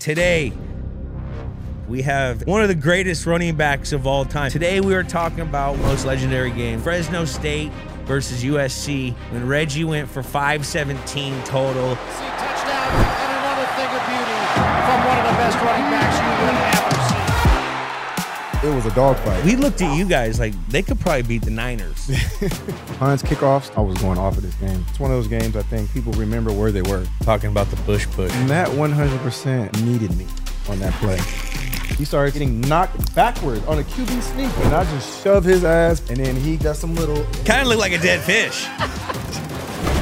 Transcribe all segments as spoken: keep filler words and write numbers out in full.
Today, we have one of the greatest running backs of all time. Today, we are talking about the most legendary game, Fresno State versus U S C, when Reggie went for five seventeen total. Touchdown and another thing of beauty from one of the best running backs you would ever see. It was a dogfight. We looked at you guys like they could probably beat the Niners. Hans kickoffs, I was going off of this game. It's one of those games I think people remember where they were. Talking about the Bush push. And that one hundred percent needed me on that play. He started getting knocked backward on a Q B sneak, and I just shoved his ass, and then he got some little... Kind of looked like a dead fish.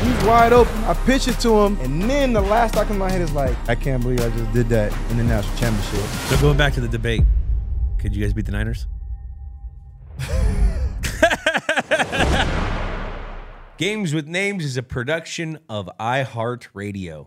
He's wide open. I pitch it to him, and then the last knock in my head is like, I can't believe I just did that in the national championship. So going back to the debate, could you guys beat the Niners? Games with Names is a production of iHeartRadio.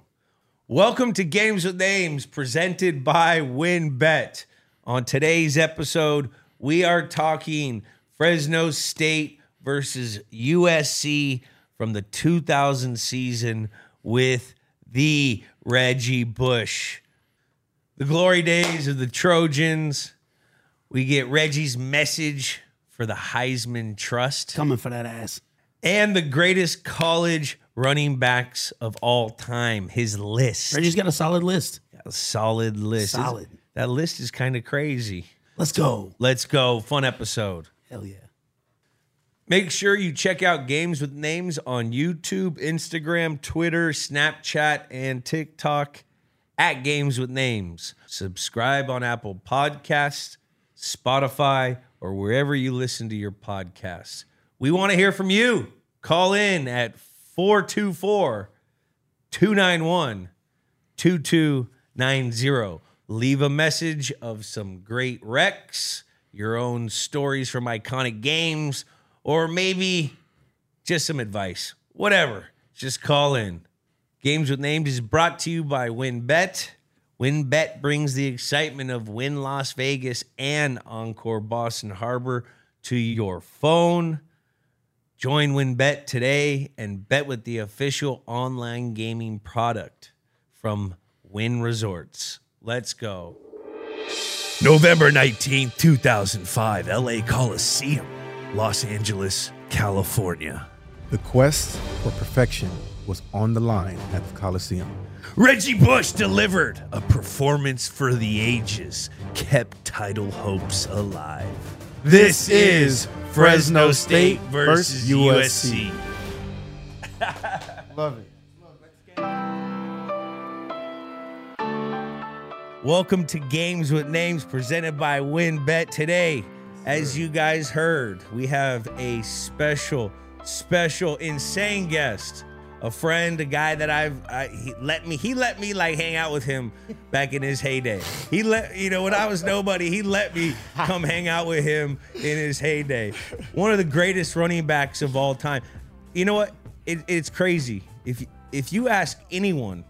Welcome to Games with Names, presented by WynnBET. On today's episode, we are talking Fresno State versus U S C from the two thousand season with the Reggie Bush. The glory days of the Trojans. We get Reggie's message for the Heisman Trust. Coming for that ass. And the greatest college running backs of all time. His list. Reggie's got a solid list. Got a solid list. Solid. It's That list is kind of crazy. Let's go. Let's go. Fun episode. Hell yeah. Make sure you check out Games with Names on YouTube, Instagram, Twitter, Snapchat, and TikTok at Games with Names. Subscribe on Apple Podcasts, Spotify, or wherever you listen to your podcasts. We want to hear from you. Call in at four two four, two nine one, two two nine zero. Leave a message of some great recs, your own stories from iconic games, or maybe just some advice. Whatever. Just call in. Games with Names is brought to you by WynnBET. WynnBET brings the excitement of Wynn Las Vegas and Encore Boston Harbor to your phone. Join WynnBET today and bet with the official online gaming product from Wynn Resorts. Let's go. November nineteenth, two thousand five, L A Coliseum, Los Angeles, California. The quest for perfection was on the line at the Coliseum. Reggie Bush delivered a performance for the ages, kept title hopes alive. This, this is Fresno State, State versus U S C. U S C. Love it. Welcome to Games with Names, presented by WynnBET. Today, as you guys heard, we have a special, special, insane guest. A friend, a guy that I've I, he let me he let me like hang out with him back in his heyday. He let you know when I was nobody, he let me come hang out with him in his heyday. One of the greatest running backs of all time. You know what? It, it's crazy. If if you ask anyone.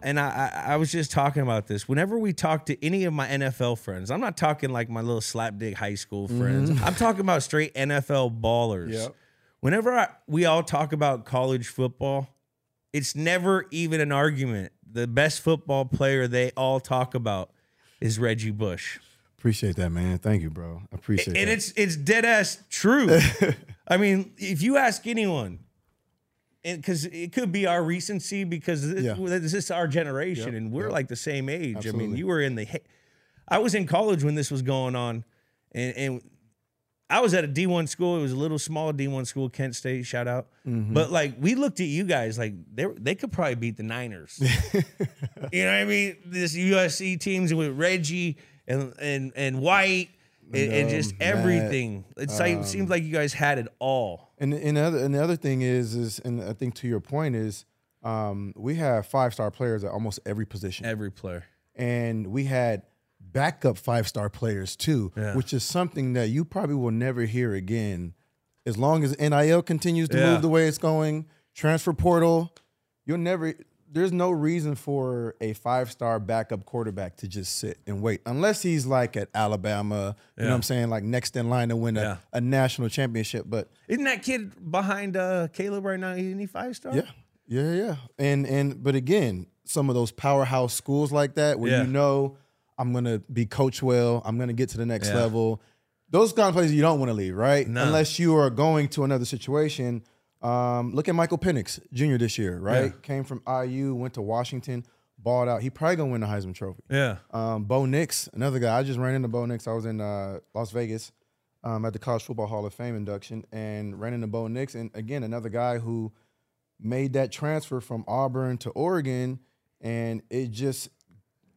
And I, I was just talking about this. Whenever we talk to any of my N F L friends, I'm not talking like my little slapdick high school friends. Mm-hmm. I'm talking about straight N F L ballers. Yep. Whenever I, we all talk about college football, it's never even an argument. The best football player they all talk about is Reggie Bush. Appreciate that, man. Thank you, bro. I appreciate it. And that. it's it's dead-ass true. I mean, if you ask anyone... Because it could be our recency, because this, yeah. this is our generation, yep. and we're yep. like the same age. Absolutely. I mean, you were in the... I was in college when this was going on, and, and I was at a D one school. It was a little small D one school, Kent State, shout out. Mm-hmm. But, like, we looked at you guys like, they they could probably beat the Niners. You know what I mean? This U S C teams with Reggie and, and, and White. And, and just Matt, everything. It's like, um, it seems like you guys had it all. And and, other, and the other thing is, is and I think to your point is, um, we have five-star players at almost every position. Every player. And we had backup five-star players too, yeah. which is something that you probably will never hear again. As long as N I L continues to yeah. move the way it's going, transfer portal, you'll never... There's no reason for a five-star backup quarterback to just sit and wait, unless he's like at Alabama, you yeah. know what I'm saying, like next in line to win a, yeah. a national championship. But isn't that kid behind uh, Caleb right now, isn't he five-star? Yeah. Yeah, yeah. And and but again, some of those powerhouse schools like that where yeah. you know I'm going to be coached well, I'm going to get to the next yeah. level. Those kind of places you don't want to leave, right? No. Unless you are going to another situation. Um, look at Michael Penix Junior this year, right? Yeah. Came from I U, went to Washington, balled out. He probably going to win the Heisman Trophy. Yeah. Um, Bo Nix, another guy. I just ran into Bo Nix. I was in uh, Las Vegas um, at the College Football Hall of Fame induction and ran into Bo Nix. And, again, another guy who made that transfer from Auburn to Oregon, and it just –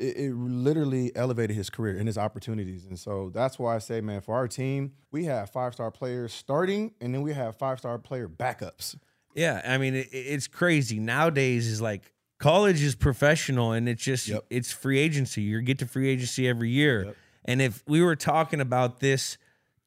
it literally elevated his career and his opportunities. And so that's why I say, man, for our team, we have five-star players starting, and then we have five-star player backups. Yeah, I mean, it, it's crazy. Nowadays, is like college is professional, and it's just yep. it's free agency. You get to free agency every year. Yep. And if we were talking about this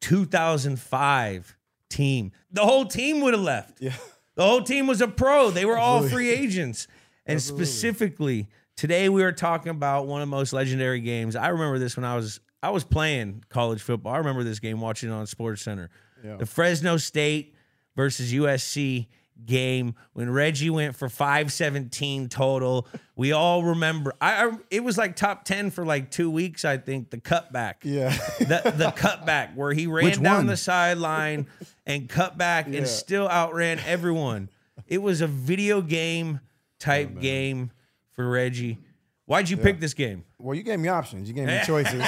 two thousand five team, the whole team would have left. Yeah. The whole team was a pro. They were all free agents. And Absolutely. specifically – today we are talking about one of the most legendary games. I remember this when I was I was playing college football. I remember this game watching it on SportsCenter. Yeah. The Fresno State versus U S C game when Reggie went for five seventeen total. We all remember. I, I it was like top ten for like two weeks, I think, the cutback. Yeah. the the cutback where he ran Which down one? the sideline and cut back yeah. and still outran everyone. It was a video game type oh, game. For Reggie. Why'd you yeah. pick this game? Well, you gave me options. You gave me choices. You know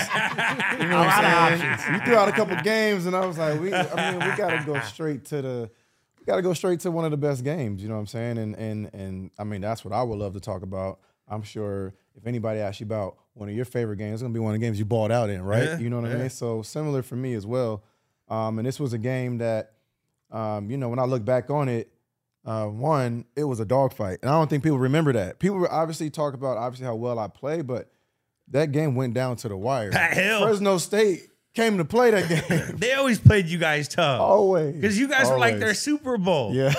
what I'm saying? Options. You threw out a couple games, and I was like, we, I mean, we gotta go straight to the, we gotta go straight to one of the best games. You know what I'm saying? And and and I mean, that's what I would love to talk about. I'm sure if anybody asks you about one of your favorite games, it's gonna be one of the games you balled out in, right? Yeah, you know what yeah. I mean? So similar for me as well. Um, and this was a game that, um, you know, when I look back on it. Uh, one, it was a dogfight, and I don't think people remember that. People obviously talk about obviously how well I play, but that game went down to the wire. Pat Hill. Fresno State came to play that game. They always played you guys tough. Always. Because you guys always. were like their Super Bowl. Yeah.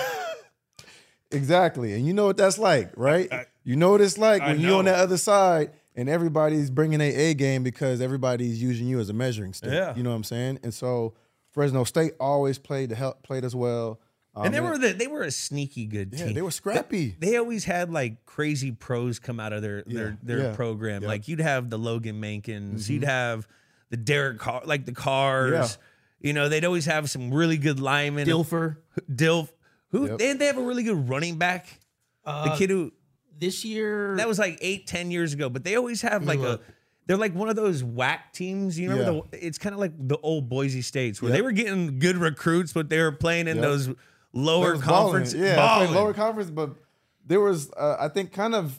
Exactly. And you know what that's like, right? I, you know what it's like I when know. you're on the other side and everybody's bringing their A game because everybody's using you as a measuring stick. Yeah. You know what I'm saying? And so Fresno State always played to help played as well. And they were the, they were a sneaky good team. Yeah, they were scrappy. They, they always had like crazy pros come out of their yeah, their, their yeah, program. Yeah. Like you'd have the Logan Mankins, mm-hmm. you'd have the Derek Carr, like the Carrs. Yeah. You know, they'd always have some really good linemen. Dilfer, Dilf. Who yep. they they have a really good running back. Uh, the kid who this year that was like eight ten years ago, but they always have like look. a. They're like one of those whack teams. You remember yeah. the? It's kind of like the old Boise States where yep. they were getting good recruits, but they were playing in yep. those. Lower conference, balling. yeah, balling. I played lower conference, but there was, uh, I think, kind of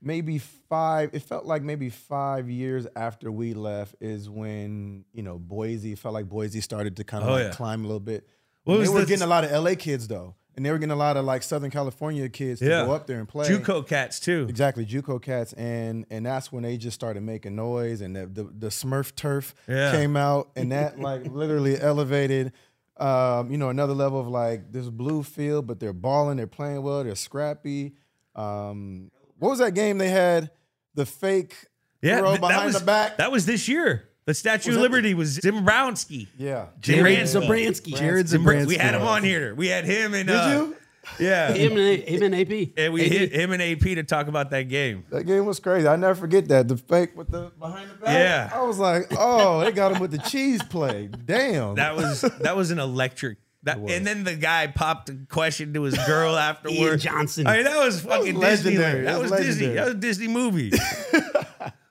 maybe five. It felt like maybe five years after we left is when you know Boise felt like Boise started to kind of oh, like yeah. climb a little bit. Well, they were getting a lot of L A kids though, and they were getting a lot of like Southern California kids yeah. to go up there and play. JUCO cats too, exactly. JUCO cats, and and that's when they just started making noise, and the the, the Smurf turf yeah. came out, and that like literally elevated. Um, you know, another level of like this blue field, but they're balling, they're playing well, they're scrappy. Um, what was that game they had? The fake yeah, throw behind was, the back. That was this year. The Statue of Liberty the, was Zembrowski. Yeah. Jared Zembrowski. Jared Zembrowski. We had him on here. We had him and. Did uh, you? Yeah. Him and, him and A P. And we A P. hit him and A P to talk about that game. That game was crazy. I never forget that. The fake with the behind the back. Yeah. I was like, oh, they got him with the cheese play. Damn. That was that was an electric. That, was. And then the guy popped a question to his girl afterwards. Ian Johnson. I mean, that was fucking legendary. That was, that was legendary. Disney. That was a Disney movie.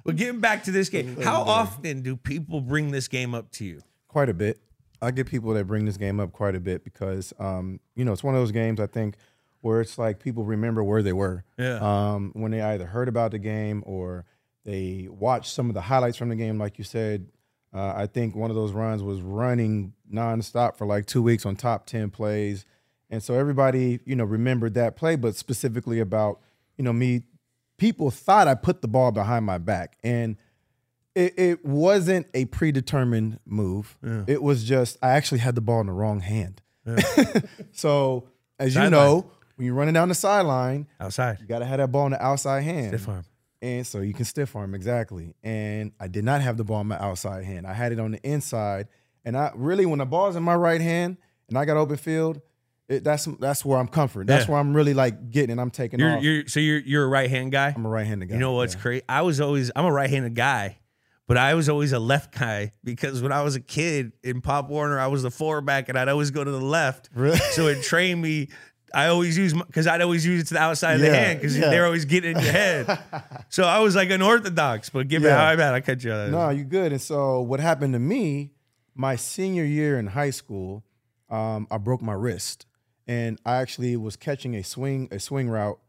But getting back to this game, how often do people bring this game up to you? Quite a bit. I get people that bring this game up quite a bit because, um, you know, it's one of those games, I think, where it's like people remember where they were. Yeah. Um, when they either heard about the game or they watched some of the highlights from the game, like you said. Uh, I think one of those runs was running nonstop for like two weeks on top ten plays. And so everybody, you know, remembered that play, but specifically about, you know, me, people thought I put the ball behind my back. And It, it wasn't a predetermined move. Yeah. It was just, I actually had the ball in the wrong hand. Yeah. So, as Side you know, line. when you're running down the sideline, outside, you got to have that ball in the outside hand. Stiff arm. And so you can stiff arm, exactly. And I did not have the ball in my outside hand. I had it on the inside. And I really, when the ball's in my right hand and I got open field, It, that's that's where I'm comfort. That's yeah. where I'm really like getting and I'm taking you're, off. You're, so you're you're a right hand guy. I'm a right handed guy. You know what's yeah. crazy? I was always I'm a right handed guy, but I was always a left guy because when I was a kid in Pop Warner, I was the fullback and I'd always go to the left. Really? So it trained me. I always use because I'd always use it to the outside of yeah, the hand because yeah. they're always getting in your head. So I was like unorthodox, but give yeah. me how I'm at. I cut you out. No, you good. And so what happened to me my senior year in high school, um, I broke my wrist. And I actually was catching a swing, a swing route.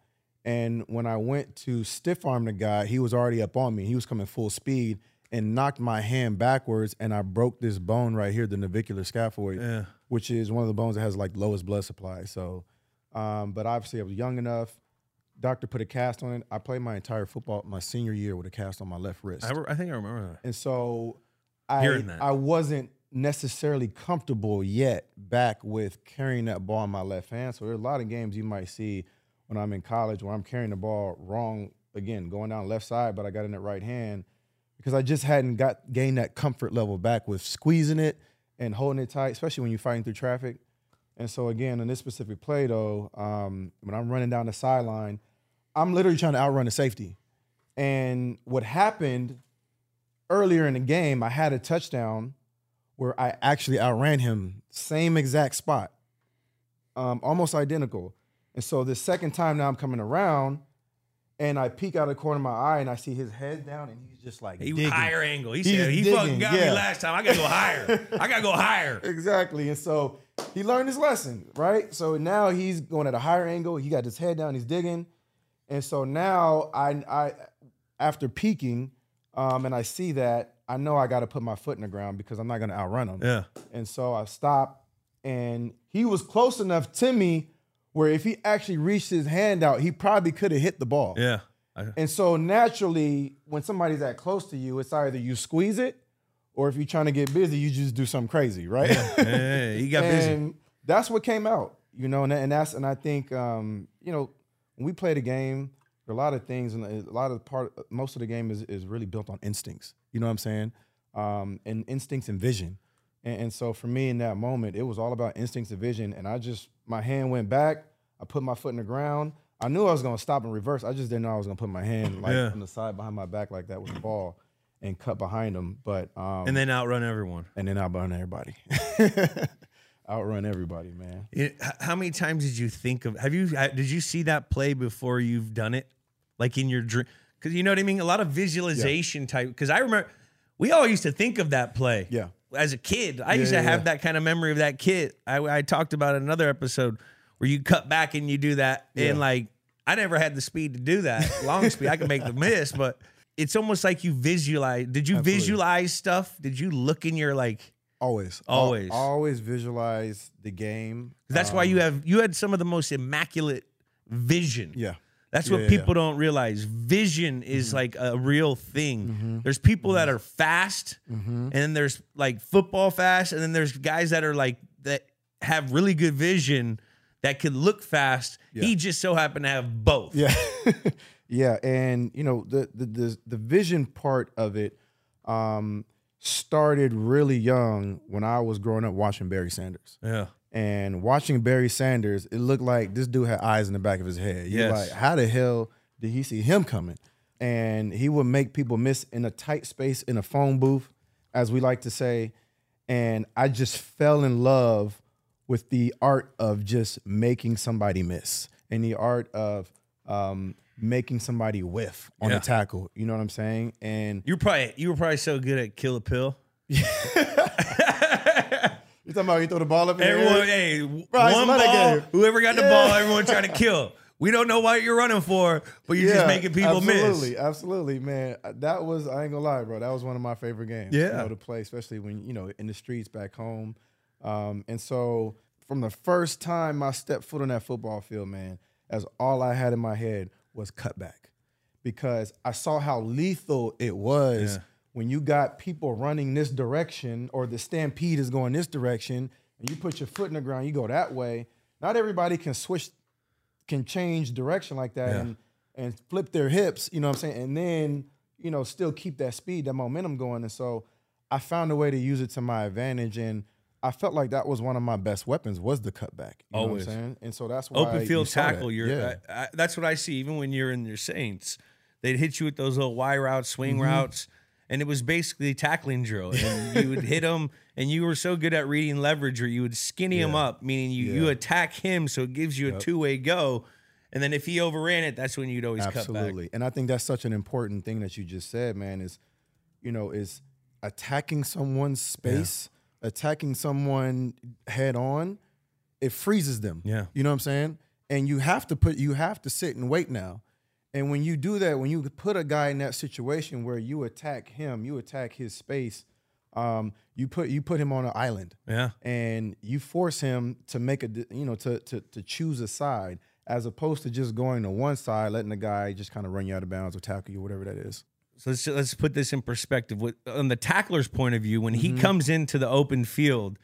And when I went to stiff arm the guy, he was already up on me. He was coming full speed and knocked my hand backwards. And I broke this bone right here, the navicular scaphoid, yeah. which is one of the bones that has like lowest blood supply. So, um, but obviously I was young enough. Doctor put a cast on it. I played my entire football, my senior year with a cast on my left wrist. I, I think I remember that. And so I, that. I wasn't necessarily comfortable yet back with carrying that ball in my left hand. So there are a lot of games you might see when I'm in college where I'm carrying the ball wrong, again, going down left side, but I got in that right hand because I just hadn't got gained that comfort level back with squeezing it and holding it tight, especially when you're fighting through traffic. And so, again, in this specific play, though, um, when I'm running down the sideline, I'm literally trying to outrun the safety. And what happened earlier in the game, I had a touchdown where I actually outran him, same exact spot, um, almost identical. And so the second time now I'm coming around, and I peek out of the corner of my eye, and I see his head down, and he's just like he digging. Higher angle. He, he said, he digging. fucking got yeah. me last time. I got to go higher. I got to go higher. Exactly. And so he learned his lesson, right? So now he's going at a higher angle. He got his head down. He's digging. And so now I, I after peeking, um, and I see that, I know I got to put my foot in the ground because I'm not going to outrun him. Yeah. And so I stopped, and he was close enough to me where if he actually reached his hand out, he probably could have hit the ball. Yeah. I... And so naturally, when somebody's that close to you, it's either you squeeze it or if you're trying to get busy, you just do something crazy, right? Yeah, yeah, yeah, yeah. He got busy. And that's what came out, you know, and, and that's and I think, um, you know, when we play the game, there are a lot of things, and a lot of part, most of the game is, is really built on instincts. You know what I'm saying? Um, and instincts and vision. And, and so for me in that moment, it was all about instincts and vision. And I just, my hand went back. I put my foot in the ground. I knew I was going to stop and reverse. I just didn't know I was going to put my hand like yeah. on the side behind my back like that with the ball and cut behind him. But, um, and then outrun everyone. And then outrun everybody. Outrun everybody, man. It, how many times did you think of, have you, did you see that play before you've done it? Like in your dream? Because you know what I mean? A lot of visualization yeah. type. Because I remember we all used to think of that play. Yeah. As a kid, I yeah, used to yeah, have yeah. that kind of memory of that kid. I, I talked about in another episode where you cut back and you do that. Yeah. And like, I never had the speed to do that. Long speed. I could make the miss, but it's almost like you visualize. Did you Absolutely. visualize stuff? Did you look in your like. Always. Always. Always visualize the game. That's um, why you have, you had some of the most immaculate vision. Yeah. That's what yeah, people yeah. don't realize. Vision is mm-hmm. like a real thing. Mm-hmm. There's people that are fast, mm-hmm. and there's like football fast, and then there's guys that are like, that have really good vision that can look fast. Yeah. He just so happened to have both. Yeah. yeah. And, you know, the, the, the, the vision part of it um, started really young when I was growing up watching Barry Sanders. Yeah. And watching Barry Sanders, it looked like this dude had eyes in the back of his head. You're yes. like, how the hell did he see him coming? And he would make people miss in a tight space in a phone booth, as we like to say. And I just fell in love with the art of just making somebody miss and the art of um, making somebody whiff on yeah. a tackle. You know what I'm saying? And you were probably you were probably so good at kill a pill. You talking about you throw the ball up in everyone, hey, right, one ball, whoever got the yeah. ball, everyone trying to kill. We don't know what you're running for, but you're yeah, just making people absolutely, miss. Absolutely, absolutely, man. That was, I ain't gonna lie, bro, that was one of my favorite games yeah. you know, to play, especially when, you know, in the streets back home. Um, and so from the first time I stepped foot on that football field, man, that's all I had in my head was cutback because I saw how lethal it was yeah. when you got people running this direction or the stampede is going this direction and you put your foot in the ground, you go that way. Not everybody can switch, can change direction like that yeah. and, and flip their hips, you know what I'm saying? And then, you know, still keep that speed, that momentum going. And so I found a way to use it to my advantage. And I felt like that was one of my best weapons was the cutback. You Always. know what I'm saying? And so that's why open field tackle. That. You're yeah. I, I, that's what I see. Even when you're in your Saints, they'd hit you with those little Y routes, swing mm-hmm. routes, and it was basically tackling drill. And you would hit them, and you were so good at reading leverage, or you would skinny yeah. him up, meaning you yeah. you attack him, so it gives you yep. a two way go. And then if he overran it, that's when you'd always Absolutely. cut back. Absolutely. And I think that's such an important thing that you just said, man, is, you know, is attacking someone's space, yeah. attacking someone head on, it freezes them. Yeah. You know what I'm saying? And you have to put, you have to sit and wait now. And when you do that, when you put a guy in that situation where you attack him, you attack his space, um, you put you put him on an island. Yeah. And you force him to make a, you know, to to to choose a side, as opposed to just going to one side, letting the guy just kind of run you out of bounds or tackle you, whatever that is. So let's let's put this in perspective. With, on the tackler's point of view, when mm-hmm. he comes into the open field,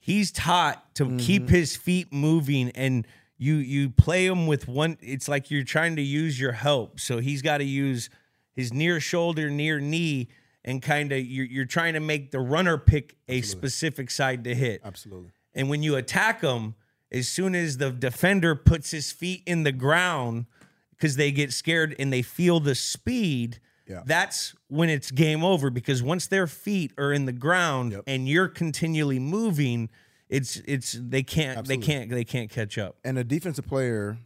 he's taught to mm-hmm. keep his feet moving, and you you play him with one. It's like you're trying to use your help. So he's got to use his near shoulder, near knee, and kind of you're, you're trying to make the runner pick a Absolutely. specific side to hit. Absolutely. And when you attack him, as soon as the defender puts his feet in the ground, because they get scared and they feel the speed, yeah. that's when it's game over. Because once their feet are in the ground yep. and you're continually moving, it's it's they can't Absolutely. they can't they can't catch up. And a defensive player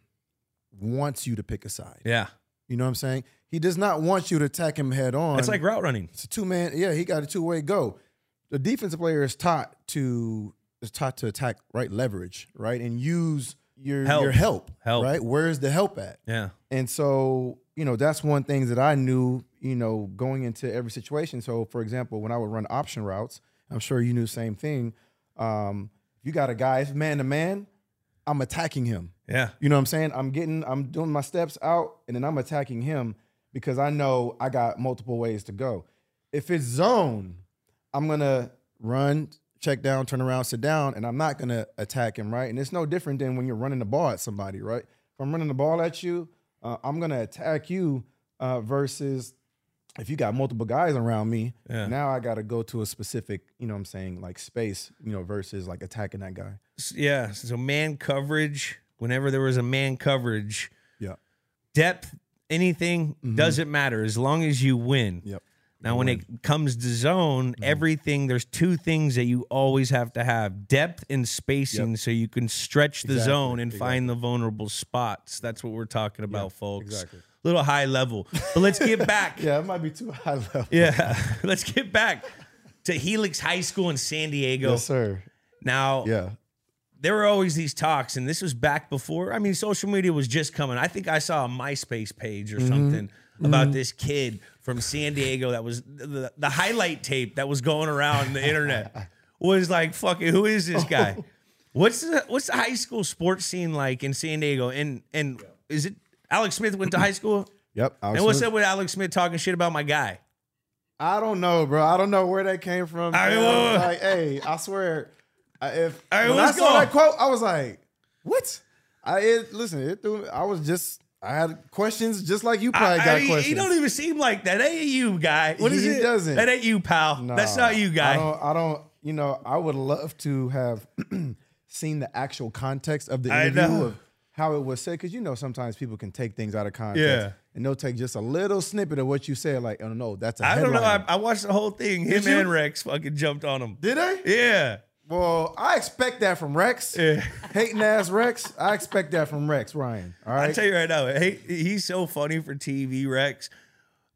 wants you to pick a side. Yeah, you know what I'm saying? He does not want you to attack him head on. It's like route running. It's a two man. Yeah, he got a two way go. The defensive player is taught to. Is taught to attack right leverage, right, and use your help. your help, help, right? Where's the help at? Yeah, and so you know that's one thing that I knew, you know, going into every situation. So, for example, when I would run option routes, I'm sure you knew the same thing. Um, you got a guy, it's man to man, I'm attacking him. Yeah, you know what I'm saying? I'm getting, I'm doing my steps out, and then I'm attacking him because I know I got multiple ways to go. If it's zone, I'm gonna run. Check down, turn around, sit down, and I'm not going to attack him, right? And it's no different than when you're running the ball at somebody, right? If I'm running the ball at you, uh, I'm going to attack you uh, versus if you got multiple guys around me, yeah. now I got to go to a specific, you know what I'm saying, like space, you know, versus like attacking that guy. Yeah, so man coverage, whenever there was a man coverage, yeah, depth, anything, mm-hmm. doesn't matter as long as you win. Yep. Now, when it comes to zone, mm-hmm. everything, there's two things that you always have to have, depth and spacing, yep. so you can stretch the exactly. zone and exactly. find the vulnerable spots. That's what we're talking about, yep. folks. Exactly. A little high level. But let's get back. yeah, it might be too high level. Yeah. Let's get back to Helix High School in San Diego. Yes, sir. Now, yeah. there were always these talks, and this was back before. I mean, social media was just coming. I think I saw a MySpace page or mm-hmm. something about mm-hmm. this kid from San Diego that was the, the highlight tape that was going around the internet was like, fucking, who is this guy? What's the, what's the high school sports scene like in San Diego? And and is it Alex Smith went to high school? Yep. Alex and what's Smith. up with Alex Smith talking shit about my guy? I don't know, bro. I don't know where that came from. I mean, I was like, hey, I swear, if right, when I saw going? that quote, I was like, what? I it, listen, it threw, I was just. I had questions just like you probably I, got I mean, questions. He don't even seem like that. That ain't you, guy. What is he it? doesn't. That ain't you, pal. No, that's not you, guy. I don't, I don't, you know, I would love to have seen the actual context of the interview of how it was said. Because, you know, sometimes people can take things out of context. Yeah. And they'll take just a little snippet of what you said. Like, oh, no, that's a I headline. don't know. I, I watched the whole thing. Him Did and you? Rex fucking jumped on him. Did they? Yeah. Well, I expect that from Rex. Yeah. Hating ass Rex. I expect that from Rex Ryan. All right. I tell you right now, hey, he's so funny for T V, Rex.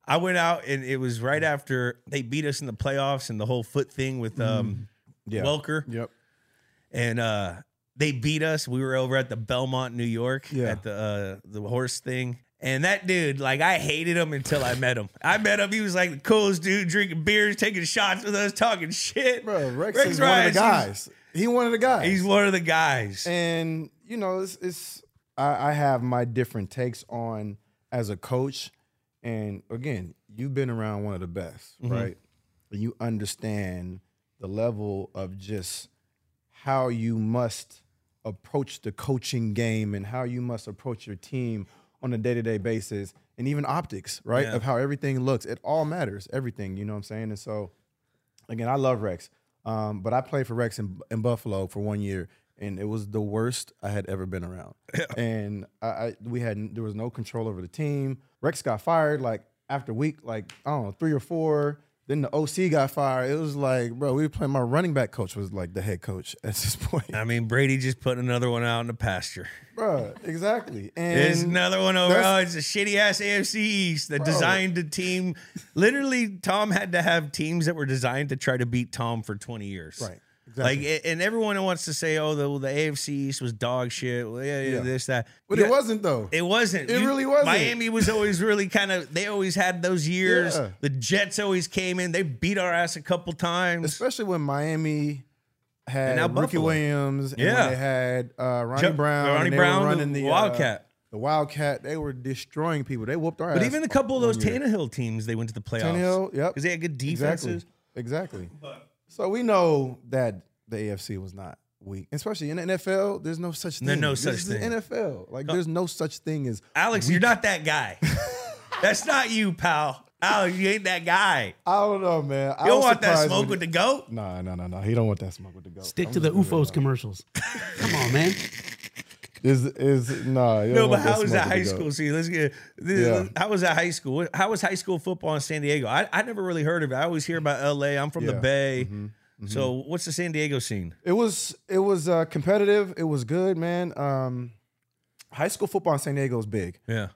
I went out and it was right after they beat us in the playoffs and the whole foot thing with um, yeah. Welker. Yep. And uh, they beat us. We were over at the Belmont, New York, yeah. at the uh, the horse thing. And that dude, like, I hated him until I met him. I met him. He was, like, the coolest dude, drinking beers, taking shots with us, talking shit. Bro, Rex, Rex is Rice, one of the guys. He's one of the guys. He's one of the guys. And, you know, it's, it's I, I have my different takes on as a coach. And, again, you've been around one of the best, mm-hmm. right? You understand the level of just how you must approach the coaching game and how you must approach your team on a day-to-day basis, and even optics, right, yeah. of how everything looks. It all matters, everything, you know what I'm saying? And so, again, I love Rex. Um, but I played for Rex in, in Buffalo for one year, and it was the worst I had ever been around. Yeah. And I, I we had there was no control over the team. Rex got fired like after week, like I don't know, three or four. Then the O C got fired. It was like, bro, we were playing. My running back coach was like the head coach at this point. I mean, Brady just put another one out in the pasture. Bro, exactly. And there's another one over. Oh, it's a shitty-ass A F C East that bro. designed a team. Literally, Tom had to have teams that were designed to try to beat Tom for twenty years. Right. Exactly. Like, and everyone wants to say, oh, the, the A F C East was dog shit. Well, yeah, yeah, this, that. But you it got, wasn't, though. It wasn't. It you, really wasn't. Miami was always really kind of, they always had those years. Yeah. The Jets always came in. They beat our ass a couple times. Especially when Miami had Ricky Williams. And yeah. When they had uh, Ronnie J- Brown. Ronnie Brown, running the, the Wildcat. Uh, the Wildcat, they were destroying people. They whooped our ass. But even a couple of those Tannehill teams, they went to the playoffs. Tannehill, yep. Because they had good defenses. Exactly. exactly. But, so we know that the A F C was not weak, especially in the N F L. There's no such thing. There's no such thing. This is the N F L. Like, there's no such thing as Alex. Weak. You're not that guy. That's not you, pal. Alex, you ain't that guy. I don't know, man. You don't want that smoke with the goat? No, no, no, no. He don't want that smoke with the goat. Stick to the U F Os commercials. Come on, man. Is is nah, no? No, but how was that high school? See, let's get. This, yeah. How was that high school? How was high school football in San Diego? I, I never really heard of it. I always hear about L A. I'm from yeah. the Bay, mm-hmm. Mm-hmm. So what's the San Diego scene? It was it was uh, competitive. It was good, man. Um, high school football in San Diego is big. Yeah,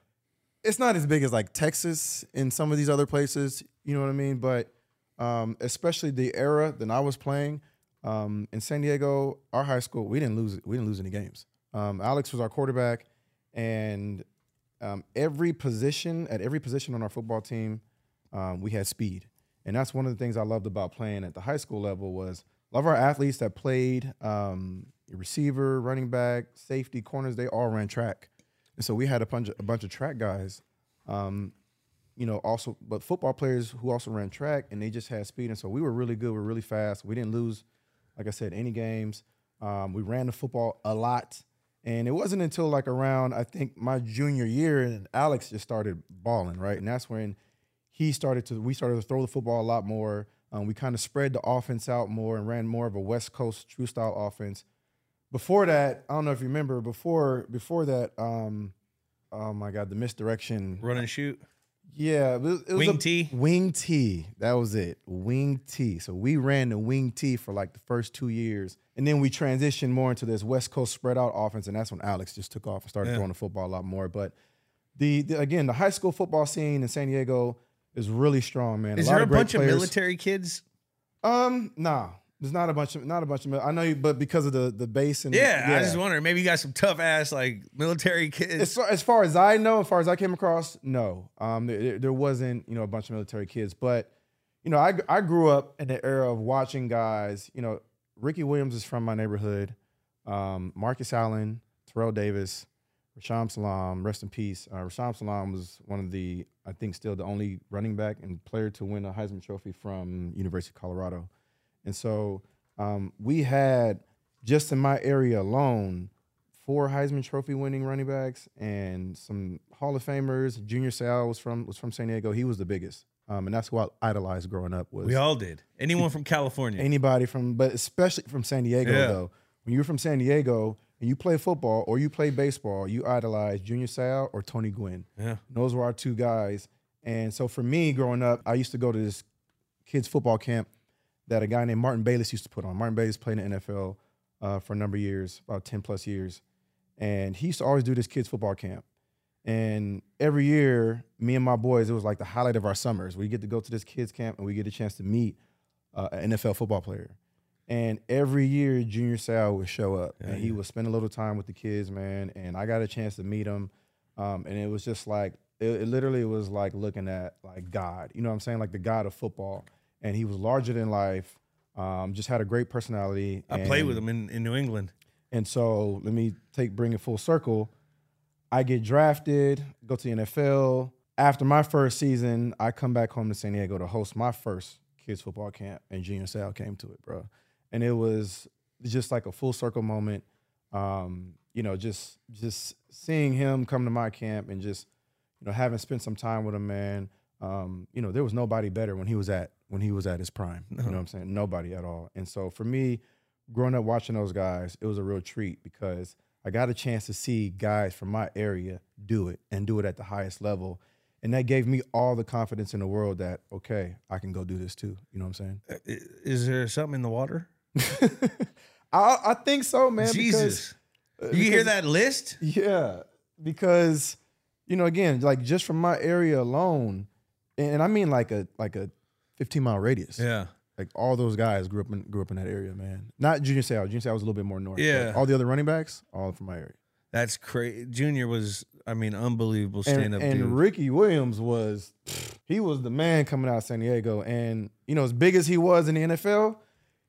it's not as big as like Texas and some of these other places. You know what I mean? But um, especially the era that I was playing um, in San Diego, our high school, we didn't lose we didn't lose any games. Um, Alex was our quarterback, and um, every position, at every position on our football team, um, we had speed. And that's one of the things I loved about playing at the high school level was a lot of our athletes that played um, receiver, running back, safety, corners, they all ran track. And so we had a bunch of, a bunch of track guys, um, you know, also, but football players who also ran track, and they just had speed. And so we were really good. We were really fast. We didn't lose, like I said, any games. Um, we ran the football a lot. And it wasn't until like around, I think, my junior year, and Alex just started balling, right? And that's when he started to, we started to throw the football a lot more. Um, we kind of spread the offense out more and ran more of a West Coast true style offense. Before that, I don't know if you remember, before before that, um, oh my God, the misdirection. Run and shoot? Yeah. It was, it was wing a, T? Wing T. That was it. Wing T. So we ran the wing T for like the first two years. And then we transitioned more into this West Coast spread out offense, and that's when Alex just took off and started yeah. throwing the football a lot more. But the, the again, the high school football scene in San Diego is really strong, man. Is a lot there of a bunch players. of military kids? Um, nah, there's not a bunch of not a bunch of. I know, you, but because of the the base and yeah, yeah. I just wonder maybe you got some tough ass like military kids. As far, as far as I know, as far as I came across, no, um, there, there wasn't you know a bunch of military kids. But you know, I I grew up in the era of watching guys, you know. Ricky Williams is from my neighborhood. Um, Marcus Allen, Terrell Davis, Rashaan Salaam, rest in peace. Uh, Rashaan Salaam was one of the, I think, still the only running back and player to win a Heisman Trophy from University of Colorado. And so um, we had, just in my area alone, four Heisman Trophy winning running backs and some Hall of Famers. Junior Seau was from was from San Diego. He was the biggest. Um, and that's who I idolized growing up. Was we all did. Anyone from California. Anybody from, but especially from San Diego, yeah. though. When you're from San Diego and you play football or you play baseball, you idolize Junior Seau or Tony Gwynn. Yeah. And those were our two guys. And so for me, growing up, I used to go to this kids' football camp that a guy named Martin Bayless used to put on. Martin Bayless played in the N F L uh, for a number of years, about ten plus years. And he used to always do this kids' football camp. And every year, me and my boys, it was like the highlight of our summers. We get to go to this kids camp and we get a chance to meet uh, an N F L football player. And every year, Junior Seau would show up yeah, and he yeah. would spend a little time with the kids, man. And I got a chance to meet him. Um, and it was just like, it, it literally was like looking at like God, you know what I'm saying? Like the God of football. And he was larger than life, um, just had a great personality. I and, played with him in, in New England. And so let me take bring it full circle. I get drafted, go to the N F L. After my first season, I come back home to San Diego to host my first kids football camp, and Junior Seau came to it, bro. And it was just like a full circle moment. Um, you know, just just seeing him come to my camp and just, you know, having spent some time with him, man. um, you know, there was nobody better when he was at when he was at his prime. No. You know what I'm saying? Nobody at all. And so for me, growing up watching those guys, it was a real treat because I got a chance to see guys from my area do it and do it at the highest level. And that gave me all the confidence in the world that, okay, I can go do this too. You know what I'm saying? Is there something in the water? I, I think so, man. Jesus. Because, you because, hear that list? Yeah. Because, you know, again, like just from my area alone, and I mean like a like a fifteen mile radius. Yeah. Like all those guys grew up in grew up in that area, man. Not Junior Seau. Junior Seau was a little bit more north. Yeah. All the other running backs, all from my area. That's crazy. Junior was, I mean, unbelievable stand-up dude. And Ricky Williams was, he was the man coming out of San Diego. And, you know, as big as he was in the N F L,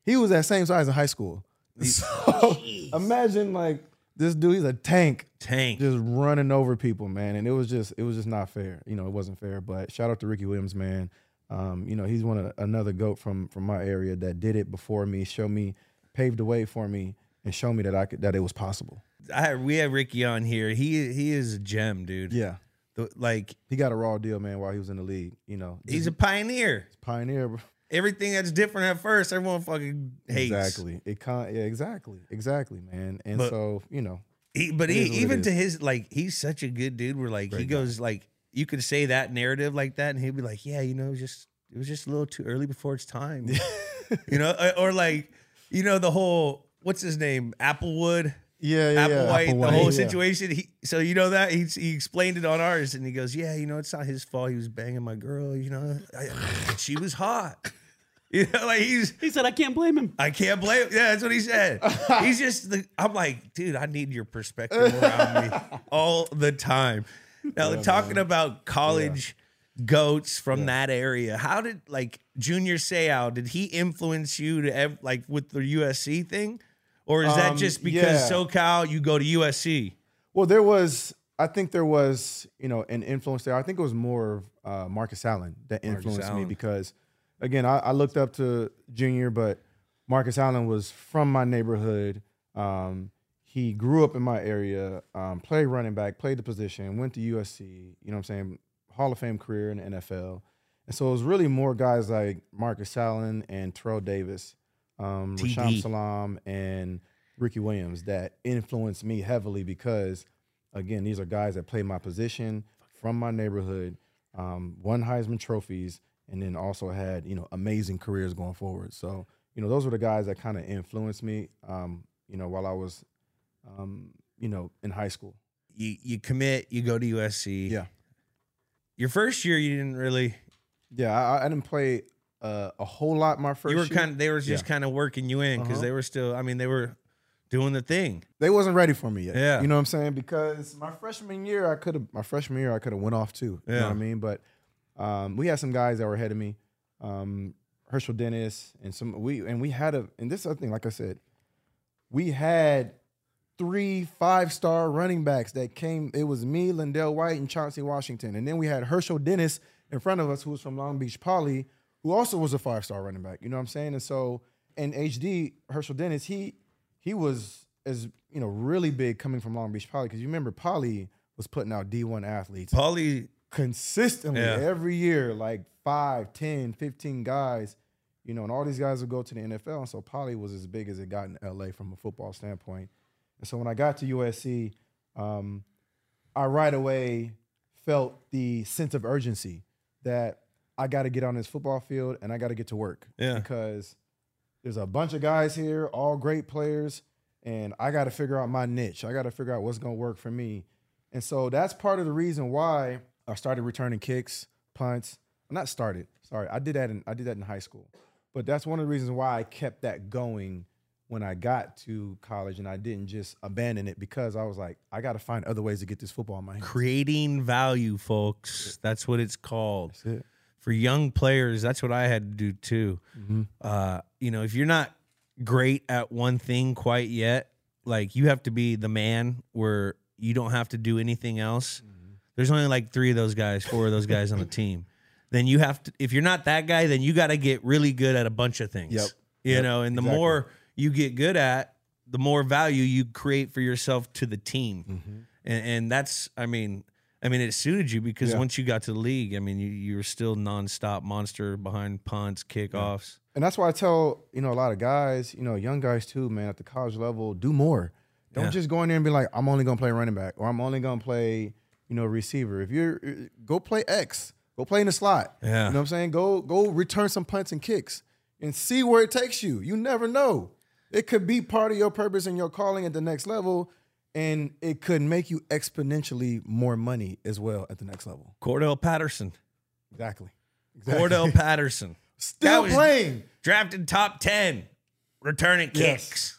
he was that same size in high school. So Jeez. Imagine like this dude, he's a tank. Tank. Just running over people, man. And it was just, it was just not fair. You know, it wasn't fair. But shout out to Ricky Williams, man. Um, you know, he's one of another GOAT from from my area that did it before me, showed me, paved the way for me, and showed me that I could that it was possible. I we had Ricky on here. He he is a gem, dude. Yeah, the, like he got a raw deal, man. While he was in the league, you know, he's just, a pioneer. He's a pioneer, bro. Everything that's different at first, everyone fucking hates. Exactly. It con yeah, exactly, exactly, man. And but, so you know, he, but he, even to his like, he's such a good dude. Where like Great he goes guy. Like. You could say that narrative like that, and he'd be like, "Yeah, you know, just it was just a little too early before its time," you know, or like, you know, the whole what's his name, Applewood, yeah, yeah, Apple yeah. White, Apple the White, whole yeah. situation. He, so you know that he he explained it on ours, and he goes, "Yeah, you know, it's not his fault. He was banging my girl, you know, I, she was hot." You know, like he's he said, I can't blame him. I can't blame him. Yeah, that's what he said. He's just the, I'm like, dude, I need your perspective around me all the time. Now, yeah, talking man. About college yeah. goats from yeah. that area, how did, like, Junior Seau, did he influence you, to like, with the U S C thing? Or is um, that just because yeah. SoCal, you go to U S C? Well, there was, I think there was, you know, an influence there. I think it was more of uh, Marcus Allen that influenced Marcus me Allen. Because, again, I, I looked up to Junior, but Marcus Allen was from my neighborhood. Um He grew up in my area, um, played running back, played the position, went to U S C, you know what I'm saying, Hall of Fame career in the N F L. And so it was really more guys like Marcus Allen and Terrell Davis, um, Rashaan Salaam, and Ricky Williams that influenced me heavily because, again, these are guys that play my position from my neighborhood, um, won Heisman trophies, and then also had, you know, amazing careers going forward. So, you know, those were the guys that kind of influenced me, um, you know, while I was – Um, you know, in high school. You you commit, you go to U S C. Yeah. Your first year, you didn't really. Yeah, I, I didn't play uh, a whole lot my first year. You were year. kind of, they were just yeah. kind of working you in because uh-huh. they were still, I mean, they were doing the thing. They wasn't ready for me yet. Yeah. You know what I'm saying? Because my freshman year, I could have, my freshman year, I could have went off too. You yeah. know what I mean? But um, we had some guys that were ahead of me. Um, Herschel Dennis and some, we, and we had a, and this other thing, like I said, we had three five-star running backs that came. It was me, Lendale White, and Chauncey Washington. And then we had Herschel Dennis in front of us, who was from Long Beach Poly, who also was a five-star running back. You know what I'm saying? And so, and H D, Herschel Dennis, he he was, as you know, really big coming from Long Beach Poly because you remember Poly was putting out D one athletes. Poly. Consistently yeah. every year, like five, ten, fifteen guys, you know, and all these guys would go to the N F L. And so Poly was as big as it got in L A from a football standpoint. And so when I got to U S C, um, I right away felt the sense of urgency that I got to get on this football field and I got to get to work. Yeah. Because there's a bunch of guys here, all great players, and I got to figure out my niche. I got to figure out what's going to work for me. And so that's part of the reason why I started returning kicks, punts. Well, not started. Sorry, I did that in I did that in high school. But that's one of the reasons why I kept that going when I got to college and I didn't just abandon it because I was like, I got to find other ways to get this football in my hands. Creating value, folks. That's what it's called. That's it. For young players, that's what I had to do too. Mm-hmm. uh, you know, if you're not great at one thing quite yet, like you have to be the man where you don't have to do anything else. Mm-hmm. There's only like three of those guys, four of those guys on the team. Then you have to, if you're not that guy, then you got to get really good at a bunch of things. Yep. You yep. know, and the exactly. more you get good at, the more value you create for yourself to the team. Mm-hmm. and, and that's, I mean, I mean, it suited you because yeah. once you got to the league, I mean, you, you were still nonstop monster behind punts, kickoffs. Yeah. And that's why I tell, you know, a lot of guys, you know, young guys too, man, at the college level, do more. Don't yeah. just go in there and be like, I'm only going to play running back or I'm only going to play, you know, receiver. If you're, go play X, go play in the slot. Yeah. You know what I'm saying? Go, go return some punts and kicks and see where it takes you. You never know. It could be part of your purpose and your calling at the next level. And it could make you exponentially more money as well at the next level. Cordell Patterson. Exactly. exactly. Cordell Patterson. Still playing. Drafted top ten. Returning kicks.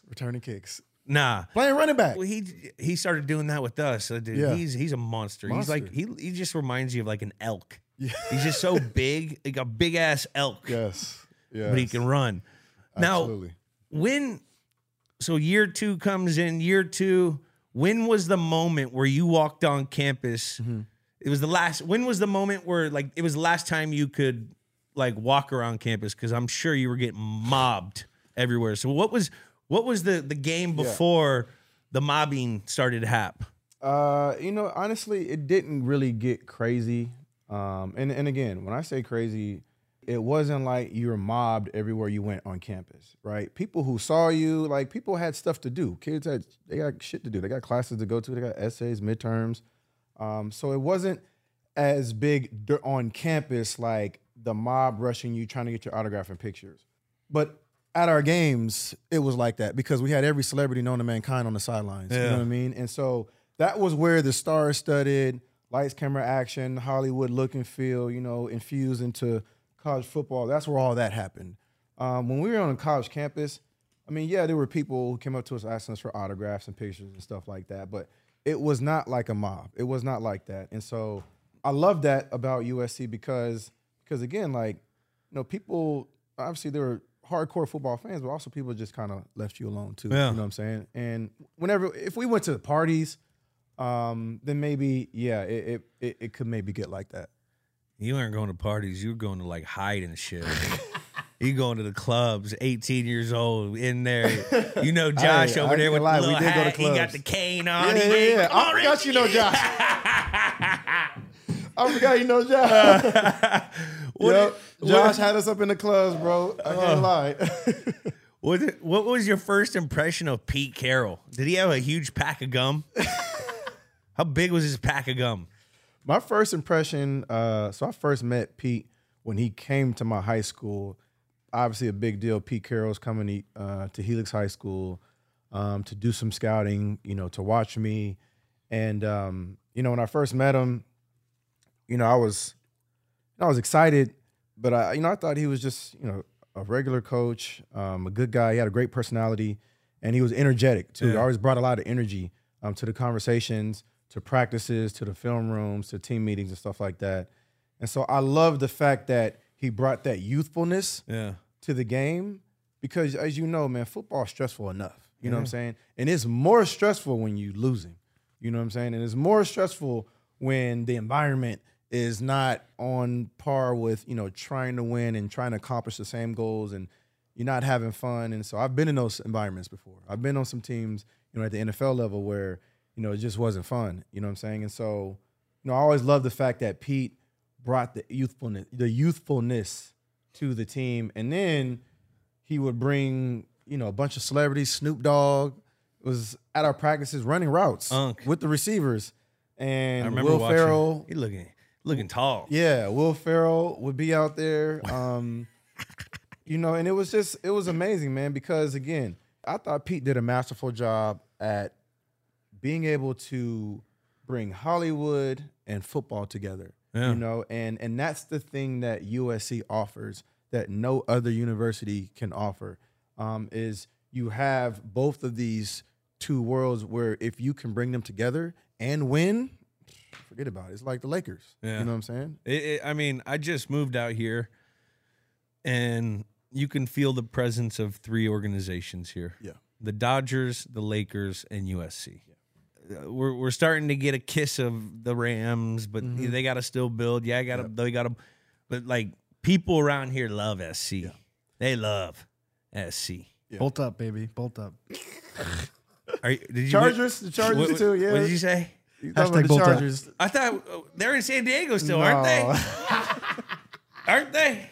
Yes. Returning kicks. Nah. Playing running back. Well, he he started doing that with us. So, dude, yeah. he's he's a monster. monster. He's like he he just reminds you of like an elk. Yeah. He's just so big, like a big ass elk. Yes. Yes. But he can run. Absolutely. Now, when so year two comes in, year two. When was the moment where you walked on campus? Mm-hmm. It was the last. When was the moment where, like, it was the last time you could, like, walk around campus? Because I'm sure you were getting mobbed everywhere. So what was what was the the game before yeah. the mobbing started to happen? Uh, you know, honestly, it didn't really get crazy. Um, and and again, when I say crazy, it wasn't like you were mobbed everywhere you went on campus, right? People who saw you, like people had stuff to do. Kids had, they got shit to do. They got classes to go to. They got essays, midterms. Um, so it wasn't as big on campus, like the mob rushing you, trying to get your autograph and pictures. But at our games, it was like that because we had every celebrity known to mankind on the sidelines. Yeah. You know what I mean? And so that was where the star-studded, lights, camera, action, Hollywood look and feel, you know, infused into college football, that's where all that happened. Um, when we were on a college campus, I mean, yeah, there were people who came up to us asking us for autographs and pictures and stuff like that, but it was not like a mob. It was not like that. And so I love that about U S C because, because again, like, you know, people, obviously there were hardcore football fans, but also people just kind of left you alone too. Yeah. You know what I'm saying? And whenever, if we went to the parties, um, then maybe, yeah, it, it, it could maybe get like that. You weren't going to parties. You were going to, like, hide and shit. You going to the clubs, eighteen years old, in there. You know Josh I, over I there with lie. the little hat. Go he got the cane on. Yeah, yeah, yeah. I forgot you know Josh. I forgot you know Josh. Yep. Did, Josh had us up in the clubs, bro. I can't uh, lie. what, what was your first impression of Pete Carroll? Did he have a huge pack of gum? How big was his pack of gum? My first impression, uh, so I first met Pete when he came to my high school. Obviously a big deal. Pete Carroll's coming uh, to Helix High School um, to do some scouting, you know, to watch me. And, um, you know, when I first met him, you know, I was I was excited, but, I, you know, I thought he was just, you know, a regular coach, um, a good guy. He had a great personality, and he was energetic, too. Yeah. He always brought a lot of energy um, to the conversations, to practices, to the film rooms, to team meetings and stuff like that. And so I love the fact that he brought that youthfulness yeah. to the game because, as you know, man, football is stressful enough. You yeah. know what I'm saying? And it's more stressful when you're losing. You know what I'm saying? And it's more stressful when the environment is not on par with, you know, trying to win and trying to accomplish the same goals and you're not having fun. And so I've been in those environments before. I've been on some teams, you know, at the N F L level where you know, it just wasn't fun. You know what I'm saying? And so, you know, I always love the fact that Pete brought the youthfulness, the youthfulness to the team. And then he would bring, you know, a bunch of celebrities. Snoop Dogg was at our practices running routes Unk. with the receivers. And I remember Will watching. Ferrell. He looking, looking tall. Yeah, Will Ferrell would be out there. Um, you know, and it was just, it was amazing, man, because, again, I thought Pete did a masterful job at being able to bring Hollywood and football together, yeah. you know, and and that's the thing that U S C offers that no other university can offer um, is you have both of these two worlds where if you can bring them together and win, forget about it. It's like the Lakers. Yeah. You know what I'm saying? It, it, I mean, I just moved out here, and you can feel the presence of three organizations here. Yeah, the Dodgers, the Lakers, and U S C. Yeah. We're we're starting to get a kiss of the Rams, but mm-hmm. they gotta still build. Yeah, I gotta yep. they gotta, but like people around here love S C. Yeah. They love S C. Yeah. Bolt up, baby, bolt up. Are you, did you Chargers, the Chargers what, too. Yeah. What did you say? Hashtag bolt Chargers. I thought they're in San Diego still, no. aren't they? Aren't they?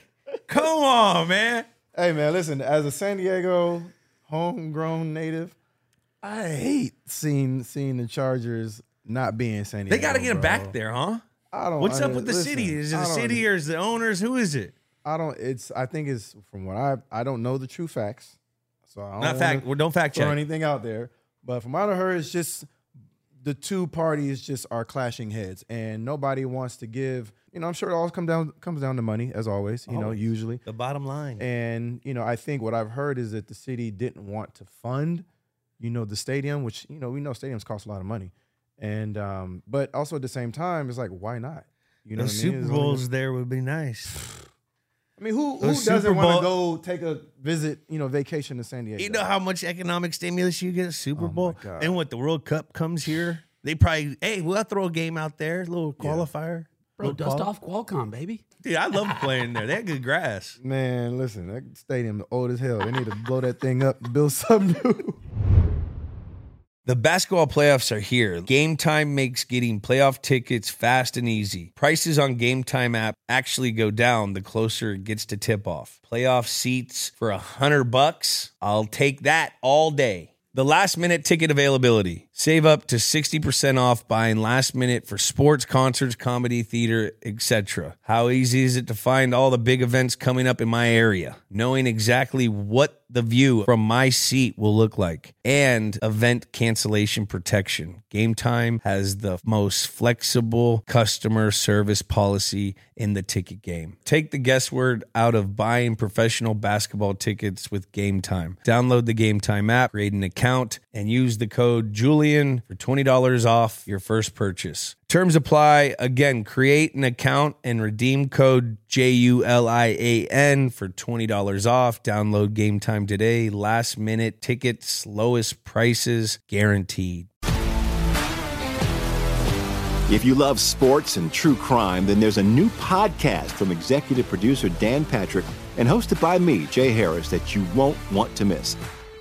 Come on, man. Hey, man, listen, as a San Diego homegrown native, I hate seeing seeing the Chargers not being San Diego. They got to get them back there, huh? I don't. What's I, up with the listen, city? Is it the city or is the owners? Who is it? I don't. It's. I think it's from what I. I don't know the true facts, so I don't. Not fact. Well, don't fact check anything out there. But from what I heard, it's just the two parties just are clashing heads, and nobody wants to give. You know, I'm sure it all comes down comes down to money, as always. You always. know, usually the bottom line. And you know, I think what I've heard is that the city didn't want to fund, you know, the stadium, which you know we know stadiums cost a lot of money. And um, but also at the same time, it's like, why not? You know, the Super I mean? Bowls like, there would be nice. I mean, who who Those doesn't want to go take a visit, you know, vacation to San Diego? You know how much economic stimulus you get at Super oh Bowl? And what, the World Cup comes here? They probably, hey, we'll throw a game out there, a little qualifier. Yeah. Bro, little dust qual off Qualcomm, baby. Dude, I love playing there. They have good grass. Man, listen, that stadium is old as hell. They need to blow that thing up and build something new. The basketball playoffs are here. Game Time makes getting playoff tickets fast and easy. Prices on Game Time app actually go down the closer it gets to tip off. Playoff seats for a hundred bucks? I'll take that all day. The last minute ticket availability. Save up to sixty percent off buying last minute for sports, concerts, comedy, theater, et cetera. How easy is it to find all the big events coming up in my area? Knowing exactly what the view from my seat will look like, and event cancellation protection. Game Time has the most flexible customer service policy in the ticket game. Take the guesswork out of buying professional basketball tickets with Game Time. Download the Game Time app, create an account, and use the code Julian for twenty dollars off your first purchase. Terms apply. Again, create an account and redeem code J U L I A N for twenty dollars off. Download Game Time today. Last minute tickets, lowest prices guaranteed. If you love sports and true crime, then there's a new podcast from executive producer Dan Patrick and hosted by me, Jay Harris, that you won't want to miss.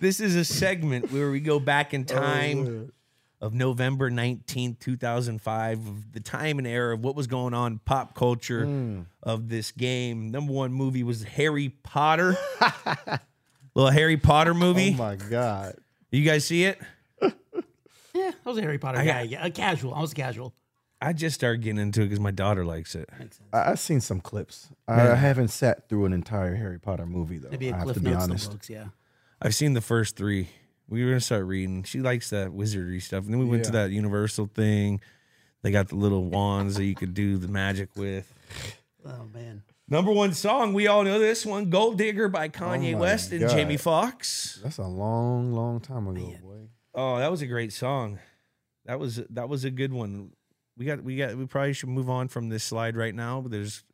This is a segment where we go back in time of November nineteenth, two thousand five, of the time and era of what was going on in pop culture mm. of this game. Number one movie was Harry Potter. Little Harry Potter movie. Oh, my God. You guys see it? Yeah, I was a Harry Potter I guy. Got, yeah, casual. I was casual. I just started getting into it because my daughter likes it. I, I've seen some clips. Yeah. I haven't sat through an entire Harry Potter movie, though. Maybe a I have to be honest. Books, yeah. I've seen the first three. We were going to start reading. She likes that wizardry stuff. And then we went yeah. to that Universal thing. They got the little wands that you could do the magic with. Oh, man. Number one song. We all know this one. Gold Digger by Kanye oh West and God. Jamie Foxx. That's a long, long time ago, man. Boy. Oh, that was a great song. That was that was a good one. We got we got we probably should move on from this slide right now. But there's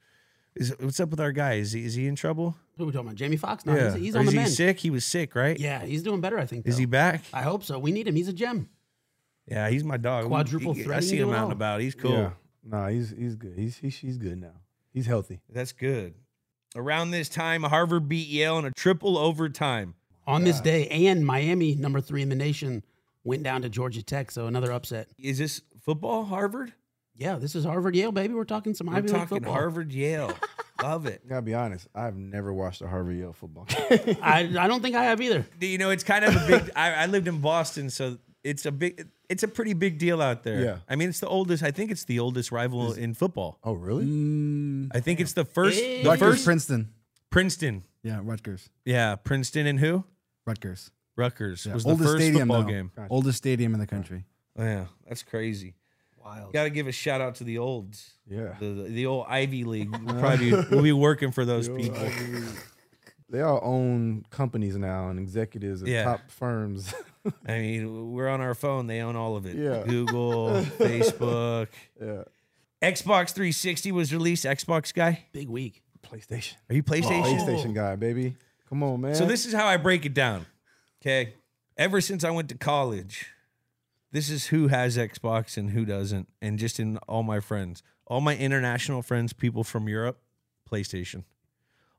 is what's up with our guy? Is he is he in trouble? Who are we talking about? Jamie Foxx? No, yeah. he's, he's on the mend. Is he sick? He was sick, right? Yeah, he's doing better, I think, though. Is he back? I hope so. We need him. He's a gem. Yeah, he's my dog. Quadruple threat. I see him out and about. He's cool. Yeah. No, he's he's good. He's he, she's good now. He's healthy. That's good. Around this time, Harvard beat Yale in a triple overtime. On yeah. this day, and Miami, number three in the nation, went down to Georgia Tech, so another upset. Is this football, Harvard? Yeah, this is Harvard-Yale, baby. We're talking some Ivy League football. We're talking Harvard-Yale. Love it. I gotta be honest, I've never watched a Harvard-Yale football game. I, I don't think I have either. You know, it's kind of a big... I, I lived in Boston, so... It's a big, it's a pretty big deal out there. Yeah. I mean, it's the oldest. I think it's the oldest rival in football. Oh, really? Mm, I think damn. it's the first. Hey. The Rutgers, first Princeton. Princeton. Yeah, Rutgers. Yeah, Princeton and who? Rutgers. Rutgers yeah. was oldest the first stadium, football though. game. Gotcha. Oldest stadium in the country. Oh, yeah, that's crazy. Wild. Got to give a shout out to the olds. Yeah. The the, the old Ivy League. We'll probably we'll be working for those people. They all own companies now and executives of yeah. top firms. I mean, we're on our phone. They own all of it. Yeah. Google, Facebook. Yeah. Xbox three sixty was released. Xbox guy? Big week. PlayStation. Are you PlayStation? Oh. PlayStation guy, baby. Come on, man. So this is how I break it down. Okay. Ever since I went to college, this is who has Xbox and who doesn't. And just in all my friends, all my international friends, people from Europe, PlayStation.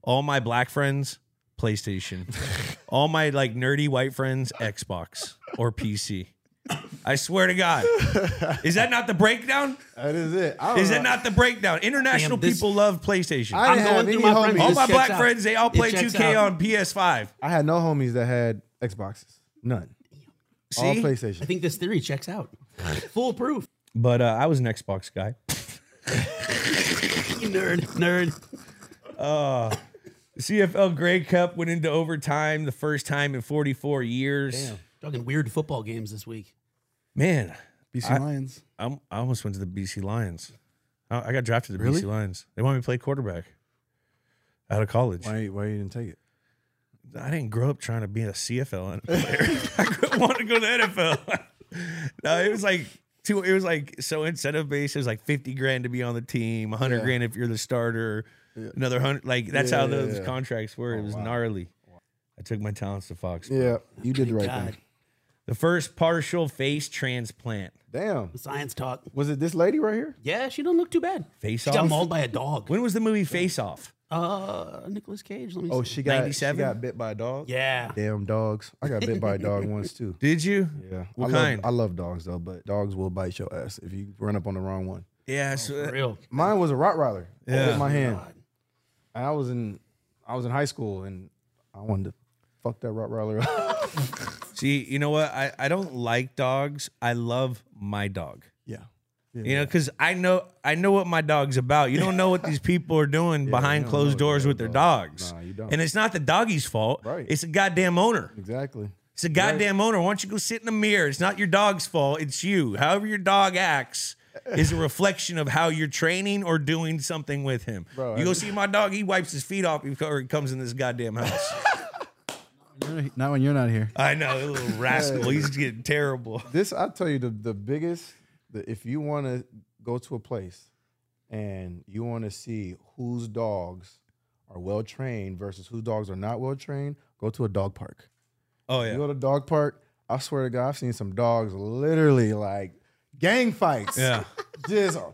All my black friends, PlayStation. All my like nerdy white friends, Xbox or P C. I swear to God. Is that not the breakdown? That is it. Is that not the breakdown? International Damn, people love PlayStation. I I'm going through my friends. All my black out. friends, they all play two K out. on P S five. I had no homies that had Xboxes. None. See? All PlayStation. I think this theory checks out. Foolproof. But uh, I was an Xbox guy. You nerd. Nerd. Oh. Uh, C F L Grey Cup went into overtime the first time in forty-four years. Damn. Talking weird football games this week. Man. B C I, Lions. I'm, I almost went to the B C Lions. I, I got drafted to the really? B C Lions. They wanted me to play quarterback out of college. Why, why you didn't take it? I didn't grow up trying to be a C F L player. I wanted to go to the N F L. No, it was like... Too, it was like, so incentive based, it was like fifty grand to be on the team, one hundred yeah. grand if you're the starter, yeah. another one hundred. Like, that's yeah, how those yeah, yeah. contracts were. Oh, it was wow. gnarly. Wow. I took my talents to Fox. Yeah, you did the right God. thing. The first partial face transplant. Damn. Science talk. Was it this lady right here? Yeah, she don't look too bad. Face she off. She got mauled by a dog. When was the movie Face Off? Uh, Nicolas Cage. Let me oh, see. she got ninety-seven? She got bit by a dog. Yeah, damn dogs. I got bit by a dog once too. Did you? Yeah. What I kind? Love, I love dogs though, but dogs will bite your ass if you run up on the wrong one. Yeah, oh, so, for real. Mine was a Rottweiler. Yeah, I bit my hand. God. I was in, I was in high school, and I wanted to fuck that Rottweiler up. See, you know what? I I don't like dogs. I love my dog. Yeah. You know, because I know I know what my dog's about. You don't know what these people are doing yeah, behind closed doors with their dogs. Nah, you don't. And it's not the doggie's fault. Right. It's a goddamn owner. Exactly. It's a goddamn right. owner. Why don't you go sit in the mirror? It's not your dog's fault. It's you. However your dog acts is a reflection of how you're training or doing something with him. Bro, you go see my dog, he wipes his feet off before he comes in this goddamn house. Not when you're not here. I know. A little rascal. He's getting terrible. This, I'll tell you, the, the biggest... If you want to go to a place and you want to see whose dogs are well-trained versus whose dogs are not well-trained, go to a dog park. Oh, yeah. You go to a dog park, I swear to God, I've seen some dogs literally like gang fights. Yeah. Just a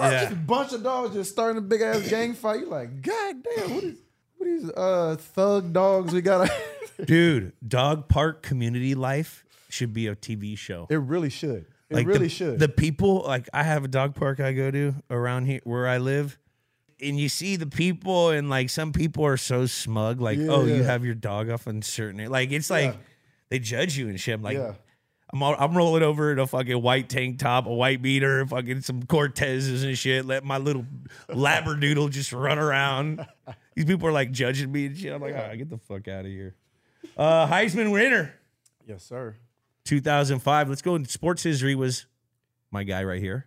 yeah. bunch of dogs just starting a big-ass gang fight. You're like, God damn, what is what are these uh, thug dogs we got? Dude, dog park community life should be a T V show. It really should. It like really the, should. The people, like I have a dog park I go to around here where I live, and you see the people, and like some people are so smug, like, yeah, oh, yeah. you have your dog off on certain, like it's like yeah. they judge you and shit. I'm like, yeah. I'm all, I'm rolling over in a fucking white tank top, a white beater, fucking some Cortezes and shit. Let my little labradoodle just run around. These people are like judging me and shit. I'm like, yeah. all right, get the fuck out of here. Uh, Heisman winner. Yes, sir. two thousand five. Let's go in sports history. Was my guy right here?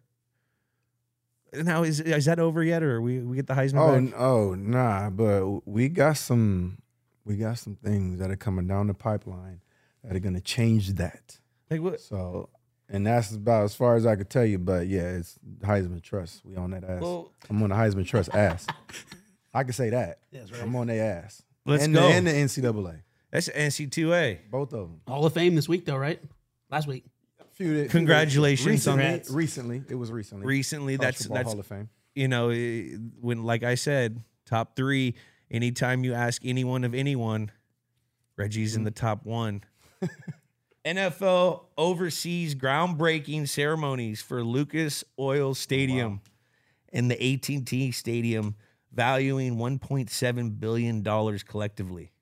Now is is that over yet, or we we get the Heisman? Oh, oh nah, but we got some we got some things that are coming down the pipeline that are gonna change that. Like what? So, and that's about as far as I could tell you. But yeah, it's Heisman Trust. We on that ass. Well, I'm on the Heisman Trust ass. I can say that. Yes, right. I'm on their ass. Let's and go. The, and the N C double A. That's N C double A. Both of them. Hall of Fame this week, though, right? Last week. Few, congratulations few on that. Recently, it was recently. Recently, College that's that's Hall of Fame. You know, when like I said, top three. Anytime you ask anyone of anyone, Reggie's mm-hmm. in the top one. N F L oversees groundbreaking ceremonies for Lucas Oil Stadium wow. and the A T and T Stadium, valuing one point seven billion dollars collectively.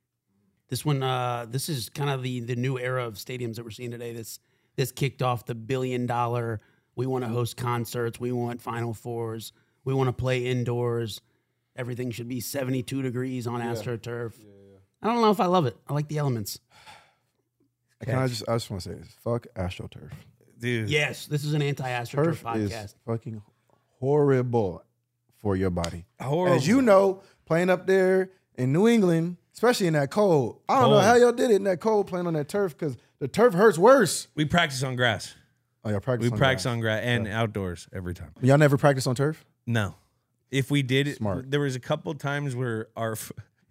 This one, uh, this is kind of the the new era of stadiums that we're seeing today. This this kicked off the billion dollar We want to host concerts. We want Final Fours. We want to play indoors. Everything should be seventy-two degrees on yeah. AstroTurf. Yeah, yeah. I don't know if I love it. I like the elements. Can I just I just want to say this. Fuck AstroTurf. Dude. Yes, this is an anti-AstroTurf podcast. Is fucking horrible for your body. Horrible. As you know, playing up there in New England, especially in that cold. I don't cold. know how y'all did it in that cold playing on that turf because the turf hurts worse. We practice on grass. Oh, y'all practice we on practice grass. on grass and yeah. outdoors every time. Y'all never practice on turf? No. If we did it, Smart. there was a couple times where our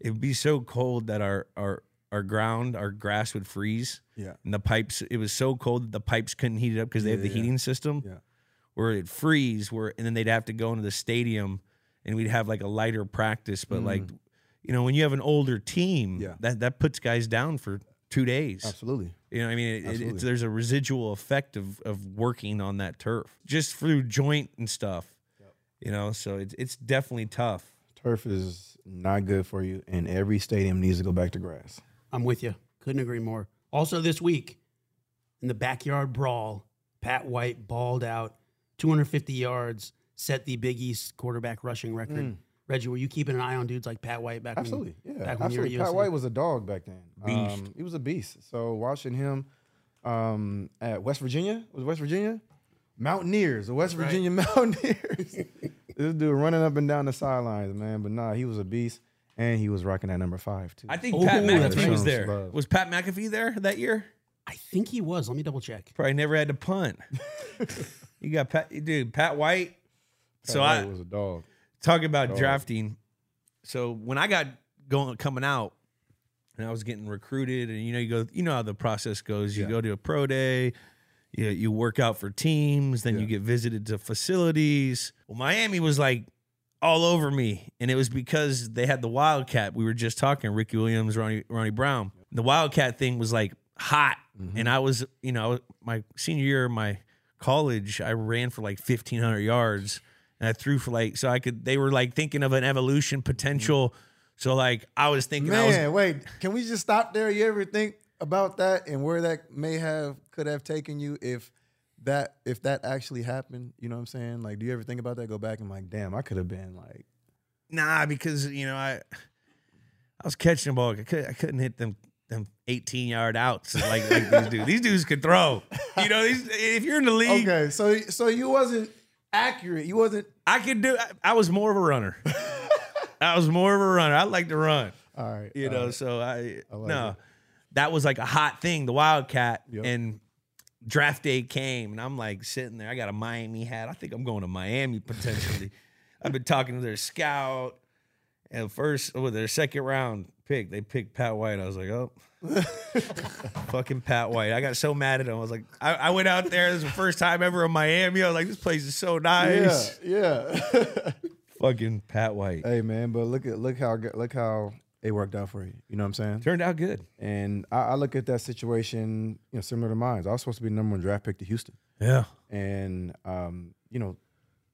it would be so cold that our our Our ground, our grass would freeze. Yeah. And the pipes, it was so cold that the pipes couldn't heat it up because they yeah, have the yeah. heating system. Yeah. Where it'd freeze, where and then they'd have to go into the stadium and we'd have like a lighter practice. But mm. like, you know, when you have an older team, yeah. that, that puts guys down for two days. Absolutely. You know, I mean, it, it, it's, there's a residual effect of of working on that turf just through joint and stuff, yep. you know, so it's, it's definitely tough. Turf is not good for you, and every stadium needs to go back to grass. I'm with you. Couldn't agree more. Also this week, in the backyard brawl, Pat White balled out, two hundred fifty yards, set the Big East quarterback rushing record. Mm. Reggie, were you keeping an eye on dudes like Pat White back Absolutely. when, yeah. back when Absolutely. you were Pat U S C? White was a dog back then. Beast. Um, he was a beast. So watching him um, at West Virginia, was it West Virginia? Mountaineers, the West right. Virginia Mountaineers. This dude running up and down the sidelines, man. But nah, he was a beast. And he was rocking that number five, too. I think oh, Pat McAfee was there. Love. Was Pat McAfee there that year? I think he was. Let me double check. Probably never had to punt. You got Pat, dude, Pat White. Pat so White I was a dog. Talk about dog. drafting. So when I got going, coming out, and I was getting recruited, and you know, you go, you know how the process goes. You yeah. go to a pro day, you you work out for teams, then yeah. you get visited to facilities. Well, Miami was like all over me, and it was because they had the Wildcat. We were just talking Ricky Williams, Ronnie, Ronnie Brown. The Wildcat thing was like hot, mm-hmm. and I was, you know, my senior year, my college, I ran for like fifteen hundred yards, and I threw for like so I could. They were like thinking of an evolution potential, mm-hmm. so like I was thinking, man, I was, wait, can we just stop there? You ever think about that and where that may have could have taken you if? That if that actually happened, you know what I'm saying? Like, do you ever think about that? Go back and like, damn, I could have been like, nah, because you know I, I was catching the ball. I, could, I couldn't hit them them eighteen yard outs like, like these dudes. These dudes could throw. You know, these, if you're in the league. Okay, so so you wasn't accurate. You wasn't. I could do. I, I was more of a runner. I was more of a runner. I like to run. All right. You all know, right. so I, I like no, it. that was like a hot thing. The Wildcat yep. and. Draft day came, and I'm like sitting there. I got a Miami hat. I think I'm going to Miami potentially. I've been talking to their scout, and first, oh, their second round pick, they picked Pat White. I was like, oh, fucking Pat White. I got so mad at him. I was like, I, I went out there. This was the first time ever in Miami. I was like, this place is so nice. Yeah, yeah. Fucking Pat White. Hey man, but look at look how look how. It worked out for you. You know what I'm saying? Turned out good. And I, I look at that situation, you know, similar to mine. I was supposed to be the number one draft pick to Houston. Yeah. And, um, you know,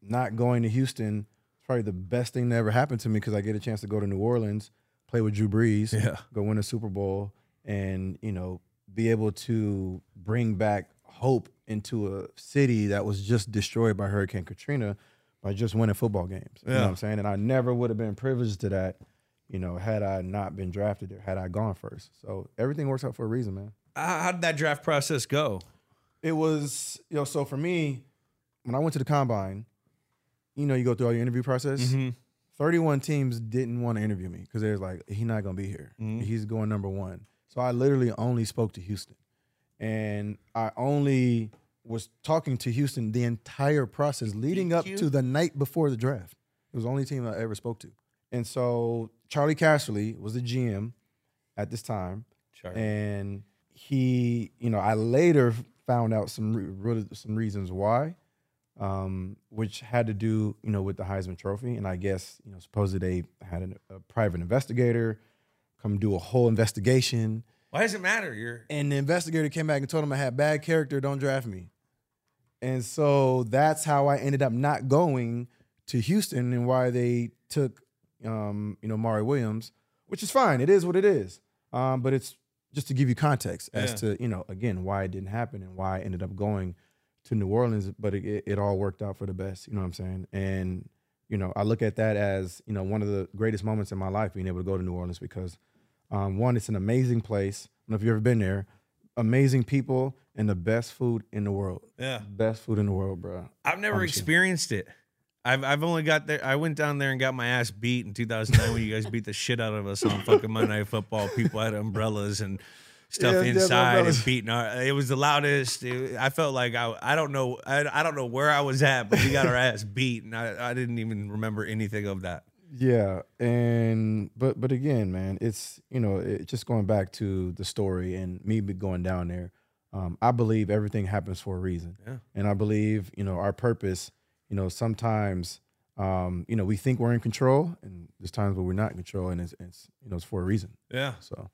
not going to Houston is probably the best thing that ever happened to me because I get a chance to go to New Orleans, play with Drew Brees, yeah. go win a Super Bowl, and, you know, be able to bring back hope into a city that was just destroyed by Hurricane Katrina by just winning football games. Yeah. You know what I'm saying? And I never would have been privileged to that. You know, had I not been drafted there, had I gone first. So everything works out for a reason, man. How did that draft process go? It was, you know, so for me, when I went to the combine, you know, you go through all your interview process. Mm-hmm. thirty-one teams didn't want to interview me because they was like, he's not going to be here. Mm-hmm. He's going number one. So I literally only spoke to Houston. And I only was talking to Houston the entire process leading Thank up you. to the night before the draft. It was the only team I ever spoke to. And so Charlie Casserly was the G M at this time. Charlie. And he, you know, I later found out some re some reasons why, um, which had to do, you know, with the Heisman Trophy. And I guess, you know, supposedly they had an, a private investigator come do a whole investigation. Why does it matter? You're and the investigator came back and told him I had bad character, don't draft me. And so that's how I ended up not going to Houston and why they took, um, you know, Mari Williams, which is fine. It is what it is. Um, but it's just to give you context as yeah. to, you know, again, why it didn't happen and why I ended up going to New Orleans. But it, it all worked out for the best. You know what I'm saying? And, you know, I look at that as, you know, one of the greatest moments in my life, being able to go to New Orleans because, Um, one, it's an amazing place. I don't know if you've ever been there. Amazing people and the best food in the world. Yeah. Best food in the world, bro. I've never Honestly. experienced it. I've I've only got there. I went down there and got my ass beat in two thousand nine when you guys beat the shit out of us on fucking Monday Night Football. People had umbrellas and stuff yeah, inside and beating our. It was the loudest. It, I felt like I I don't know I, I don't know where I was at, but we got our ass beat, and I I didn't even remember anything of that. Yeah, and but but again, man, it's, you know, it, just going back to the story and me going down there, um, I believe everything happens for a reason. Yeah. And I believe, you know, our purpose, you know, sometimes, um, you know, we think we're in control, and there's times where we're not in control, and it's, it's you know, it's for a reason. Yeah. So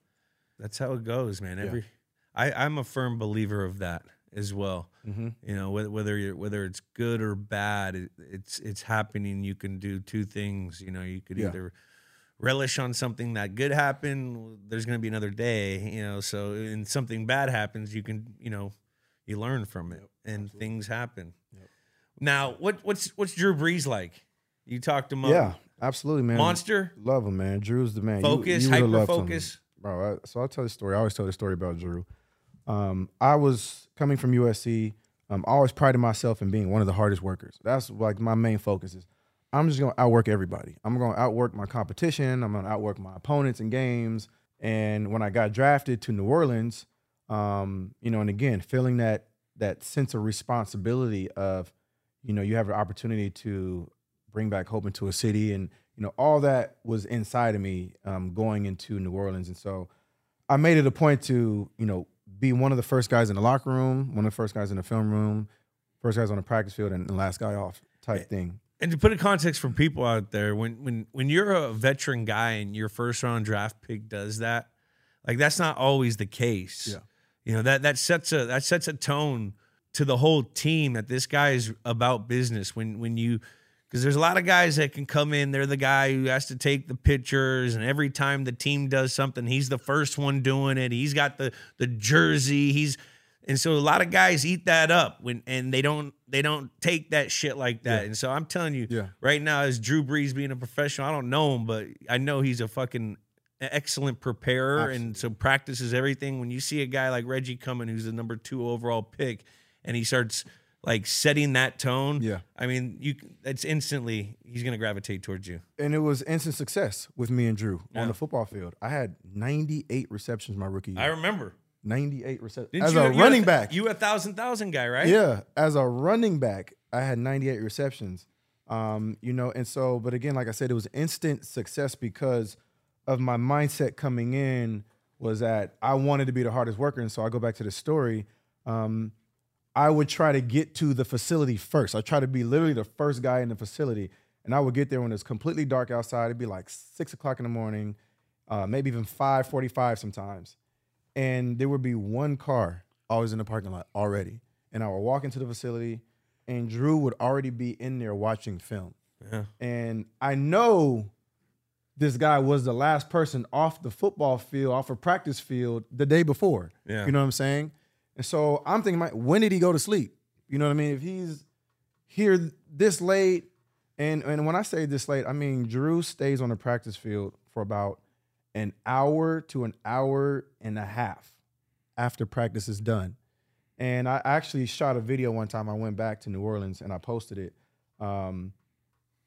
that's how it goes, man. Every yeah. I, I'm a firm believer of that as well. Mm-hmm. You know, whether you're, whether it's good or bad, it, it's it's happening. You can do two things. You know, you could yeah. either relish on something that good happened. There's going to be another day. You know, so and something bad happens, you can, you know, you learn from it, and Absolutely. things happen. Yep. Now, what what's what's Drew Brees like? You talked him up. Yeah, absolutely, man. Monster, love him, man. Drew's the man. Focus, you, you hyper focus, bro. I, so I'll tell the story. I always tell the story about Drew. Um, I was coming from U S C. Um, I always prided myself in being one of the hardest workers. That's like my main focus is I'm just going to outwork everybody. I'm going to outwork my competition. I'm going to outwork my opponents in games. And when I got drafted to New Orleans, um, you know, and again, feeling that, that sense of responsibility of, you know, you have an opportunity to bring back hope into a city. And, you know, all that was inside of me um, going into New Orleans. And so I made it a point to, you know, be one of the first guys in the locker room, one of the first guys in the film room, first guys on the practice field, and the last guy off type thing. And to put in context for people out there, when when when you're a veteran guy and your first round draft pick does that, like that's not always the case. Yeah. You know, that that sets a that sets a tone to the whole team that this guy is about business. When when you because there's a lot of guys that can come in, they're the guy who has to take the pictures, and every time the team does something, he's the first one doing it. He's got the the jersey. He's and so a lot of guys eat that up when and they don't they don't take that shit like that. Yeah. And so I'm telling you, yeah. right now, as Drew Brees being a professional, I don't know him, but I know he's a fucking excellent preparer. Absolutely. And so practices everything. When you see a guy like Reggie Cummins, who's the number two overall pick, and he starts like setting that tone, yeah. I mean, you. It's instantly he's gonna gravitate towards you. And it was instant success with me and Drew yeah. on the football field. I had ninety-eight receptions my rookie year. I remember ninety-eight receptions as you, a running back. You a thousand thousand guy, right? Yeah, as a running back, I had ninety-eight receptions. Um, you know, and so, but again, like I said, it was instant success because of my mindset coming in was that I wanted to be the hardest worker, and so I go back to the story. Um, I would try to get to the facility first. I try to be literally the first guy in the facility. And I would get there when it's completely dark outside. It'd be like six o'clock in the morning, uh, maybe even five forty-five sometimes. And there would be one car always in the parking lot already. And I would walk into the facility, and Drew would already be in there watching film. Yeah. And I know this guy was the last person off the football field, off a practice field the day before. Yeah. You know what I'm saying? And so I'm thinking, when did he go to sleep? You know what I mean? If he's here this late, and, and when I say this late, I mean Drew stays on the practice field for about an hour to an hour and a half after practice is done. And I actually shot a video one time. I went back to New Orleans and I posted it. Um,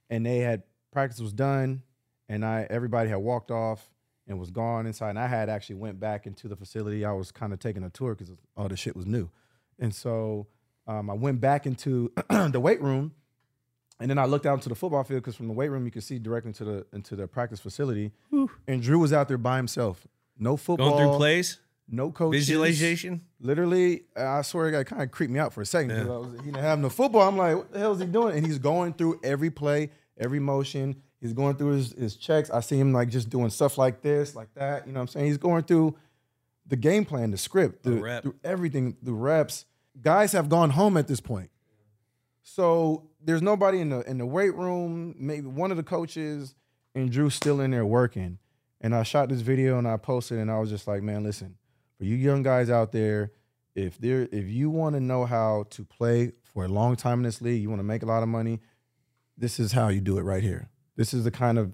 and they had practice was done, and I everybody had walked off and was gone inside. And I had actually went back into the facility. I was kind of taking a tour because all the shit was new. And so um, I went back into the weight room, and then I looked out into the football field because from the weight room, you could see directly into the, into the practice facility. Whew. And Drew was out there by himself. No football. Going through plays? no coaches. Visualization? Literally, I swear to God, it kind of creeped me out for a second. Yeah. I was, he didn't have no football. I'm like, what the hell is he doing? And he's going through every play, every motion. He's going through his, his checks. I see him like just doing stuff like this, like that. You know what I'm saying? He's going through the game plan, the script, the, the rep. through everything, the reps. Guys have gone home at this point. So there's nobody in the in the weight room, maybe one of the coaches, and Drew's still in there working. And I shot this video and I posted and I was just like, man, listen, for you young guys out there, if there if you want to know how to play for a long time in this league, you want to make a lot of money, this is how you do it right here. This is the kind of,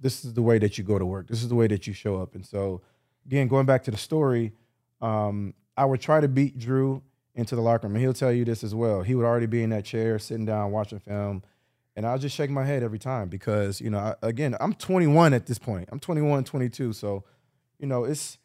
this is the way that you go to work. This is the way that you show up. And so, again, going back to the story, um, I would try to beat Drew into the locker room. And he'll tell you this as well. He would already be in that chair, sitting down, watching film. And I'll just shake my head every time because, you know, I, again, I'm twenty-one at this point. I'm twenty-one, twenty-two. So, you know, it's,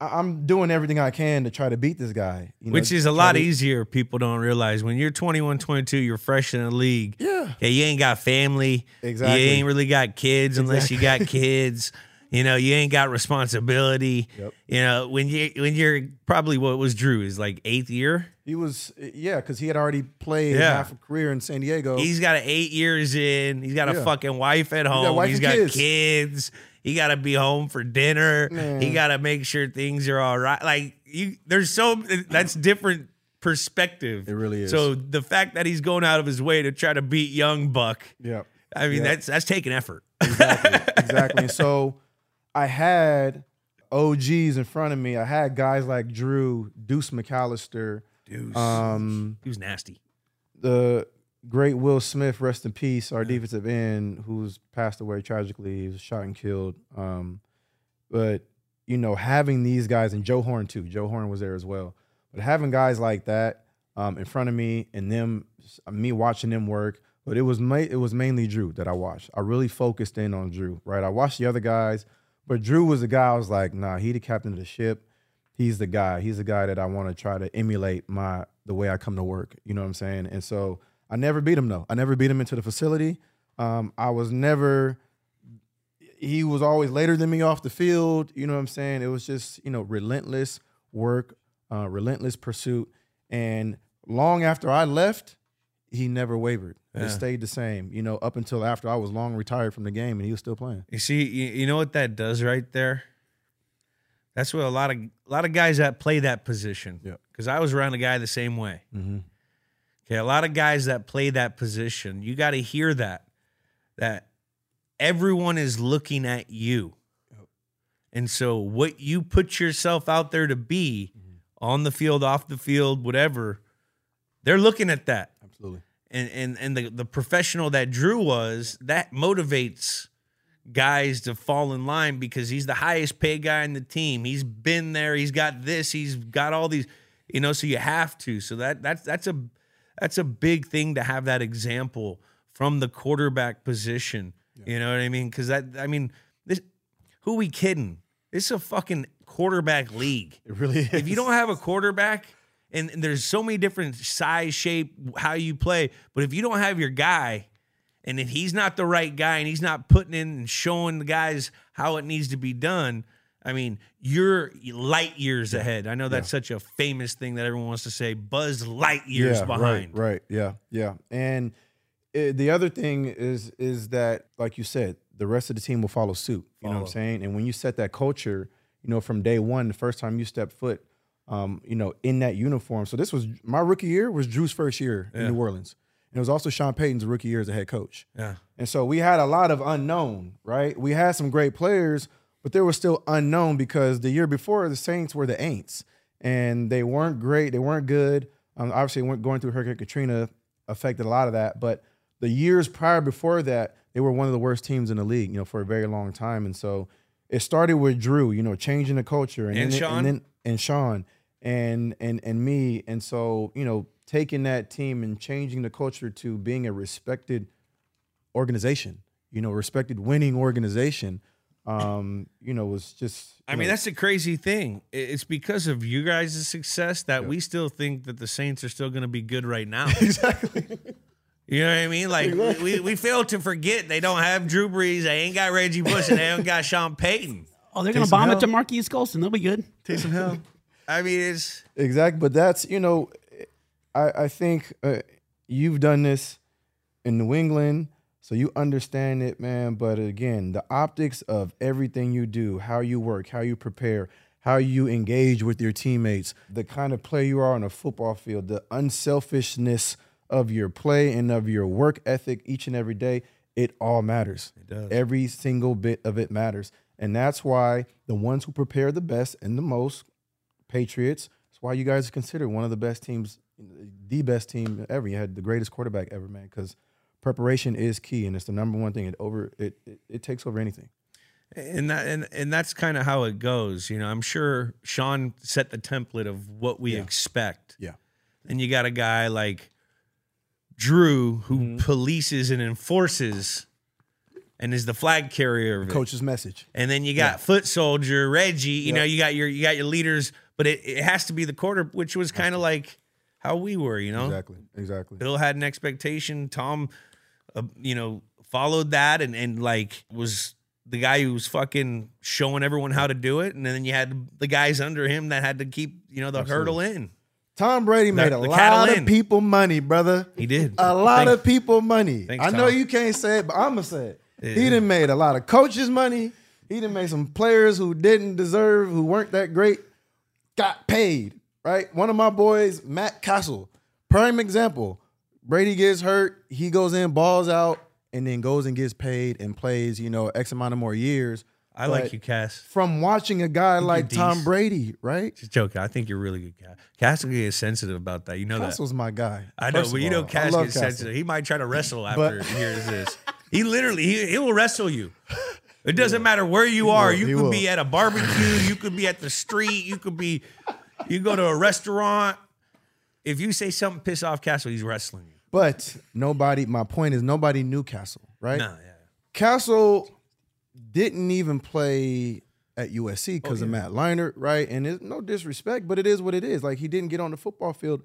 I'm doing everything I can to try to beat this guy. You know, which is a lot to... easier. People don't realize when you're twenty-one, twenty-two, you're fresh in the league. Yeah. Yeah, you ain't got family. Exactly. You ain't really got kids unless exactly. you got kids. You know, you ain't got responsibility. Yep. You know, when you when you're probably what was Drew is like eighth year. He was yeah, because he had already played yeah. half a career in San Diego. He's got eight years in. He's got yeah. a fucking wife at home. He's got, wife He's got kids. kids. He got to be home for dinner. Man. He got to make sure things are all right. Like you, there's so that's different perspective. It really is. So the fact that he's going out of his way to try to beat young Buck. Yeah. I mean yep. that's that's taking effort. Exactly. Exactly. And so. I had O Gs in front of me. I had guys like Drew, Deuce McAllister. Deuce. Um, he was nasty. The great Will Smith, rest in peace, our yeah. defensive end, who's passed away tragically. He was shot and killed. Um, but, you know, having these guys, and Joe Horn too. Joe Horn was there as well. But having guys like that um, in front of me and them, me watching them work. But it was, ma it was mainly Drew that I watched. I really focused in on Drew, right? I watched the other guys. But Drew was the guy I was like, nah, he the captain of the ship. He's the guy. He's the guy that I want to try to emulate my the way I come to work. You know what I'm saying? And so I never beat him, though. I never beat him into the facility. Um, I was never – he was always later than me off the field. You know what I'm saying? It was just, you know, relentless work, uh, relentless pursuit. And long after I left, he never wavered. It yeah. stayed the same, you know, up until after I was long retired from the game and he was still playing. You see, you, you know what that does right there? That's what a lot of a lot of guys that play that position. Yeah. Because I was around a guy the same way. Mm-hmm. Okay, a lot of guys that play that position, you got to hear that, that everyone is looking at you. Yep. And so what you put yourself out there to be mm-hmm. on the field, off the field, whatever, they're looking at that. Absolutely. And and and the, the professional that Drew was, that motivates guys to fall in line because he's the highest paid guy in the team. He's been there. He's got this. He's got all these, you know. So you have to. So that that's that's a that's a big thing to have that example from the quarterback position. Yeah. You know what I mean? Because that I mean, this who we kidding? This is a fucking quarterback league. It really is. If you don't have a quarterback. And there's so many different size, shape, how you play. But if you don't have your guy, and if he's not the right guy, and he's not putting in and showing the guys how it needs to be done, I mean, you're light years ahead. I know that's yeah. such a famous thing that everyone wants to say, Buzz light years yeah, behind. Right, right, yeah, yeah. And it, the other thing is, is that, like you said, the rest of the team will follow suit. You follow. know what I'm saying? And when you set that culture, you know, from day one, the first time you step foot, Um, you know, in that uniform. So this was my rookie year was Drew's first year yeah. in New Orleans. And it was also Sean Payton's rookie year as a head coach. Yeah. And so we had a lot of unknown, right? We had some great players, but they were still unknown because the year before the Saints were the Aints. And they weren't great. They weren't good. Um, obviously, going through Hurricane Katrina affected a lot of that. But the years prior before that, they were one of the worst teams in the league, you know, for a very long time. And so it started with Drew, you know, changing the culture. And, and then, Sean. And, then, and Sean. And and and me, and so, you know, taking that team and changing the culture to being a respected organization, you know, respected winning organization, um, you know, was just. I know. mean, that's the crazy thing. It's because of you guys' success that yeah. we still think that the Saints are still going to be good right now. Exactly. You know what I mean? Like exactly. we we fail to forget they don't have Drew Brees, they ain't got Reggie Bush, and they don't got Sean Payton. Oh, they're going to bomb it to Marquise Colston. They'll be good. Take some help. I mean, it's exactly. But that's, you know, I, I think uh, you've done this in New England, so you understand it, man. But again, the optics of everything you do, how you work, how you prepare, how you engage with your teammates, the kind of player you are on a football field, the unselfishness of your play and of your work ethic each and every day, it all matters. It does. Every single bit of it matters. And that's why the ones who prepare the best and the most, Patriots, that's why you guys are considered one of the best teams, the best team ever. You had the greatest quarterback ever, man, because preparation is key, and it's the number one thing. It over it it, it takes over anything. And that and, and that's kind of how it goes. You know, I'm sure Sean set the template of what we yeah. expect. Yeah. And you got a guy like Drew who mm-hmm. polices and enforces and is the flag carrier of coach's it. message. And then you got yeah. foot soldier, Reggie, you yep. know, you got your you got your leaders, but it, it has to be the quarter, which was kind of like how we were, you know? Exactly, exactly. Bill had an expectation. Tom, uh, you know, followed that and, and like was the guy who was fucking showing everyone how to do it. And then you had the guys under him that had to keep, you know, the Absolutely. hurdle in. Tom Brady made the, a the lot of people money, brother. He did. A lot Thanks. of people money. Thanks, I know Tom. You can't say it, but I'm going to say it. It he done made a lot of coaches money. He done made some players who didn't deserve, who weren't that great, got paid, right? One of my boys, Matt Castle, prime example. Brady gets hurt. He goes in, balls out, and then goes and gets paid and plays, you know, X amount of more years. I but like you, Cass. From watching a guy like Tom Brady, right? Just joking. I think you're a really good guy. Cass is sensitive about that. You know Cass that. Cass was my guy. I know, but you know Cass is sensitive. He might try to wrestle after he hears this. He literally, he, he will wrestle you. It doesn't matter where you are. Will, you could will. be at a barbecue. You could be at the street. You could be, you go to a restaurant. If you say something piss off Castle, he's wrestling you. But nobody, my point is nobody knew Castle, right? No, yeah. Castle didn't even play at U S C because oh, yeah. of Matt Leinart, right? And it's no disrespect, but it is what it is. Like, he didn't get on the football field.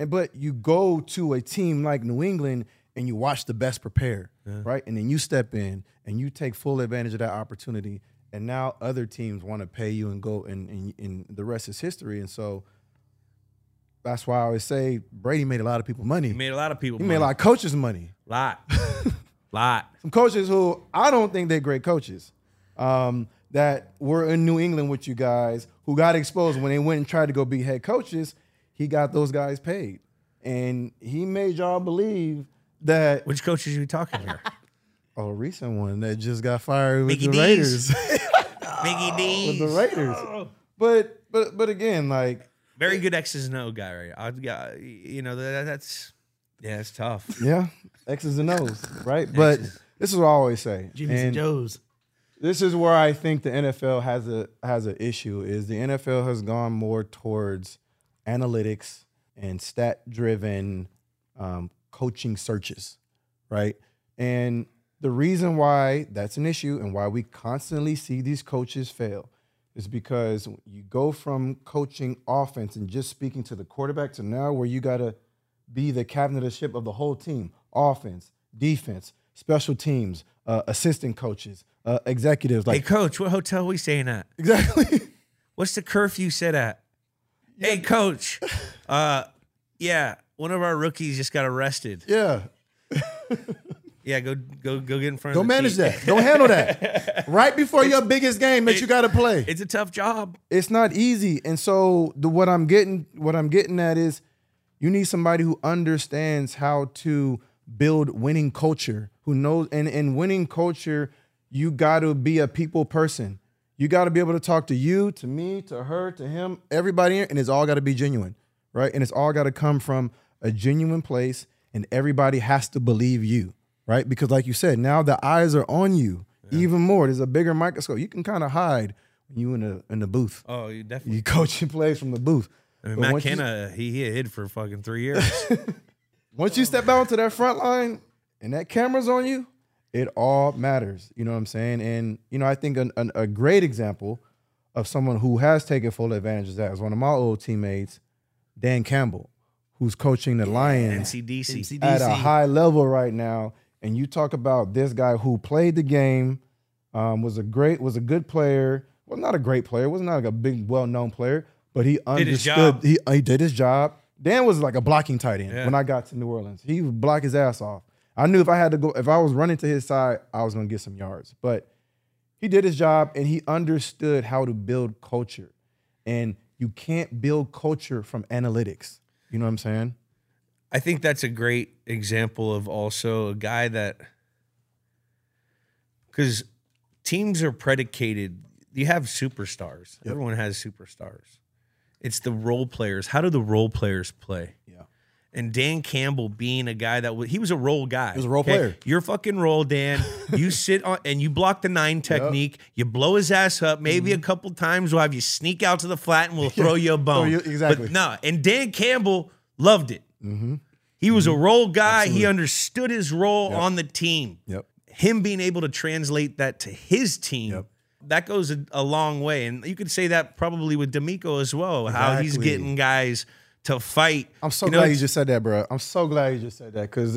and But you go to a team like New England and you watch the best prepare, yeah. right? And then you step in and you take full advantage of that opportunity. And now other teams want to pay you and go, and, and, and the rest is history. And so that's why I always say Brady made a lot of people money. He made a lot of people he money. He made a lot of coaches money. A lot. lot. Some coaches who I don't think they're great coaches um, that were in New England with you guys who got exposed when they went and tried to go be head coaches. He got those guys paid. And he made y'all believe that. Which coaches are you talking here? Oh, a recent one that just got fired with Mickey the D's. Raiders. Mickey D's. With the Raiders. Oh. But but but again, like very good X's and O guy, right? I got you know that, that's yeah, it's tough. Yeah, X's and O's, right? But X's. This is what I always say. Jimmy's and Joe's. This is where I think the N F L has a has an issue. Is the N F L has gone more towards analytics and stat driven. Um, coaching searches, right? And the reason why that's an issue and why we constantly see these coaches fail is because you go from coaching offense and just speaking to the quarterback to now where you got to be the captain of the ship of the whole team, offense, defense, special teams, uh, assistant coaches, uh, executives. Like, hey, coach, what hotel are we staying at? Exactly. What's the curfew set at? Yeah. Hey, coach, uh, yeah. one of our rookies just got arrested. Yeah. yeah, go go go get in front go of the Go manage team. that. Go handle that. Right before it's, your biggest game that it, you got to play. It's a tough job. It's not easy. And so the, what I'm getting what I'm getting at is you need somebody who understands how to build winning culture, who knows and in winning culture, you got to be a people person. You got to be able to talk to you, to me, to her, to him, everybody, and it's all got to be genuine, right? And it's all got to come from a genuine place, and everybody has to believe you, right? Because like you said, now the eyes are on you yeah. even more. There's a bigger microscope. You can kind of hide when you in the in the booth. Oh, you definitely. You coaching plays from the booth. I mean, but Matt Canna, you, he hid for fucking three years. Once you step out onto that front line and that camera's on you, it all matters. You know what I'm saying? And, you know, I think an, an, a great example of someone who has taken full advantage of that is one of my old teammates, Dan Campbell, who's coaching the Lions M C D C. At a high level right now, and you talk about this guy who played the game, um, was a great, was a good player. Well, not a great player. Wasn't like a big, well-known player, But he understood. Did his job. He, he did his job. Dan was like a blocking tight end yeah. when I got to New Orleans. He would block his ass off. I knew if I had to go, if I was running to his side, I was going to get some yards. But he did his job, and he understood how to build culture. And you can't build culture from analytics. You know what I'm saying? I think that's a great example of also a guy that, because teams are predicated, you have superstars. Yep. Everyone has superstars. It's the role players. How do the role players play? Yeah. And Dan Campbell being a guy that was, he was a role guy. He was a role okay? player. You're fucking role, Dan. You sit on and you block the nine technique. Yep. You blow his ass up. Maybe mm-hmm. a couple times we'll have you sneak out to the flat and we'll throw you a bone. You, exactly. But nah, and Dan Campbell loved it. Mm-hmm. He was mm-hmm. a role guy. Absolutely. He understood his role yep. on the team. Yep. Him being able to translate that to his team. Yep. That goes a, a long way. And you could say that probably with D'Amico as well, exactly. how he's getting guys to fight. I'm so you know, glad you just said that, bro. I'm so glad you just said that. Because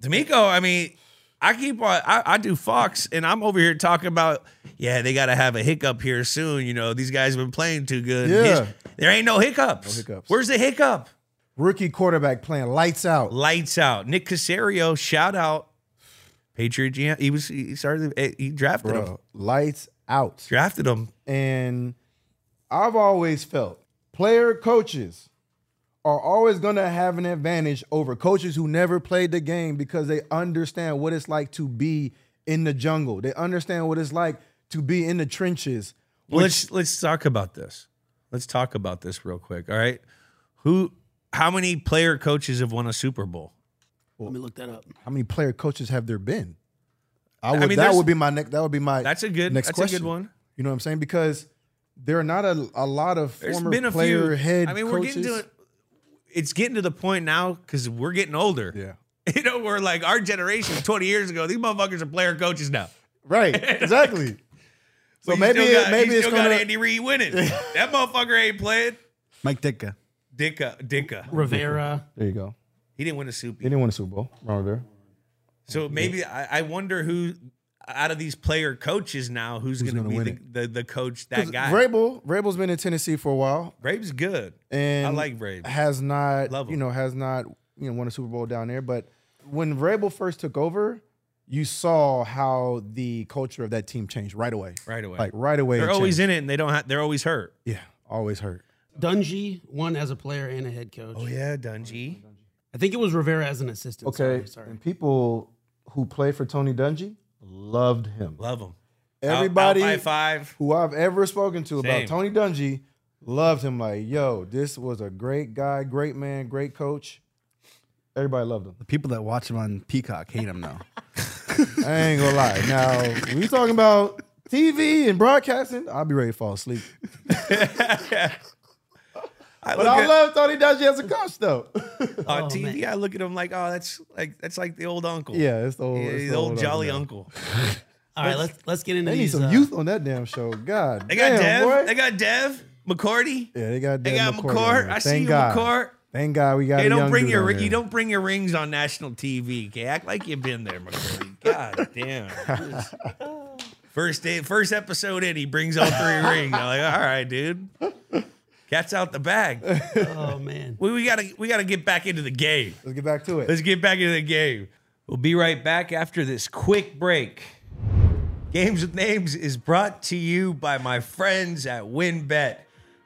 D'Amico, I mean, I keep on, I, I do Fox, and I'm over here talking about, yeah, they got to have a hiccup here soon. You know, these guys have been playing too good. Yeah. His, there ain't no hiccups. No hiccups. Where's the hiccup? Rookie quarterback playing lights out. Lights out. Nick Caserio, shout out. Patriot G M. He, was, he, started, he drafted bro, him. Lights out. Out. Drafted him. And I've always felt player coaches are always going to have an advantage over coaches who never played the game because they understand what it's like to be in the jungle. They understand what it's like to be in the trenches. Well, let's let's talk about this. Let's talk about this real quick, all right? Who how many player coaches have won a Super Bowl? Well, let me look that up. How many player coaches have there been? I, would, I mean, that would be my next. That would be my. That's a good. Next that's question. a good one. You know what I'm saying? Because there are not a, a lot of there's former been a player few, head. I mean, coaches. we're getting to it. It's getting to the point now because we're getting older. Yeah, you know, we're like our generation twenty years ago. These motherfuckers are player coaches now. Right. Exactly. So well, maybe got, maybe you it's still gonna... got Andy Reid winning. That motherfucker ain't playing. Mike Ditka. Ditka. Ditka. Rivera. There you go. He didn't win a Super. He didn't win a Super Bowl. Wrong there. So maybe I, I wonder who out of these player coaches now who's, who's going to be the, the the coach that guy. Vrabel, Vrabel's been in Tennessee for a while. Vrabel's good, and I like Vrabel. Has not Love you know has not you know won a Super Bowl down there. But when Vrabel first took over, you saw how the culture of that team changed right away. Right away, like right away. They're always changed. in it, and they don't. Have, they're always hurt. Yeah, always hurt. Dungy won as a player and a head coach. Oh yeah, Dungy. I think it was Rivera as an assistant. Okay, sorry. sorry. And people who played for Tony Dungy loved him. Love him. Everybody out, out high five. who I've ever spoken to Same. about Tony Dungy loved him. Like, yo, this was a great guy, great man, great coach. Everybody loved him. The people that watch him on Peacock hate him now. I ain't gonna lie. Now, we talking about T V and broadcasting, I'll be ready to fall asleep. I but I at, love Tony Dungy as a coach, though. On oh, T V, man. I look at him like, oh, that's like that's like the old uncle. Yeah, it's the old, yeah, it's the the old, old jolly uncle. uncle. All right, let's let's get into. They these, need some uh, youth on that damn show. God, they got damn, Dev. Boy. They got Dev McCourty. Yeah, they got. Dev they got McCourt. I see you, McCourt. Thank God we got. Hey, don't a young bring your Ricky. You don't bring your rings on national T V. Okay, act like you've been there, McCourty. God damn. First day, first episode in, he brings all three rings. I'm like, all right, dude. Cat's out the bag. Oh man, we, we gotta we gotta get back into the game. Let's get back to it. Let's get back into the game. We'll be right back after this quick break. Games with Names is brought to you by my friends at WynnBET.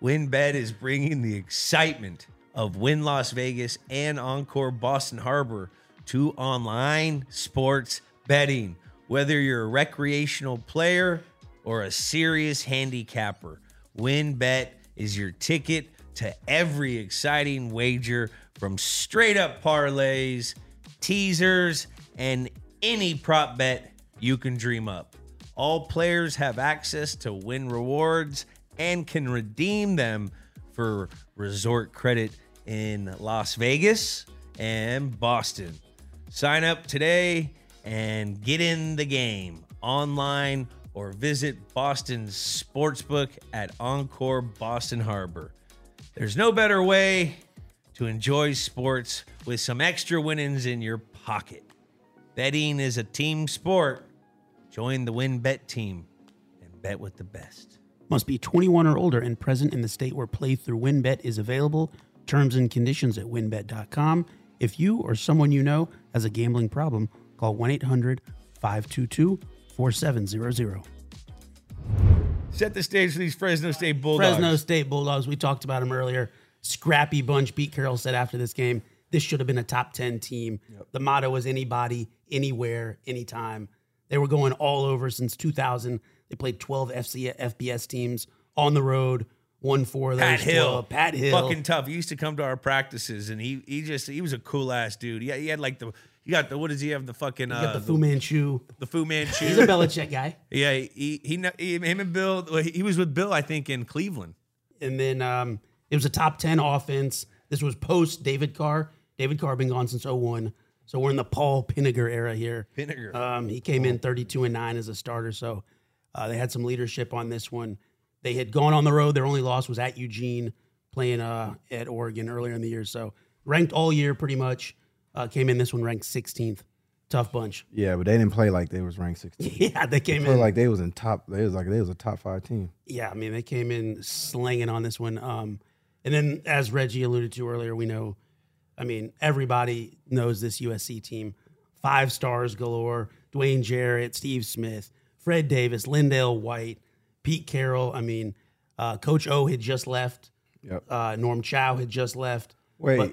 WynnBET is bringing the excitement of Wynn Las Vegas and Encore Boston Harbor to online sports betting. Whether you're a recreational player or a serious handicapper, WynnBET is your ticket to every exciting wager, from straight up parlays, teasers, and any prop bet you can dream up. All players have access to Wynn Rewards and can redeem them for resort credit in Las Vegas and Boston. Sign up today and get in the game online, or visit Boston's Sportsbook at Encore Boston Harbor. There's no better way to enjoy sports with some extra winnings in your pocket. Betting is a team sport. Join the WynnBET team and bet with the best. must be twenty-one or older and present in the state where play through WynnBET is available. Terms and conditions at wynn bet dot com. If you or someone you know has a gambling problem, call one eight hundred five two two four seven zero zero. Set the stage for these Fresno State Bulldogs. Fresno State Bulldogs, we talked about them earlier. Scrappy bunch. Pete Carroll said after this game, this should have been a top ten team. Yep. The motto was anybody, anywhere, anytime. They were going all over since two thousand. They played twelve F B S teams on the road. Won four of those. Pat Hill. twelve. Pat Hill. Fucking tough. He used to come to our practices, and he he just, he was a cool-ass dude. He had, he had like the, he got the, what does he have, the fucking. He got uh, the Fu Manchu. The, the Fu Manchu. He's a Belichick guy. Yeah, he, he, he, him and Bill, he was with Bill, I think, in Cleveland. And then um, it was a top ten offense. This was post-David Carr. David Carr been gone since oh one. So we're in the Paul Pinniger era here. Pinniger. Um, he came in thirty-two and nine as a starter, so uh, they had some leadership on this one. They had gone on the road. Their only loss was at Eugene, playing uh, at Oregon earlier in the year. So ranked all year pretty much. Uh, came in this one ranked sixteenth. Tough bunch. Yeah, but they didn't play like they was ranked sixteenth. Yeah, they came they in. Played like they was in top. They was like they was a top five team. Yeah, I mean they came in slinging on this one. Um, and then as Reggie alluded to earlier, we know. I mean everybody knows this U S C team. Five stars galore. Dwayne Jarrett, Steve Smith, Fred Davis, Lendale White. Pete Carroll, I mean, uh, Coach O had just left. Yep. Uh, Norm Chow had just left. Wait, but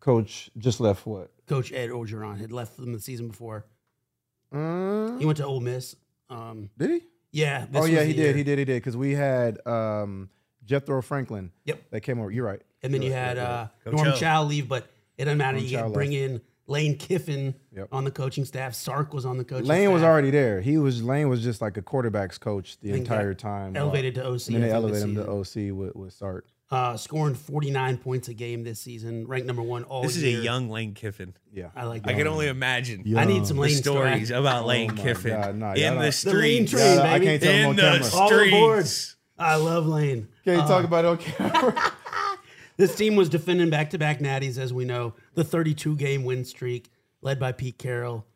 Coach just left what? Coach Ed Orgeron had left them the season before. Um, he went to Ole Miss. Um, did he? Yeah. This oh, yeah, he did, he did. He did. He did. Because we had um, Jethro Franklin. Yep. That came over. You're right. And then You're you right. had uh, Norm Chow. Chow leave, but it doesn't matter. Norm you Chow bring left. in Lane Kiffin yep. on the coaching staff. Sark was on the coaching Lane staff. Lane was already there. He was Lane was just like a quarterback's coach the entire time. Elevated to O C. And then they elevated him to O C with, with Sark. Uh, scoring forty-nine points a game this season. Ranked number one all year. This is a young Lane Kiffin. Yeah. I like that. I can only imagine. Young. I need some Lane stories story. about Lane oh Kiffin. God, nah, in the streets. The train, yeah, I can't tell in on the camera. All aboard. I love Lane. Can't uh, talk about it on camera. This team was defending back-to-back natties, as we know. The thirty-two game win streak, led by Pete Carroll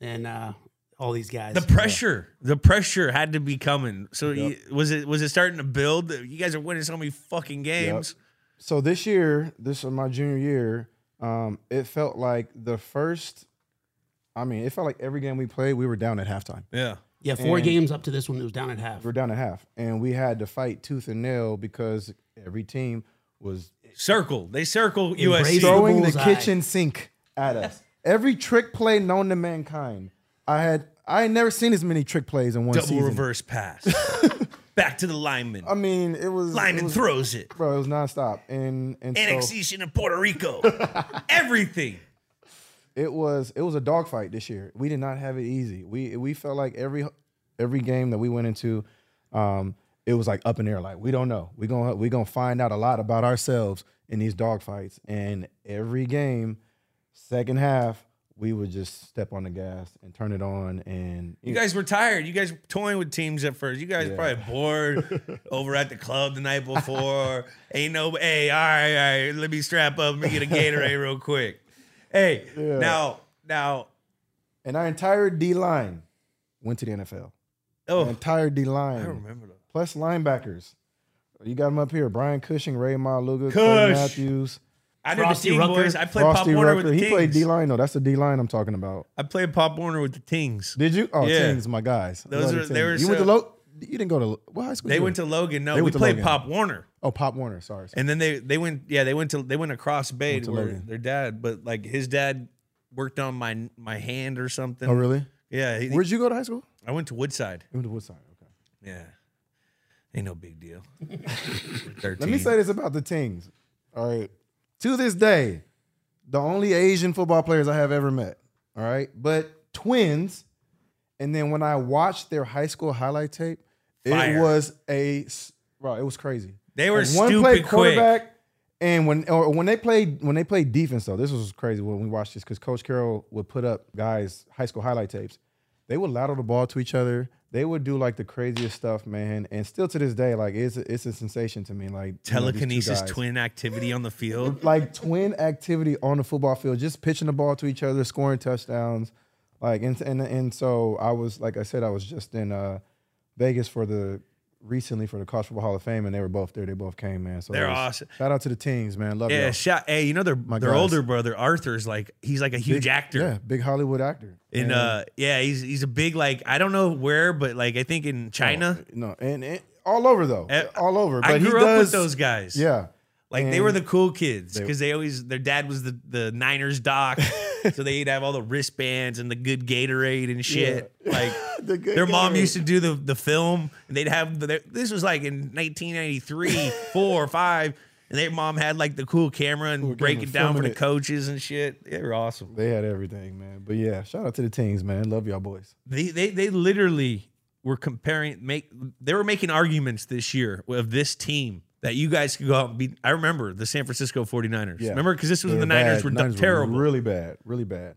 and uh, all these guys. The pressure, yeah. the pressure had to be coming. So yep. you, was it was it starting to build? You guys are winning so many fucking games. Yep. So this year, this is my junior year, um, it felt like the first. I mean, it felt like every game we played, we were down at halftime. Yeah. Yeah, four and games up to this one, it was down at half. We're down at half, and we had to fight tooth and nail because every team was. Circle. They circle U S C. Throwing the, the kitchen sink at us. Every trick play known to mankind. I had I had never seen as many trick plays in one Double season. Double reverse pass. Back to the lineman. I mean, it was... Lineman it was, throws it. Bro, it was nonstop. And, and Annexation so, in Puerto Rico. Everything. It was it was a dogfight this year. We did not have it easy. We we felt like every every game that we went into... Um, it was like up in the air, like, we don't know. We're going we gonna to find out a lot about ourselves in these dogfights. And every game, second half, we would just step on the gas and turn it on. And You, you guys know. were tired. You guys were toying with teams at first. You guys yeah. probably bored over at the club the night before. Ain't no, hey, all right, all right, let me strap up. Let me get a Gatorade real quick. Hey, yeah. now, now. And our entire D-line went to the N F L. Oh, the entire D-line. I remember that. Plus linebackers. You got them up here. Brian Cushing, Ray Maluga, Clay Matthews. I didn't see boys. I played Frosty Pop Warner Rucker. with the He Tings. Played D-line, though. That's the D-line I'm talking about. I played Pop Warner with the Tings. Did you? Oh, yeah. Tings, my guys. Those are, they were you so, went to Logan? You didn't go to what high school? They went to Logan. No, they we played Logan. Pop Warner. Oh, Pop Warner. Sorry, sorry. And then they they went. Yeah, they went to they went across Bay went to where Logan. Their dad, but like his dad worked on my my hand or something. Oh, really? Yeah. He, Where'd you go to high school? I went to Woodside. You went to Woodside. Okay. Yeah. Ain't no big deal. Let me say this about the Tings. All right. To this day, the only Asian football players I have ever met. All right. But twins. And then when I watched their high school highlight tape, Fire. it was a, bro, it was crazy. They were like one stupid played quarterback. Quick. And when or when they played when they played defense, though, this was crazy when we watched this because Coach Carroll would put up guys' high school highlight tapes. They would ladle the ball to each other. They would do like the craziest stuff, man. And still to this day, like it's a, it's a sensation to me. Like telekinesis, you know, twin activity on the field, like twin activity on the football field, just pitching the ball to each other, scoring touchdowns, like and and and so I was like I said, I was just in uh, Vegas for the recently for the College Football Hall of Fame, and they were both there. They both came, man. So they're awesome. Shout out to the teens, man. Love you. Yeah, shout. Hey, you know their their guys. older brother Arthur's like he's like a huge big, actor. Yeah, big Hollywood actor. And, and uh, yeah, he's he's a big like I don't know where, but like I think in China. No, no and, and all over though, uh, all over. But I grew he up does, with those guys. Yeah, like and they were the cool kids because they, they always their dad was the the Niners doc. So they'd have all the wristbands and the good Gatorade and shit. Yeah. Like the their mom Gatorade. used to do the the film, and they'd have the, this was like in nineteen ninety-three, four or five, and their mom had like the cool camera and cool break camera, it down for the it. coaches and shit. They were awesome. They had everything, man. But yeah, shout out to the teens, man. Love y'all boys. They they they literally were comparing make they were making arguments this year of this team. That you guys could go out and beat. I remember the San Francisco forty-niners. Yeah. Remember? Because this was when the Niners were Niners terrible. Were really bad. Really bad.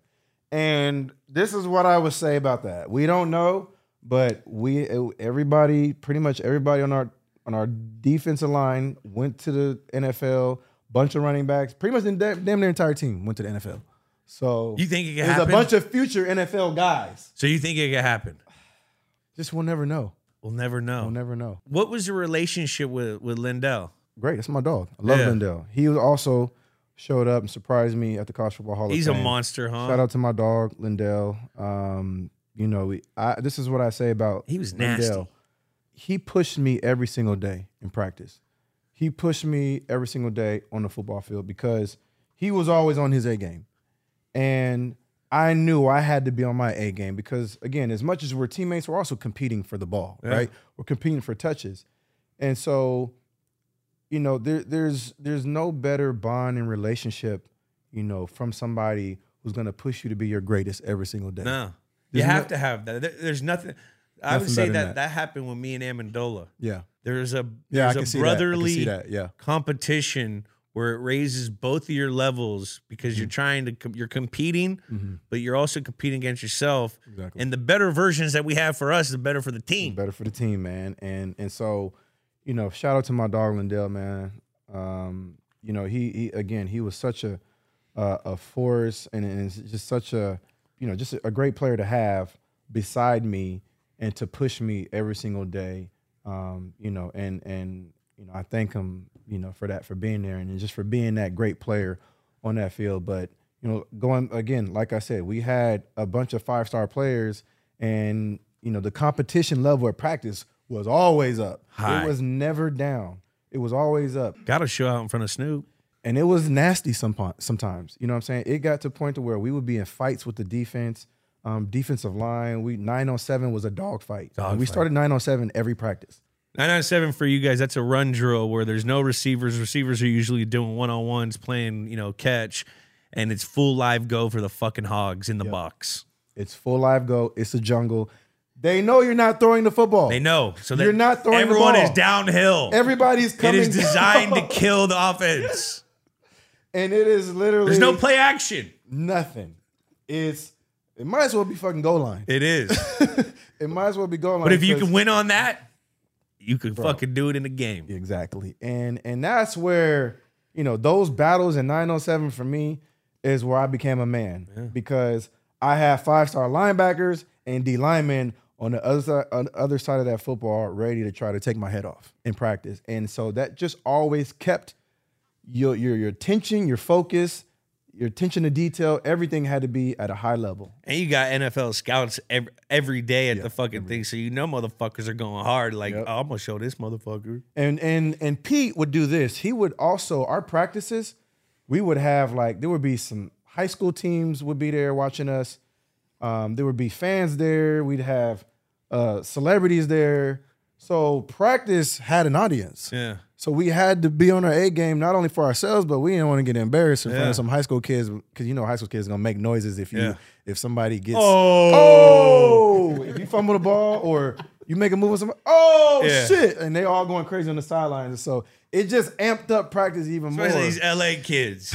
And this is what I would say about that. We don't know, but we everybody, pretty much everybody on our on our defensive line went to the N F L. Bunch of running backs. Pretty much damn their entire team went to the N F L. So you think it could happen? There's a bunch of future N F L guys. So you think it could happen? Just we'll never know. We'll never know. We'll never know. What was your relationship with, with Lendale? Great. That's my dog. I love yeah. Lendale. He also showed up and surprised me at the College Football Hall of Fame. He's a monster, huh? Shout out to my dog, Lendale. Um, you know, we, I, this is what I say about He was nasty. Lendale. He pushed me every single day in practice. He pushed me every single day on the football field because he was always on his A game. And I knew I had to be on my A game because, again, as much as we're teammates, we're also competing for the ball, yeah. right? We're competing for touches. And so, you know, there, there's there's no better bond and relationship, you know, from somebody who's going to push you to be your greatest every single day. No, there's you have no, to have that. There, there's nothing. I nothing would say that, that that happened with me and Amendola. Yeah. There's a, there's yeah, a brotherly that. That. Yeah. competition where it raises both of your levels because mm-hmm. you're trying to, you're competing, mm-hmm. but you're also competing against yourself. Exactly. And the better versions that we have for us, the better for the team. The better for the team, man. And and so, you know, shout out to my dog Lendale, man. Um, you know, he, he again, he was such a uh, a force and, and just such a, you know, just a great player to have beside me and to push me every single day. Um, you know, and and. You know, I thank him, you know, for that, for being there and just for being that great player on that field. But, you know, going again, like I said, we had a bunch of five-star players and, you know, the competition level at practice was always up. High. It was never down. It was always up. Got to show out in front of Snoop. And it was nasty some, sometimes. You know what I'm saying? It got to a point to where we would be in fights with the defense, um, defensive line. We nine on seven was a dog fight. Dog and we fight. started nine on seven every practice. nine on seven for you guys, that's a run drill where there's no receivers. Receivers are usually doing one-on-ones, playing, you know, catch, and it's full live go for the fucking hogs in the yep. box. It's full live go. It's a jungle. They know you're not throwing the football. They know. So you're not throwing the ball. Everyone is downhill. Everybody's coming down. It is designed down. to kill the offense. And it is literally. There's no play action. Nothing. It's. It might as well be fucking goal line. It is. It might as well be goal line. But if you can win on that. You could Bro. fucking do it in the game. Exactly. And and that's where, you know, those battles in nine oh seven for me is where I became a man. Yeah. Because I have five-star linebackers and D linemen on the other side, on the other side of that football ready to try to take my head off in practice. And so that just always kept your your your attention, your focus, your attention to detail. Everything had to be at a high level. And you got N F L scouts every, every day at yeah, the fucking thing, so you know motherfuckers are going hard. Like, yep. oh, I'm going to show this motherfucker. And and and Pete would do this. He would also, our practices, we would have like, there would be some high school teams would be there watching us. Um, there would be fans there. We'd have uh, celebrities there. So practice had an audience. Yeah. So we had to be on our A game, not only for ourselves, but we didn't want to get embarrassed in yeah. front of some high school kids, because you know high school kids are gonna make noises if you yeah. if somebody gets oh, oh! if you fumble the ball or you make a move on somebody, oh yeah. shit, and they all going crazy on the sidelines. And so it just amped up practice even Especially more. Especially these L A kids,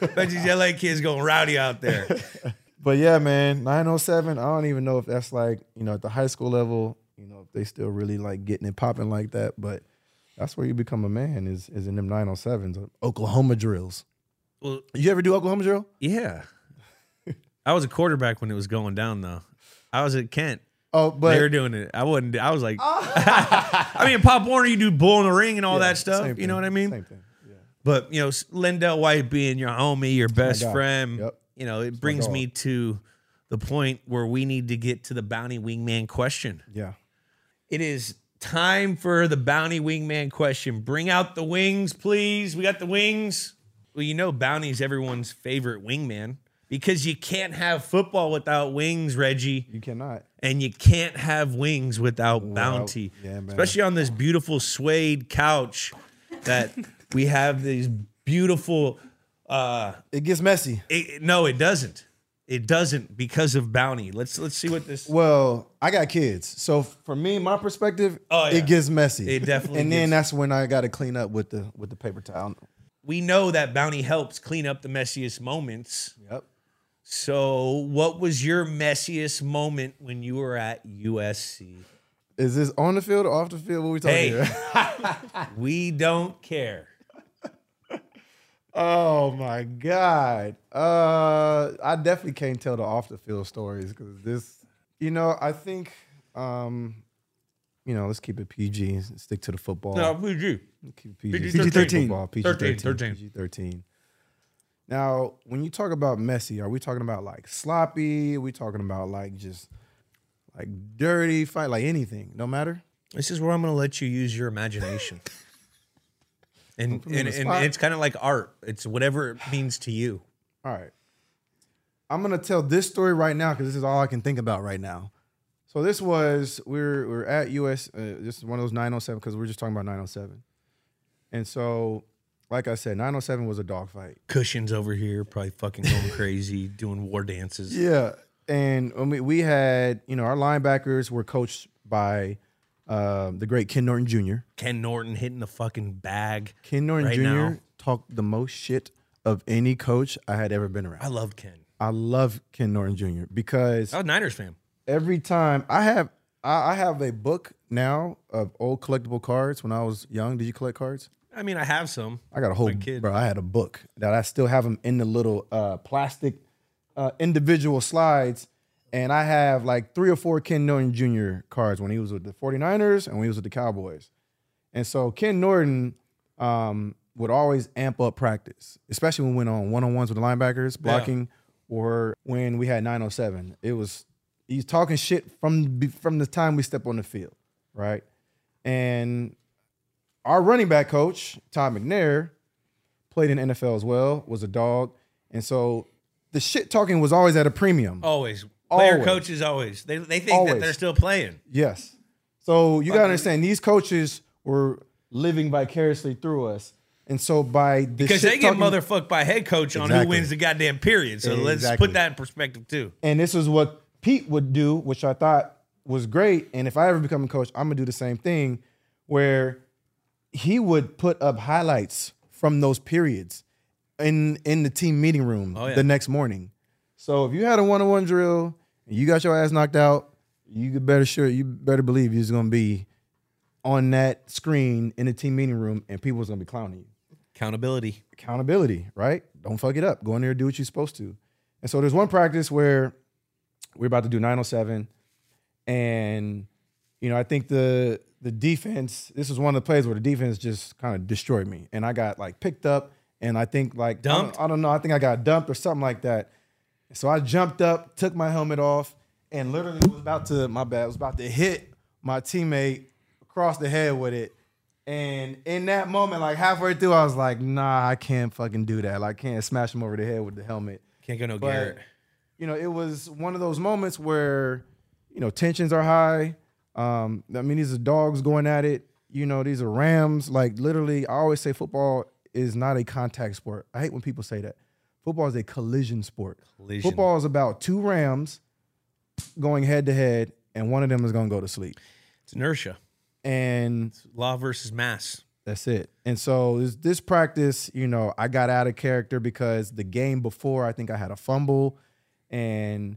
especially these L A kids going rowdy out there. But yeah, man, nine oh seven. I don't even know if that's like you know at the high school level, you know if they still really like getting it popping like that, but. That's where you become a man is is in them nine oh sevens, Oklahoma drills. Well, you ever do Oklahoma drill? Yeah. I was a quarterback when it was going down, though. I was at Kent, Oh, but they were doing it. I wouldn't. I was like, oh. I mean, Pop Warner, you do Bull in the Ring and all yeah, that stuff. You thing. know what I mean? Same thing. Yeah. But you know, Lendale White being your homie, your best oh friend. Yep. You know, it it's brings me to the point where we need to get to the Bounty Wingman question. Yeah. It is time for the Bounty Wingman question. Bring out the wings, please. We got the wings. Well, you know, Bounty's everyone's favorite wingman. Because you can't have football without wings, Reggie. You cannot. And you can't have wings without wow. Bounty. Yeah, man. Especially on this beautiful suede couch that we have these beautiful... Uh, it gets messy. It, no, it doesn't. It doesn't because of Bounty. Let's let's see what this... Well, I got kids. So for me, my perspective, oh, yeah. it gets messy. It definitely And gets then that's when I got to clean up with the, with the paper towel. We know that Bounty helps clean up the messiest moments. Yep. So, what was your messiest moment when you were at U S C? Is this on the field or off the field? What are we talking about? Hey, we don't care. Oh my God! Uh, I definitely can't tell the off the field stories because this, you know, I think, um, you know, let's keep it P G and stick to the football. No, P G. P G thirteen. P G thirteen. Now, when you talk about messy, are we talking about like sloppy? Are we talking about like just like dirty fight, like anything, no matter? This is where I'm going to let you use your imagination. and and, and it's kind of like art. It's whatever it means to you. All right. I'm going to tell this story right now because this is all I can think about right now. So this was, we're, we're at U S, uh, this is one of those nine oh seven because we're just talking about nine oh seven. And so... Like I said, nine oh seven was a dogfight. Cushing's over here, probably fucking going crazy, doing war dances. Yeah, and I mean, we had, you know, our linebackers were coached by uh, the great Ken Norton Junior Ken Norton hitting the fucking bag. Ken Norton right Junior now. Talked the most shit of any coach I had ever been around. I love Ken. I love Ken Norton Junior because I was a Niners fan. Every time I have, I have a book now of old collectible cards. When I was young, did you collect cards? I mean, I have some. I got a whole kid. Bro, I had a book that I still have them in the little uh, plastic uh, individual slides. And I have like three or four Ken Norton Junior cards when he was with the forty-niners and when he was with the Cowboys. And so Ken Norton um, would always amp up practice, especially when we went on one-on-ones with the linebackers, blocking, yeah. or when we had nine oh seven. It was, he's talking shit from, from the time we step on the field, right? And... Our running back coach, Tom McNair, played in the N F L as well, was a dog. And so the shit talking was always at a premium. Always. Player always. coaches always. They, they think always. that they're still playing. Yes. So you got to understand, these coaches were living vicariously through us. And so by the Because shit they get talking, motherfucked by head coach on exactly. who wins the goddamn period. So exactly. let's put that in perspective too. And this is what Pete would do, which I thought was great. And if I ever become a coach, I'm going to do the same thing where... He would put up highlights from those periods in, in the team meeting room oh, yeah. the next morning. So if you had a one-on-one drill and you got your ass knocked out, you could better sure you better believe you're gonna be on that screen in the team meeting room and people's gonna be clowning you. Accountability. Accountability, right? Don't fuck it up. Go in there and do what you're supposed to. And so there's one practice where we're about to do nine oh seven, and you know, I think the The defense, this was one of the plays where the defense just kind of destroyed me. And I got like picked up and I think like, dumped? I, don't, I don't know, I think I got dumped or something like that. So I jumped up, took my helmet off and literally was about to, my bad, was about to hit my teammate across the head with it. And in that moment, like halfway through, I was like, nah, I can't fucking do that. Like I can't smash him over the head with the helmet. Can't go no but, Garrett. You know, it was one of those moments where, you know, tensions are high. Um, I mean, these are dogs going at it. You know, these are Rams. Like, literally, I always say football is not a contact sport. I hate when people say that. Football is a collision sport. Collision. Football is about two Rams going head-to-head, and one of them is going to go to sleep. It's inertia. And it's law versus mass. That's it. And so this, this practice, you know, I got out of character because the game before, I think I had a fumble. And,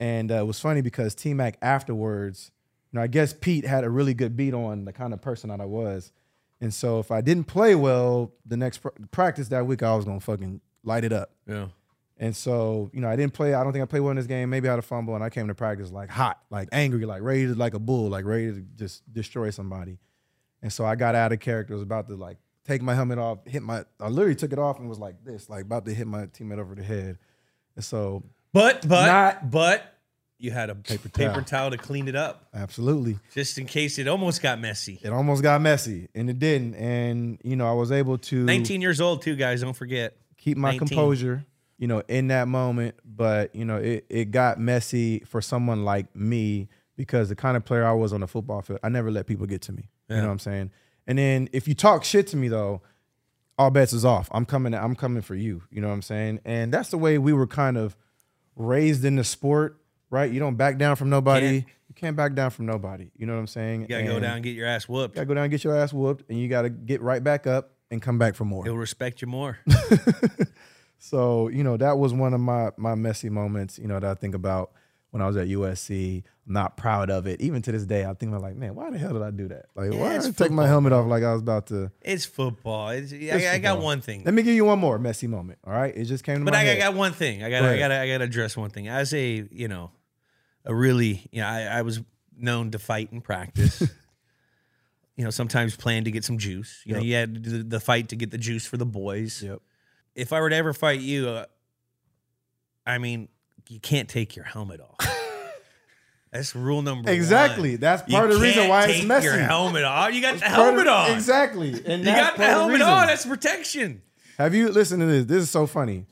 and uh, it was funny because T-Mac afterwards... You know, I guess Pete had a really good beat on the kind of person that I was. And so if I didn't play well the next pr practice that week, I was going to fucking light it up. Yeah. And so, you know, I didn't play. I don't think I played well in this game. Maybe I had a fumble, and I came to practice like hot, like angry, like ready to, like a bull, like ready to just destroy somebody. And so I got out of character. I was about to like take my helmet off, hit my, I literally took it off and was like this, like about to hit my teammate over the head. And so. But, but, not, but you had a paper towel. paper towel to clean it up. Absolutely. Just in case it almost got messy. It almost got messy, and it didn't. And, you know, I was able to. nineteen years old too, guys. Don't forget. Keep my nineteen composure, you know, in that moment. But, you know, it, it got messy for someone like me, because the kind of player I was on the football field, I never let people get to me. Yeah. You know what I'm saying? And then if you talk shit to me, though, all bets is off. I'm coming. I'm coming for you. You know what I'm saying? And that's the way we were kind of raised in the sport, right? You don't back down from nobody. Can't. You can't back down from nobody. You know what I'm saying? You got to go down and get your ass whooped. You got to go down and get your ass whooped, and you got to get right back up and come back for more. He'll respect you more. So, you know, that was one of my, my messy moments, you know, that I think about when I was at U S C. I'm not proud of it. Even to this day, I think about like, man, why the hell did I do that? Like, yeah, why did I take my helmet off like I was about to? It's football. It's, it's I, football. I got one thing. Let me give you one more messy moment, all right? It just came to but my I, head. But I got one thing. I got I got I got to address one thing. As a, you know, a really, you know, I, I was known to fight in practice. You know, sometimes planned to get some juice. You yep. know, you had the, the fight to get the juice for the boys. Yep. If I were to ever fight you, uh, I mean, you can't take your helmet off. That's rule number exactly. one. Exactly. That's part you of the reason why it's messy. You can't take your helmet off. You got that's the helmet of, on. Exactly. And you got the helmet the on. That's protection. Have you listened to this? This is so funny,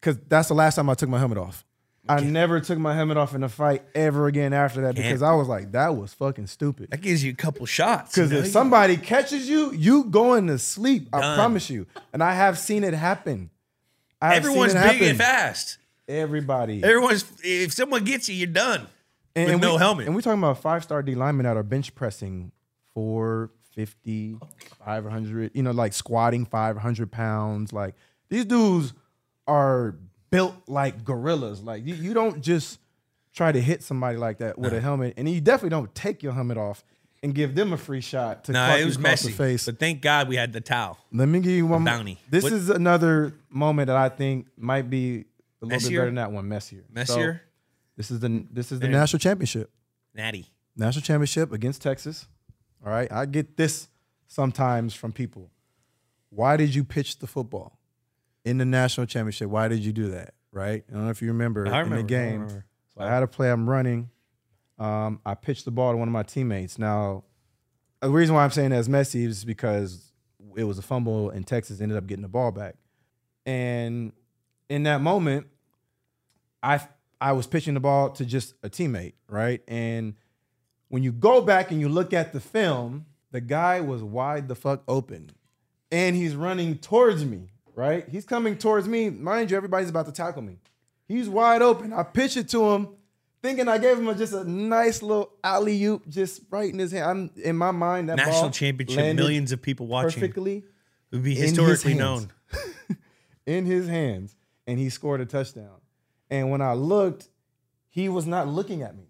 because that's the last time I took my helmet off. I never took my helmet off in a fight ever again after that, because I was like, that was fucking stupid. That gives you a couple shots. Because if somebody catches you, you going to sleep. Done. I promise you. And I have seen it happen. I have Everyone's seen it happen. big and fast. Everybody. Everyone's. If someone gets you, you're done. And, with and no we, helmet. And we're talking about five-star D linemen that are bench pressing four fifty, five hundred, you know, like squatting five hundred pounds. Like, these dudes are built like gorillas. Like, you, you don't just try to hit somebody like that with no. a helmet, and you definitely don't take your helmet off and give them a free shot to no, it was messy. The face. But thank God we had the towel. Let me give you one. Bounty. This what? is another moment that I think might be a little Messier? bit better than that one. Messier. Messier. So, this is the this is the Better. national championship. Natty. National championship against Texas. All right, I get this sometimes from people. Why did you pitch the football in the national championship? Why did you do that, right? I don't know if you remember, I remember in the game. I, so I had a play. I'm running. Um, I pitched the ball to one of my teammates. Now, the reason why I'm saying that's messy is because it was a fumble, and Texas ended up getting the ball back. And in that moment, I I was pitching the ball to just a teammate, right? And when you go back and you look at the film, the guy was wide the fuck open, and he's running towards me. Right? He's coming towards me. Mind you, everybody's about to tackle me. He's wide open. I pitch it to him, thinking I gave him a, just a nice little alley-oop just right in his hand. I'm, in my mind, that National ball National championship, millions of people watching. Perfectly. It would be historically known. In his hands. And he scored a touchdown. And when I looked, he was not looking at me.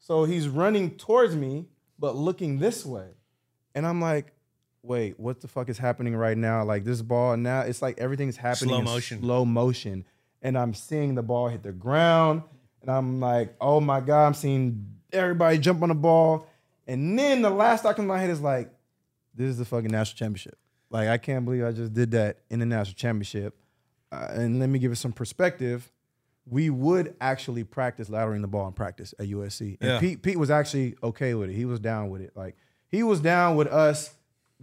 So he's running towards me, but looking this way. And I'm like, wait, what the fuck is happening right now? Like, this ball now, it's like everything's happening slow motion. in slow motion. And I'm seeing the ball hit the ground. And I'm like, oh, my God, I'm seeing everybody jump on the ball. And then the last thought in my head is like, this is the fucking national championship. Like, I can't believe I just did that in the national championship. Uh, and let me give it some perspective. We would actually practice laddering the ball in practice at U S C. And yeah. Pete, Pete was actually okay with it. He was down with it. Like, he was down with us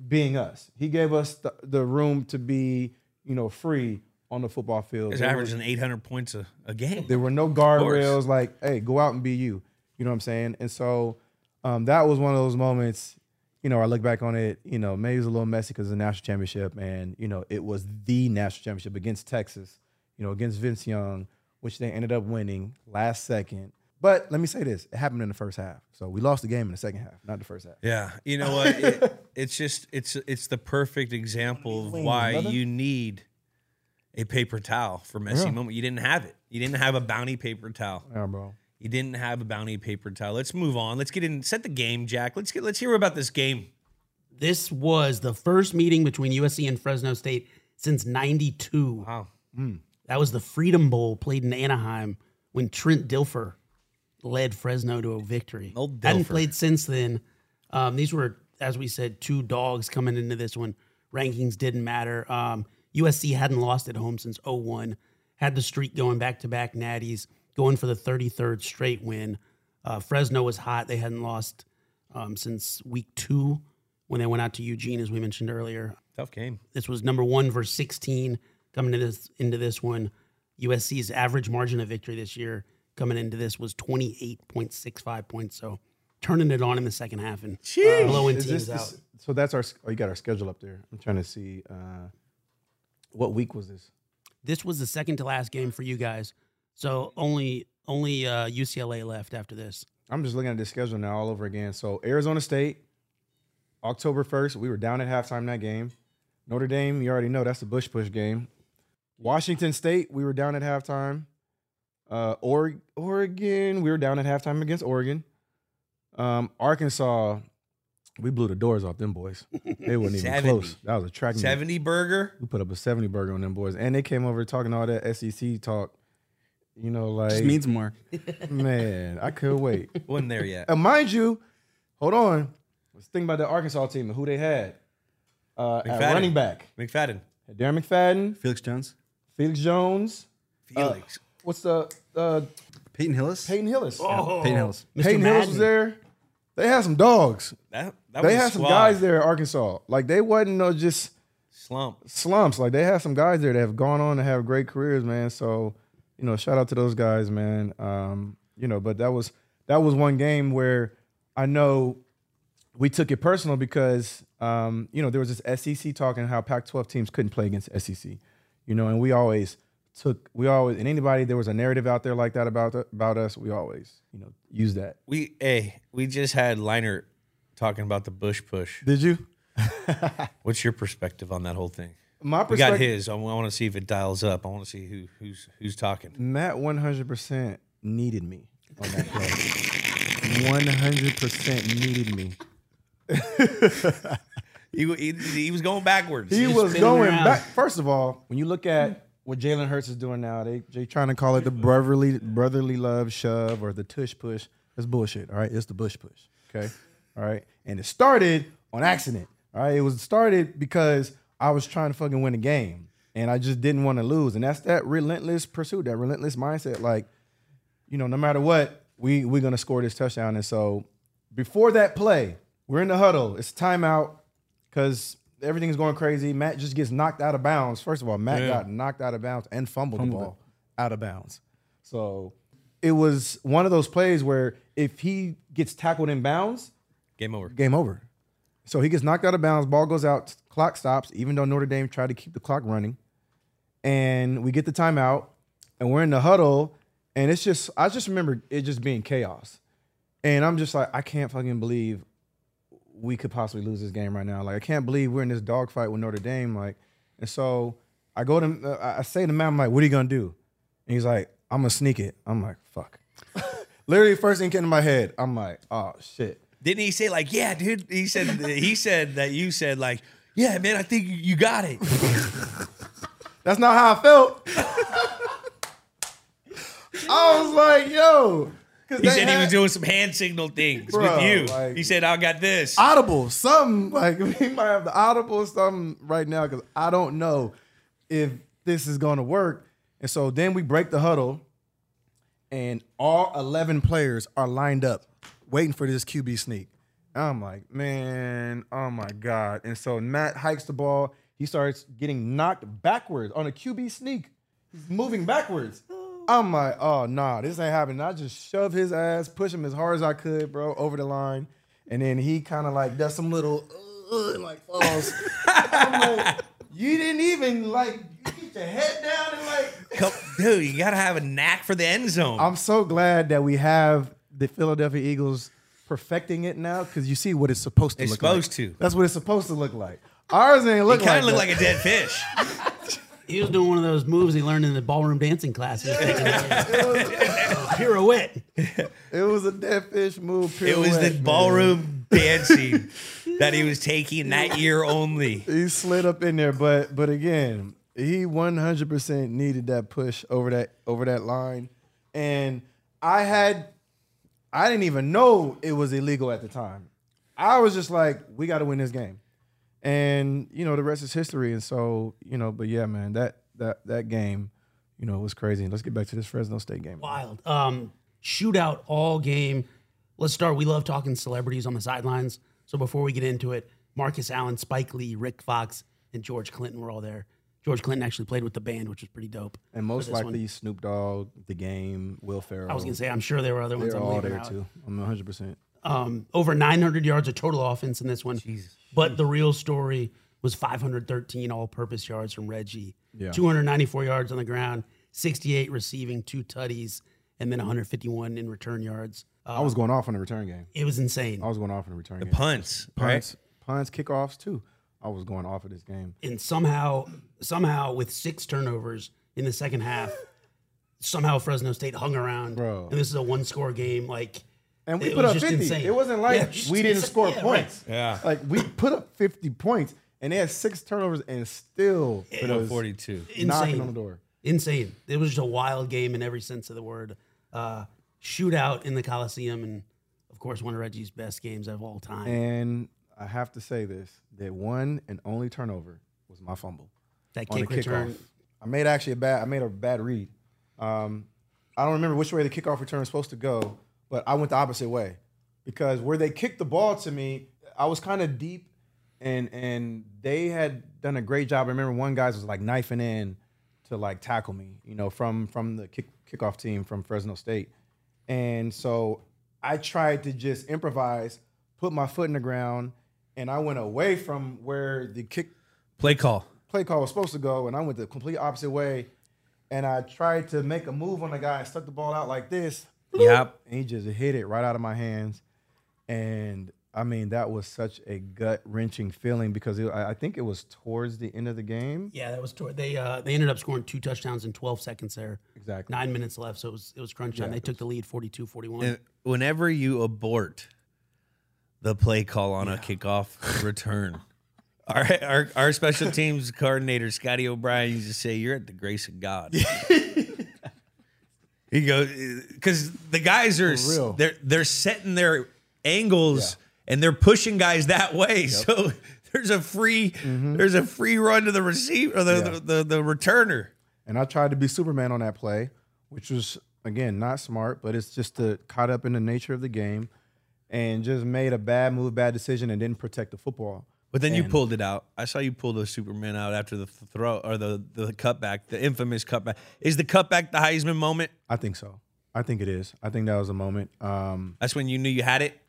being us. He gave us the, the room to be, you know, free on the football field. He's averaging eight hundred points a, a game. There were no guardrails like, hey, go out and be you. You know what I'm saying? And so um, that was one of those moments, you know, I look back on it, you know, maybe it was a little messy because it's a national championship, and, you know, it was the national championship against Texas, you know, against Vince Young, which they ended up winning last second. But let me say this, it happened in the first half. So we lost the game in the second half, not the first half. Yeah, you know what? it, it's just, it's it's the perfect example of why you need a paper towel for messy yeah. moment. You didn't have it. You didn't have a bounty paper towel. Yeah, bro. You didn't have a bounty paper towel. Let's move on. Let's get in, set the game, Jack. Let's get, let's hear about this game. This was the first meeting between U S C and Fresno State since ninety-two. Wow. Mm. That was the Freedom Bowl played in Anaheim when Trent Dilfer led Fresno to a victory. Old Dilfer. Hadn't played since then. Um, these were, as we said, two dogs coming into this one. Rankings didn't matter. Um, U S C hadn't lost at home since oh one. Had the streak going back-to-back natties, going for the thirty-third straight win. Uh, Fresno was hot. They hadn't lost um, since week two when they went out to Eugene, as we mentioned earlier. Tough game. This was number one versus sixteen coming into this, into this one. U S C's average margin of victory this year coming into this was twenty-eight point six five points. So turning it on in the second half and uh, blowing teams this, out. Is, so that's our – oh, you got our schedule up there. I'm trying to see uh, what week was this? This was the second to last game for you guys. So only only uh, U C L A left after this. I'm just looking at the schedule now all over again. So Arizona State, October first, we were down at halftime that game. Notre Dame, you already know, that's the Bush Push game. Washington State, we were down at halftime. Uh, or- Oregon, we were down at halftime against Oregon. Um, Arkansas, we blew the doors off them boys. They weren't even close. That was a track meet. seventy burger? We put up a seventy burger on them boys. And they came over talking all that S E C talk. You know, like... Just means more. Man, I could wait. Wasn't there yet. And mind you, hold on. Let's think about the Arkansas team and who they had. Uh, McFadden. At running back. McFadden. Darren McFadden. Felix Jones. Felix Jones. Felix. Uh, what's the... Uh, Peyton Hillis. Peyton Hillis. Oh. Yeah, Peyton Hillis. Mister Peyton Madden. Hillis was there. They had some dogs. That, that they was had some guys there in Arkansas. Like, they wasn't no just... Slump. Slumps. Like, they had some guys there that have gone on to have great careers, man. So... You know, shout out to those guys, man. Um, you know, but that was that was one game where I know we took it personal because, um, you know, there was this S E C talking how Pac twelve teams couldn't play against S E C, you know, and we always took, we always, and anybody, there was a narrative out there like that about about us, we always, you know, use that. We, hey, we just had Leinart talking about the Bush Push. Did you? What's your perspective on that whole thing? My we got his. I want to see if it dials up. I want to see who who's who's talking. Matt one hundred percent needed me on that play. one hundred percent needed me. he, he, he was going backwards. He, he was, was going around. back. First of all, when you look at what Jalen Hurts is doing now, they they trying to call it the brotherly brotherly love shove or the tush push. That's bullshit. All right, it's the Bush Push. Okay, all right, and it started on accident. All right, it was started because I was trying to fucking win a game, and I just didn't want to lose. And that's that relentless pursuit, that relentless mindset. Like, you know, no matter what, we, we're going to score this touchdown. And so before that play, we're in the huddle. It's timeout because everything's going crazy. Matt just gets knocked out of bounds. First of all, Matt yeah. got knocked out of bounds and fumbled, fumbled the ball it. out of bounds. So it was one of those plays where if he gets tackled in bounds, game over. Game over. So he gets knocked out of bounds, ball goes out, clock stops, even though Notre Dame tried to keep the clock running. And we get the timeout, and we're in the huddle, and it's just, I just remember it just being chaos. And I'm just like, I can't fucking believe we could possibly lose this game right now. Like, I can't believe we're in this dogfight with Notre Dame. Like, and so I go to, uh, I say to Matt, I'm like, what are you going to do? And he's like, I'm going to sneak it. I'm like, fuck. Literally, first thing came to my head, I'm like, oh, shit. Didn't he say like, yeah, dude? He said he said that you said like, yeah, man, I think you got it. That's not how I felt. I was like, yo. He said had, he was doing some hand signal things bro, with you. Like, he said, I got this. Audible, something. Like, we might have the audible or something right now because I don't know if this is going to work. And so then we break the huddle, and all eleven players are lined up, waiting for this Q B sneak. And I'm like, man, oh my God. And so Matt hikes the ball. He starts getting knocked backwards on a Q B sneak, moving backwards. I'm like, oh, nah, this ain't happening. I just shove his ass, push him as hard as I could, bro, over the line. And then he kind of like does some little, uh, and like falls. I'm like, you didn't even like, you keep your head down and like. Dude, you got to have a knack for the end zone. I'm so glad that we have the Philadelphia Eagles perfecting it now because you see what it's supposed to it's look supposed like. It's supposed to. That's what it's supposed to look like. Ours ain't look like that. It kind of looked like a dead fish. He was doing one of those moves he learned in the ballroom dancing class. He was taking it was a pirouette. It was a dead fish move pirouette. It was the ballroom man. dancing that he was taking that year only. He slid up in there, but but again, He one hundred percent needed that push over that over that line. And I had I didn't even know it was illegal at the time. I was just like, we got to win this game. And, you know, the rest is history. And so, you know, but yeah, man, that that that game, you know, was crazy. Let's get back to this Fresno State game. Wild. Um, shootout all game. Let's start. We love talking celebrities on the sidelines. So before we get into it, Marcus Allen, Spike Lee, Rick Fox, and George Clinton were all there. George Clinton actually played with the band, which was pretty dope. And most likely one. Snoop Dogg, The Game, Will Ferrell. I was going to say, I'm sure there were other ones. They're I'm all there, out. too. I'm one hundred percent. Um, over nine hundred yards of total offense in this one. Jesus. But the real story was five hundred thirteen all-purpose yards from Reggie. Yeah. two hundred ninety-four yards on the ground, sixty-eight receiving, two tutties, and then one hundred fifty-one in return yards. Um, I was going off on the return game. It was insane. I was going off on the return the game. The punts. Punts, right? Punts, kickoffs, too. I was going off of this game. And somehow, somehow with six turnovers in the second half, somehow Fresno State hung around. Bro. And this is a one-score game. Like, and we put up fifty. Insane. It wasn't like yeah, we didn't score yeah, points. Right. Yeah. Like, we put up fifty points, and they had six turnovers and still put up forty-two. Insane. Knocking on the door. Insane. It was just a wild game in every sense of the word. Uh, shootout in the Coliseum, and, of course, one of Reggie's best games of all time. And I have to say this, that one and only turnover was my fumble. That kick return. I made actually a bad, I made a bad read. Um, I don't remember which way the kickoff return was supposed to go, but I went the opposite way. Because where they kicked the ball to me, I was kind of deep, and and they had done a great job. I remember one guy was like knifing in to like tackle me, you know, from, from the kick, kickoff team from Fresno State. And so I tried to just improvise, put my foot in the ground, and I went away from where the kick play call play call was supposed to go, and I went the complete opposite way, and I tried to make a move on the guy. I stuck the ball out like this. Yep. And he just hit it right out of my hands. And, I mean, that was such a gut-wrenching feeling because it, I think it was towards the end of the game. Yeah, that was toward, they uh, they ended up scoring two touchdowns in twelve seconds there. Exactly. Nine minutes left, so it was, it was crunch time. Yeah, they took was... the lead forty-two forty-one. And whenever you abort the play call on yeah. a kickoff return. Our, our our special teams coordinator, Scotty O'Brien, used to say, "You're at the grace of God." He goes, because the guys are they're they're setting their angles yeah. and they're pushing guys that way. Yep. So there's a free mm-hmm. there's a free run to the receiver or the, yeah. the, the the returner. And I tried to be Superman on that play, which was again not smart, but it's just the, caught up in the nature of the game. And just made a bad move, bad decision, and didn't protect the football. But then and you pulled it out. I saw you pull the Superman out after the throw or the the cutback, the infamous cutback. Is the cutback the Heisman moment? I think so. I think it is. I think that was a moment. Um, That's when you knew you had it,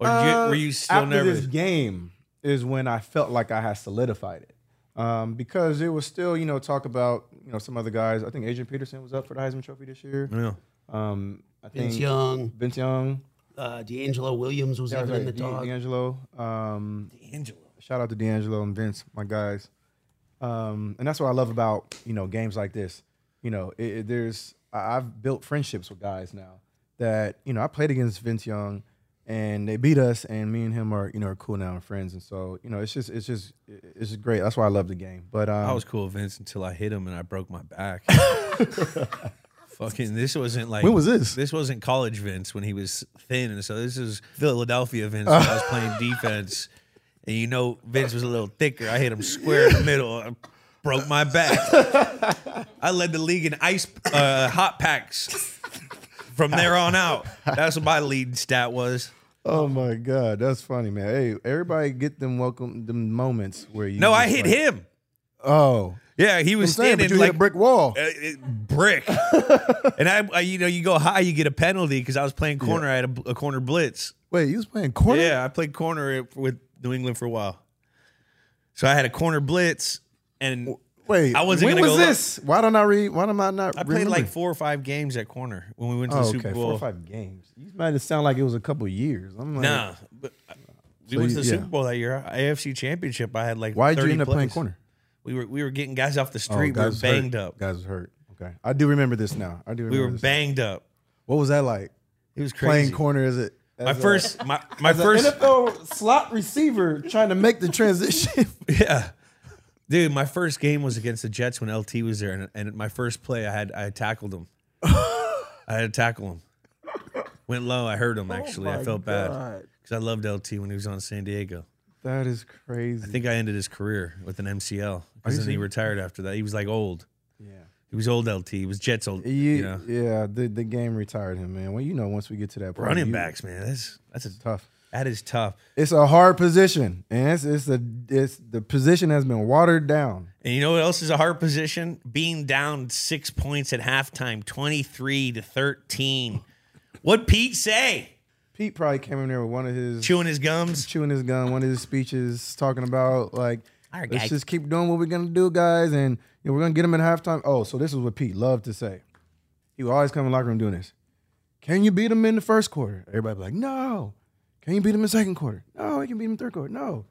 or did you, uh, were you still after nervous? This game is when I felt like I had solidified it, um, because it was still, you know, talk about, you know, some other guys. I think Adrian Peterson was up for the Heisman Trophy this year. Yeah. Um, I think Vince Young. Vince Young. Uh, DeAngelo Williams was yeah, ever in the talk. DeAngelo. Um, DeAngelo. Shout out to DeAngelo and Vince, my guys. Um, and that's what I love about, you know, games like this. You know, it, it, there's I've built friendships with guys now that, you know, I played against Vince Young and they beat us, and me and him are, you know, are cool now and friends. And so, you know, it's just it's just it's just great. That's why I love the game. But um, I was cool with Vince until I hit him and I broke my back. Fucking, this wasn't like... When was this? This wasn't college Vince when he was thin, and so this is Philadelphia Vince when I was playing defense, and you know Vince was a little thicker. I hit him square in the middle. I broke my back. I led the league in ice uh, hot packs from there on out. That's what my lead stat was. Oh, my God. That's funny, man. Hey, everybody get them welcome, them moments where you... No, I hit like, him. Oh, yeah, he was saying, standing like a brick wall, uh, it, brick. And I, I, you know, you go high, you get a penalty because I was playing corner. Yeah. I had a, a corner blitz. Wait, you was playing corner? Yeah, I played corner with New England for a while. So I had a corner blitz, and wait, I wasn't when gonna was go this? Look. Why don't I read? Why am I not? I played remember? like four or five games at corner when we went to oh, the Super okay. Bowl. Four or five games. You might have sound like it was a couple years. I'm like, nah, but we so went to the yeah. Super Bowl that year, A F C Championship. I had like why did you end up plays. playing corner? We were we were getting guys off the street. Oh, we were banged hurt. up. Guys was hurt. Okay, I do remember this now. I do. Remember we were this banged now. up. What was that like? It was crazy. Playing corner is it? My first, a, my my as first an N F L slot receiver trying to make the transition. Yeah, Dude, my first game was against the Jets when L T was there, and, and my first play, I had I had tackled him. I had to tackle him. Went low. I hurt him, actually. Oh I felt God. bad because I loved L T when he was on San Diego. That is crazy. I think I ended his career with an M C L because then he retired after that. He was, like, old. Yeah. He was old L T. He was Jets old. You, you know? Yeah, the, the game retired him, man. Well, you know, once we get to that point. Running you, backs, man. That's, that's a, tough. That is tough. It's a hard position, and it's, it's, a, it's the position has been watered down. And you know what else is a hard position? Being down six points at halftime, twenty-three to thirteen. What'd Pete say? Pete probably came in there with one of his... Chewing his gums? Chewing his gum, one of his speeches, talking about, like, right, let's guys. just keep doing what we're going to do, guys, and you know, we're going to get them at halftime. Oh, so this is what Pete loved to say. He would always come in the locker room doing this. Can you beat them in the first quarter? Everybody be like, no. Can you beat them in the second quarter? No. You can beat them in the third quarter? No.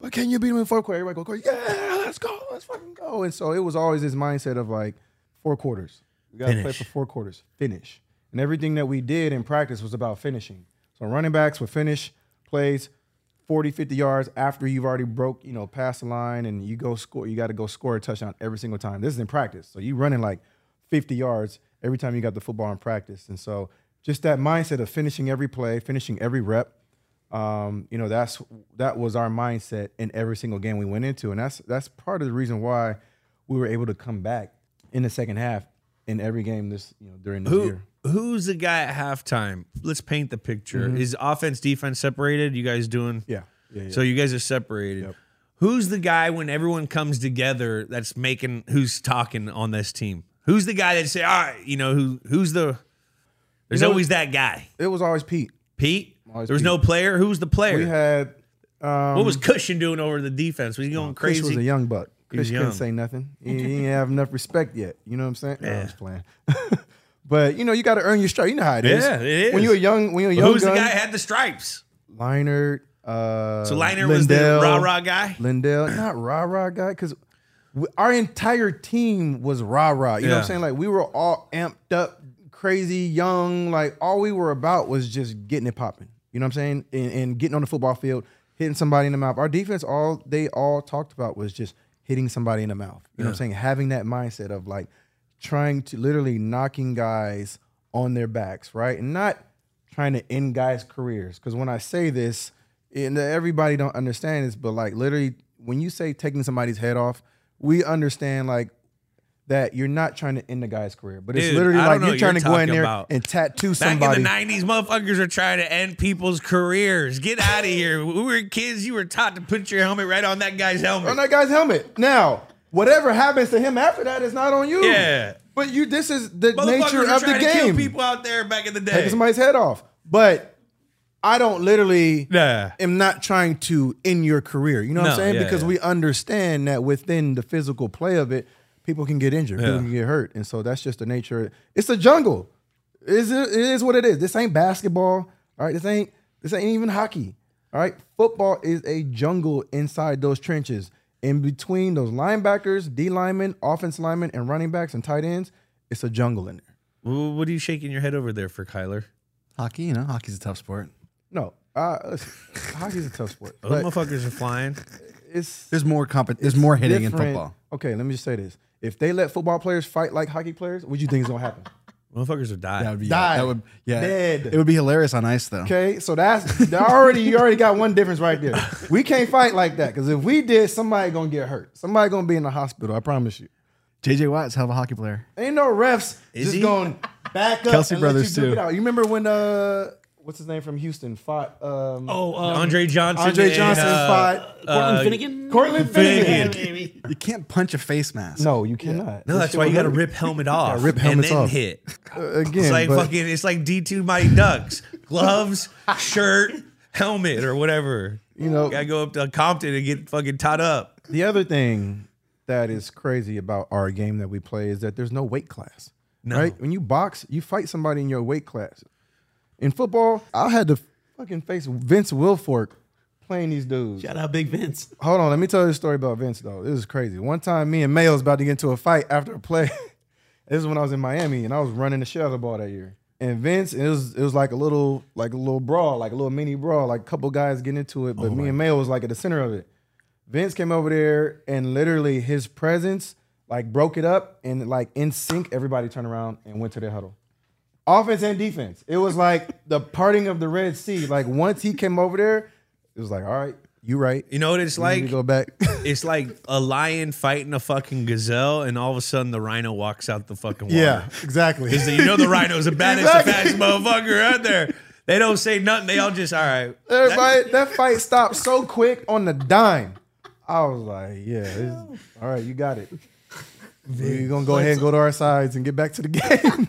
But can you beat them in the fourth quarter? Everybody go, yeah, let's go. Let's fucking go. And so it was always his mindset of, like, four quarters. We got to play for four quarters. Finish. And everything that we did in practice was about finishing. So running backs would finish plays forty, fifty yards after you've already broke, you know, past the line, and you go score. You got to go score a touchdown every single time. This is in practice. So you're running like fifty yards every time you got the football in practice. And so just that mindset of finishing every play, finishing every rep, um, you know, that's that was our mindset in every single game we went into. And that's that's part of the reason why we were able to come back in the second half in every game this, you know, during the year. Who's the guy at halftime? Let's paint the picture. Mm-hmm. Is offense, defense separated? You guys doing? Yeah. yeah, yeah. So you guys are separated. Yep. Who's the guy when everyone comes together that's making, who's talking on this team? Who's the guy that say, all right, you know, who? who's the, there's you know, always that guy. It was always Pete. Pete? Always there was Pete. No player? Who was the player? We had. Um, what was Cushing doing over the defense? Was he going crazy? Cushing was a young buck. Cushing couldn't say nothing. He, he didn't have enough respect yet. You know what I'm saying? Yeah. No, I was playing. But you know you got to earn your stripes. You know how it is. Yeah, it is. When you're young, when you're young, who's gun, the guy that had the stripes? Leinart. Uh, so Leinart was the rah rah guy. Lendale, not rah rah guy, because our entire team was rah rah. You yeah. know what I'm saying? Like we were all amped up, crazy, young. Like all we were about was just getting it popping. You know what I'm saying? And, and getting on the football field, hitting somebody in the mouth. Our defense, all they all talked about was just hitting somebody in the mouth. You yeah. know what I'm saying? Having that mindset of like. Trying to literally knocking guys on their backs, right? And not trying to end guys' careers. Because when I say this, and everybody don't understand this, but like literally when you say taking somebody's head off, we understand like that you're not trying to end the guy's career. But it's Dude, literally like you're trying you're to go in there about. and tattoo somebody. Back in the nineties, motherfuckers are trying to end people's careers. Get out of here. When we were kids, you were taught to put your helmet right on that guy's helmet. On that guy's helmet. Now... Whatever happens to him after that is not on you. Yeah. But you, this is the nature of the game. To kill people out there back in the day. Taking somebody's head off. But I don't literally nah. am not trying to end your career. You know no, what I'm saying? Yeah, because yeah. we understand that within the physical play of it, people can get injured. Yeah. People can get hurt. And so that's just the nature. It's a jungle. It is, it is what it is. This ain't basketball. All right. This ain't, this ain't even hockey. All right. Football is a jungle inside those trenches. In between those linebackers, D linemen, offense linemen, and running backs and tight ends, it's a jungle in there. What are you shaking your head over there for, Kyler? Hockey, you know, hockey's a tough sport. No, uh, hockey's a tough sport. Those motherfuckers are flying. It's there's more compet There's more hitting different. in football. Okay, let me just say this: if they let football players fight like hockey players, what do you think is gonna happen? Motherfuckers would die. That would be die. That would, yeah. Dead. It would be hilarious on ice, though. Okay, so that's already you already got one difference right there. We can't fight like that because if we did, somebody gonna get hurt. Somebody gonna be in the hospital. I promise you. J J Watt's hell of a hockey player. Ain't no refs Is just he? going back up. Kelsey and Brothers let you too. It out. You remember when uh, what's his name from Houston fought? Um, oh, uh, Andre Johnson. Andre Johnson and, uh, fought Cortland uh, Finnegan. Cortland Finnegan. Finnegan. You can't punch a face mask. No, you cannot. Yeah. No, that's why you got to rip helmet off. Rip helmets and then off. Hit uh, again. It's like fucking. It's like D two Mighty Ducks. Gloves, shirt, helmet, or whatever. You know, gotta go up to Compton and get fucking tied up. The other thing that is crazy about our game that we play is that there's no weight class. No. Right? When you box, you fight somebody in your weight class. In football, I had to fucking face Vince Wilfork. Playing these dudes. Shout out Big Vince. Hold on, let me tell you a story about Vince, though. This is crazy. One time, me and Mayo was about to get into a fight after a play. This is when I was in Miami, and I was running the shuttle ball that year. And Vince, it was it was like a little like a little brawl, like a little mini brawl, like a couple guys getting into it. But oh me and Mayo was like at the center of it. Vince came over there and literally his presence like broke it up, and like in sync, everybody turned around and went to their huddle. Offense and defense. It was like the parting of the Red Sea. Like once he came over there, it was like, all right, you right. You know what it's you like? Go back. It's like a lion fighting a fucking gazelle, and all of a sudden the rhino walks out the fucking water. Yeah, exactly. Because you know the rhino's a badass, exactly. a badass motherfucker out there. They don't say nothing. They all just, all right. Everybody, that fight stopped so quick on the dime. I was like, yeah, this, all right, you got it. We're going to go ahead and go to our sides and get back to the game.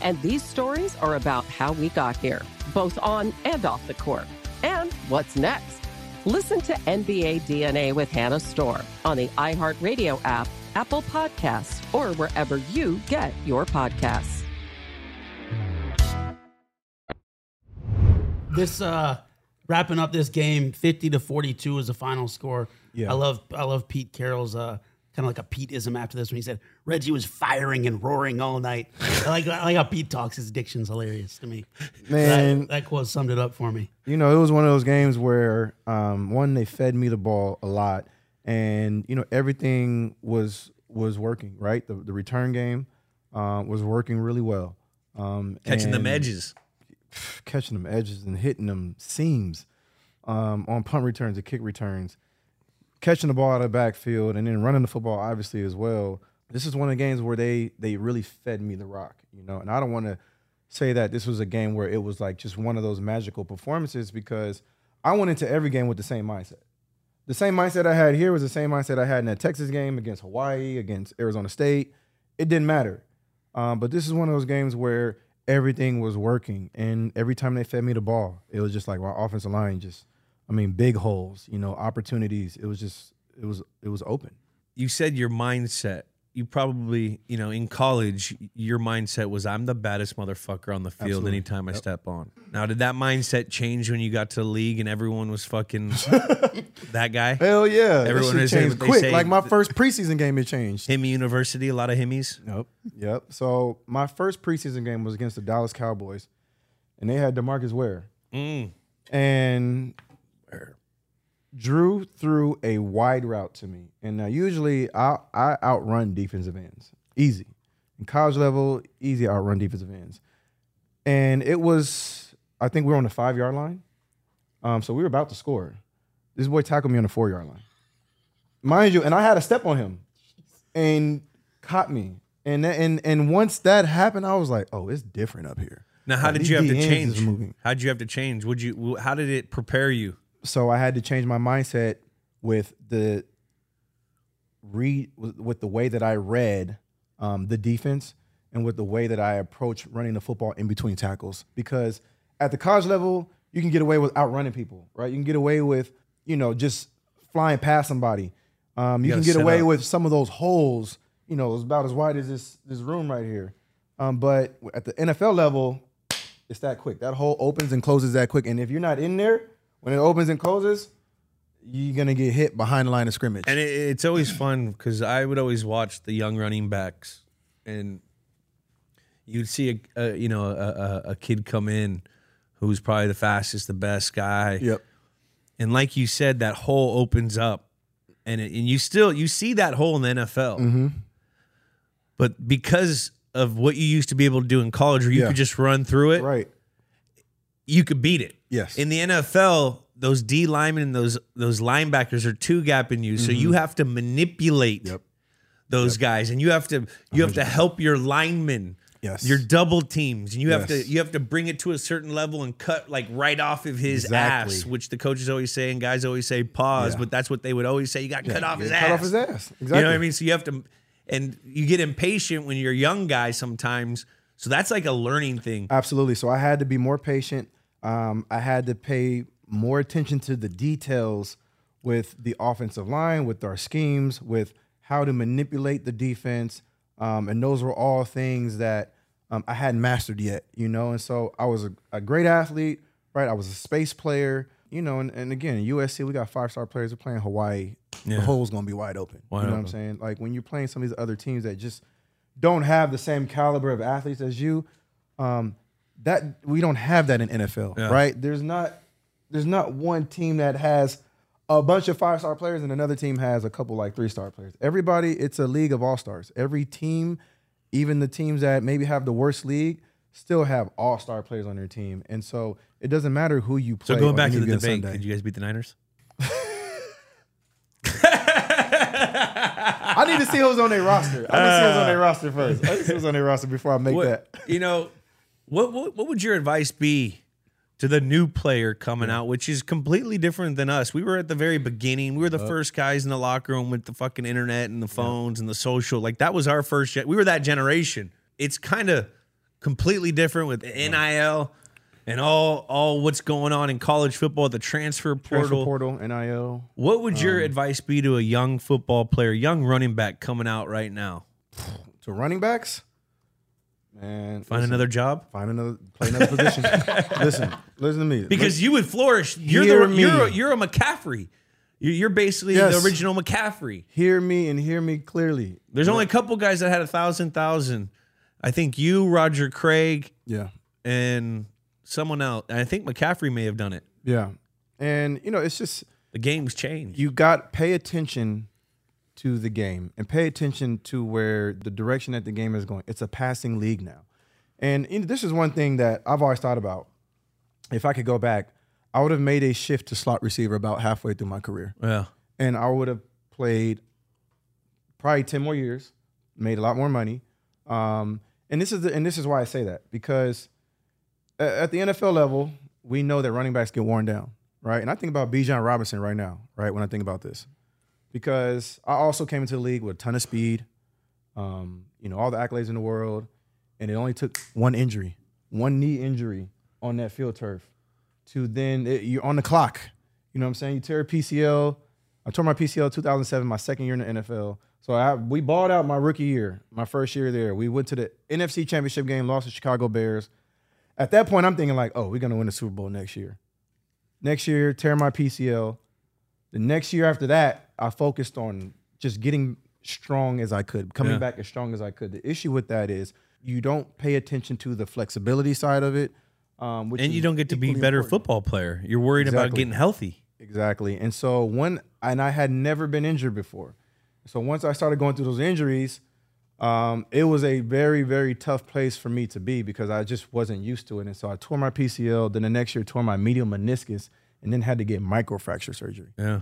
And these stories are about how we got here, both on and off the court. And what's next? Listen to N B A D N A with Hannah Storm on the iHeartRadio app, Apple Podcasts, or wherever you get your podcasts. This uh, wrapping up this game, fifty to forty-two is the final score. Yeah. I love I love Pete Carroll's uh kind of like a Pete-ism after this when he said, Reggie was firing and roaring all night. I like, I like how Pete talks. His diction's hilarious to me. Man. That, that quote summed it up for me. You know, it was one of those games where, um, one, they fed me the ball a lot. And, you know, everything was was working, right? The, the return game uh, was working really well. Um, catching them edges. Catching them edges and hitting them seams um, on punt returns and kick returns. Catching the ball out of the backfield and then running the football, obviously, as well. This is one of the games where they they really fed me the rock, you know. And I don't want to say that this was a game where it was like just one of those magical performances, because I went into every game with the same mindset. The same mindset I had here was the same mindset I had in that Texas game, against Hawaii, against Arizona State. It didn't matter. Um, but this is one of those games where everything was working. And every time they fed me the ball, it was just like my offensive line just – I mean, big holes, you know, opportunities. It was just, it was, it was open. You said your mindset. You probably, you know, in college, your mindset was, I'm the baddest motherfucker on the field. Absolutely. Anytime yep. I step on. Now, did that mindset change when you got to the league and everyone was fucking that guy? Hell yeah. Everyone was changed quick. Like my first preseason game, it changed. Hemi University, a lot of Hemis. Nope. Yep. So my first preseason game was against the Dallas Cowboys, and they had DeMarcus Ware. Mm. And Drew threw a wide route to me, and now usually I I outrun defensive ends easy. In college level, easy outrun defensive ends, and it was I think we were on the five yard line, um, so we were about to score. This boy tackled me on the four yard line, mind you, and I had a step on him, and caught me, and and and once that happened, I was like, oh, it's different up here. Now, how did you have to change? How did you have to change? Would you? How did it prepare you? So I had to change my mindset with the read, with the way that I read um, the defense, and with the way that I approach running the football in between tackles. Because at the college level, you can get away with outrunning people, right? You can get away with, you know, just flying past somebody. Um, you, you can get away up. with some of those holes. You know, it's about as wide as this this room right here. Um, but at the N F L level, it's that quick. That hole opens and closes that quick. And if you're not in there when it opens and closes, you're going to get hit behind the line of scrimmage. And it, it's always fun because I would always watch the young running backs, and you'd see a, a you know a, a kid come in who's probably the fastest, the best guy. Yep. And like you said, that hole opens up, and it, and you still you see that hole in the N F L. Mm-hmm. But because of what you used to be able to do in college, where you yeah. could just run through it, right? You could beat it. Yes. In the N F L, those D linemen and those those linebackers are two gapping you, mm-hmm. so you have to manipulate yep. those yep. guys, and you have to you one hundred percent. Have to help your linemen, yes, your double teams, and you yes. have to you have to bring it to a certain level and cut like right off of his exactly. ass, which the coaches always say and guys always say pause, yeah. but that's what they would always say. You got yeah. cut off you his cut ass. Cut off his ass. Exactly. You know what I mean? So you have to, and you get impatient when you're a young guy sometimes. So that's like a learning thing. Absolutely. So I had to be more patient. Um, I had to pay more attention to the details with the offensive line, with our schemes, with how to manipulate the defense. Um, and those were all things that um, I hadn't mastered yet, you know. And so I was a, a great athlete, right? I was a space player, you know. And, and again, in U S C, we got five-star players. We're playing Hawaii. Yeah. The hole's going to be wide open. Wide you know open. What I'm saying? Like when you're playing some of these other teams that just don't have the same caliber of athletes as you, um, that we don't have that in N F L, yeah. right? There's not there's not one team that has a bunch of five-star players and another team has a couple like three-star players. Everybody, it's a league of all-stars. Every team, even the teams that maybe have the worst league, still have all-star players on their team. And so it doesn't matter who you play. So going back to the debate, Sunday. Did you guys beat the Niners? I need to see who's on their roster. I need to see who's on their roster first. I need to see who's on their roster before I make what, that. You know, What, what what would your advice be to the new player coming yeah. out, which is completely different than us? We were at the very beginning. We were the uh, first guys in the locker room with the fucking internet and the phones yeah. and the social. Like, that was our first gen- – we were that generation. It's kind of completely different with N I L and all all what's going on in college football, the transfer portal. Transfer portal, N I L. What would your um, advice be to a young football player, young running back coming out right now? To running backs? And find listen, another job. Find another, play another position. listen, listen to me. Because listen. you would flourish. You're hear the, you're, you're a McCaffrey. You're, you're basically yes. the original McCaffrey. Hear me and hear me clearly. There's yeah. only a couple guys that had a thousand, thousand. I think you, Roger Craig, yeah, and someone else. I think McCaffrey may have done it. Yeah, and you know, it's just the game's changed. You got pay attention to the game and pay attention to where the direction that the game is going. It's a passing league now. And this is one thing that I've always thought about. If I could go back, I would have made a shift to slot receiver about halfway through my career. Yeah. And I would have played probably ten more years, made a lot more money. Um, and this is the, and this is why I say that, because at the N F L level, we know that running backs get worn down, right? And I think about Bijan Robinson right now, right, when I think about this. Because I also came into the league with a ton of speed, um, you know, all the accolades in the world, and it only took one injury, one knee injury on that field turf to then it, you're on the clock. You know what I'm saying? You tear a P C L. I tore my P C L in two thousand seven, my second year in the N F L. So I, we balled out my rookie year, my first year there. We went to the N F C Championship game, lost to the Chicago Bears. At that point, I'm thinking like, oh, we're going to win the Super Bowl next year. Next year, tear my P C L. The next year after that, I focused on just getting strong as I could, coming yeah. back as strong as I could. The issue with that is you don't pay attention to the flexibility side of it. Um, which and you don't get to be a better important. football player. You're worried exactly. about getting healthy. Exactly. And so one, and I had never been injured before. So once I started going through those injuries, um, it was a very, very tough place for me to be because I just wasn't used to it. And so I tore my P C L. Then the next year, tore my medial meniscus and then had to get microfracture surgery. Yeah.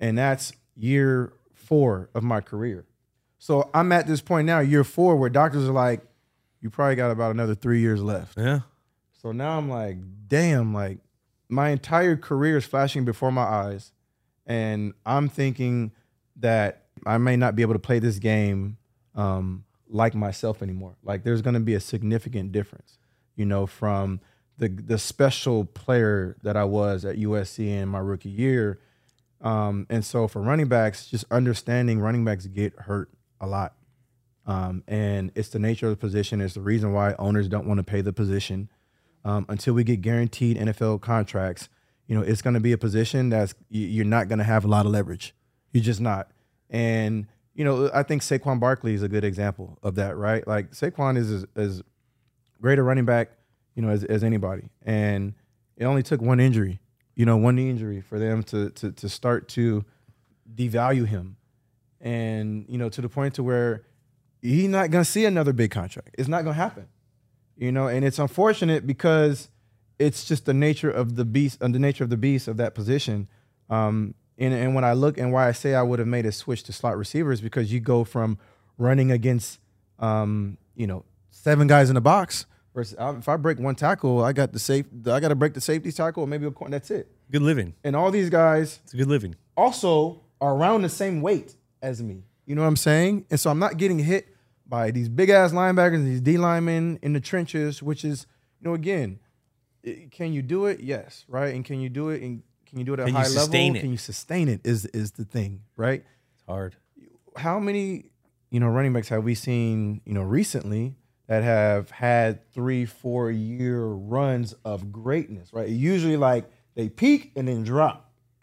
And that's year four of my career. So I'm at this point now, year four, where doctors are like, you probably got about another three years left. Yeah. So now I'm like, damn, like my entire career is flashing before my eyes. And I'm thinking that I may not be able to play this game um, like myself anymore. Like there's going to be a significant difference, you know, from the the special player that I was at U S C in my rookie year. Um, and so for running backs, just understanding running backs get hurt a lot. Um, and it's the nature of the position. It's the reason why owners don't want to pay the position. Um, until we get guaranteed N F L contracts, you know, it's going to be a position that's you're not going to have a lot of leverage. You're just not. And, you know, I think Saquon Barkley is a good example of that, right? Like Saquon is as, as great a running back, you know, as, as anybody. And it only took one injury, you know, one knee injury for them to, to, to start to devalue him. And, you know, to the point to where he's not going to see another big contract. It's not going to happen, you know, and it's unfortunate because it's just the nature of the beast and the nature of the beast of that position. Um, And, and when I look and why I say I would have made a switch to slot receivers, because you go from running against, um, you know, seven guys in the box. Versus if I break one tackle, I got the safe. I got to break the safety tackle, or maybe a corner. That's it. Good living. And all these guys, it's a good living. Also, are around the same weight as me. You know what I'm saying? And so I'm not getting hit by these big ass linebackers and these D linemen in the trenches. Which is, you know, again, it, can you do it? Yes, right. And can you do it? And Can you do it at a high level? Can you sustain it is is the thing, right? It's hard. How many, you know, running backs have we seen, you know, recently that have had three, four-year runs of greatness, right? Usually, like, they peak and then drop,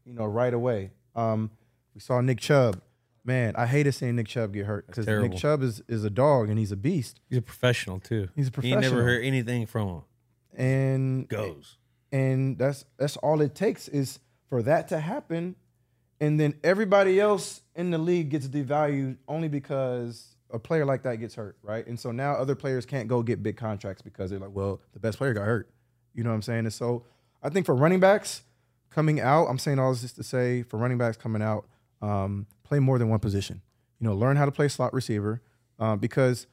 you know, right away. Um, we saw Nick Chubb. Man, I hated seeing Nick Chubb get hurt because Nick Chubb is, is a dog and he's a beast. He's a professional, too. He's a professional. You never heard anything from him. And goes. And that's that's all it takes is for that to happen, and then everybody else in the league gets devalued only because a player like that gets hurt, right? And so now other players can't go get big contracts because they're like, well, the best player got hurt. You know what I'm saying? And so I think for running backs coming out, I'm saying all this just to say for running backs coming out, um, play more than one position. You know, learn how to play slot receiver uh, because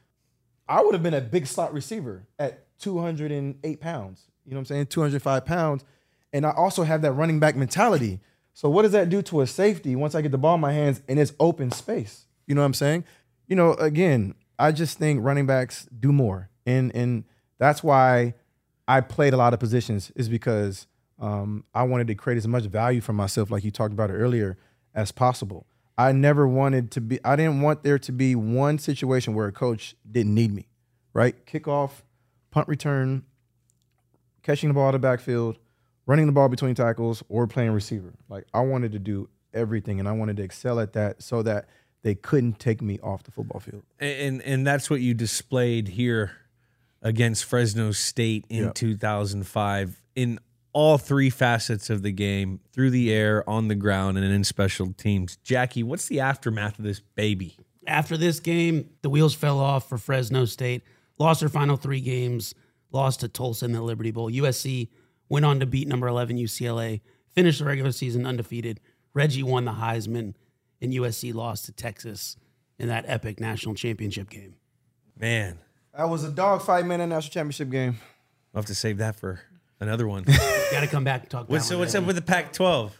I would have been a big slot receiver at two hundred eight pounds. You know what I'm saying? two hundred five pounds. And I also have that running back mentality. So what does that do to a safety once I get the ball in my hands and it's open space? You know what I'm saying? You know, again, I just think running backs do more. And and that's why I played a lot of positions is because um, I wanted to create as much value for myself, like you talked about earlier, as possible. I never wanted to be – I didn't want there to be one situation where a coach didn't need me, right? Kickoff, punt return, catching the ball out of the backfield, running the ball between tackles, or playing receiver. Like, I wanted to do everything, and I wanted to excel at that so that they couldn't take me off the football field. And and, and that's what you displayed here against Fresno State in yep. two thousand five in all three facets of the game, through the air, on the ground, and in special teams. Jackie, what's the aftermath of this baby? After this game, the wheels fell off for Fresno State, lost their final three games, lost to Tulsa in the Liberty Bowl. U S C went on to beat number eleven U C L A, finished the regular season undefeated. Reggie won the Heisman, and U S C lost to Texas in that epic national championship game. Man. That was a dogfight, man, in the national championship game. I'll have to save that for another one. Got to come back and talk about it. So what's up with the Pac twelve?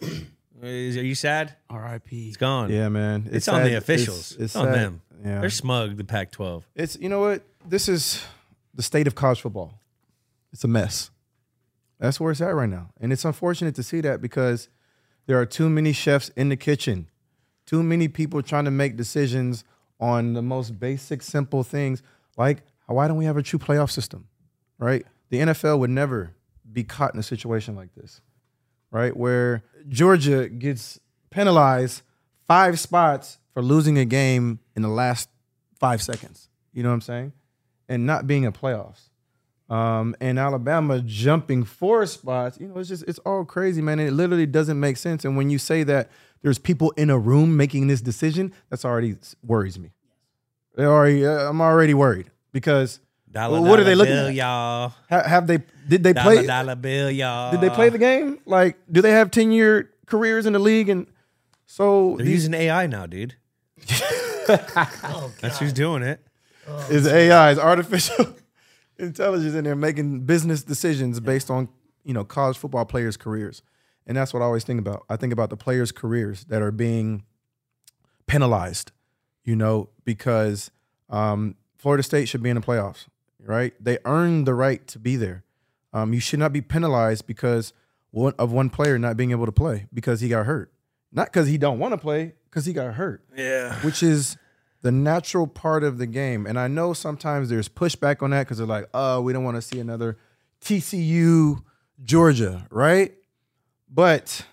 Are you sad? R I P It's gone. Yeah, man. It's, it's on the officials. It's, it's, it's on sad. them. Yeah. They're smug, the Pac twelve. It's You know what? This is the state of college football. It's a mess. That's where it's at right now. And it's unfortunate to see that because there are too many chefs in the kitchen, too many people trying to make decisions on the most basic, simple things. Like, why don't we have a true playoff system, right? The N F L would never be caught in a situation like this, right? Where Georgia gets penalized five spots for losing a game in the last five seconds. You know what I'm saying? And not being in playoffs. Um, and Alabama jumping four spots, you know, it's just, it's all crazy, man. And it literally doesn't make sense. And when you say that there's people in a room making this decision, that's already worries me. They already, uh, I'm already worried because dollar, well, what dollar are they looking bill, at? Y'all. Have, have they, did they dollar, play? Dollar bill, y'all. Did they play the game? Like, do they have ten year careers in the league? And so they're these, using A I now, dude. Oh, that's who's doing it. Oh, is A I, is artificial intelligence in there making business decisions based on, you know, college football players' careers. And that's what I always think about. I think about the players' careers that are being penalized, you know, because um, Florida State should be in the playoffs, right? They earned the right to be there. Um, you should not be penalized because one, of one player not being able to play because he got hurt. Not because he don't want to play, because he got hurt. Yeah. Which is the natural part of the game. And I know sometimes there's pushback on that because they're like, oh, we don't want to see another T C U, Georgia, right? But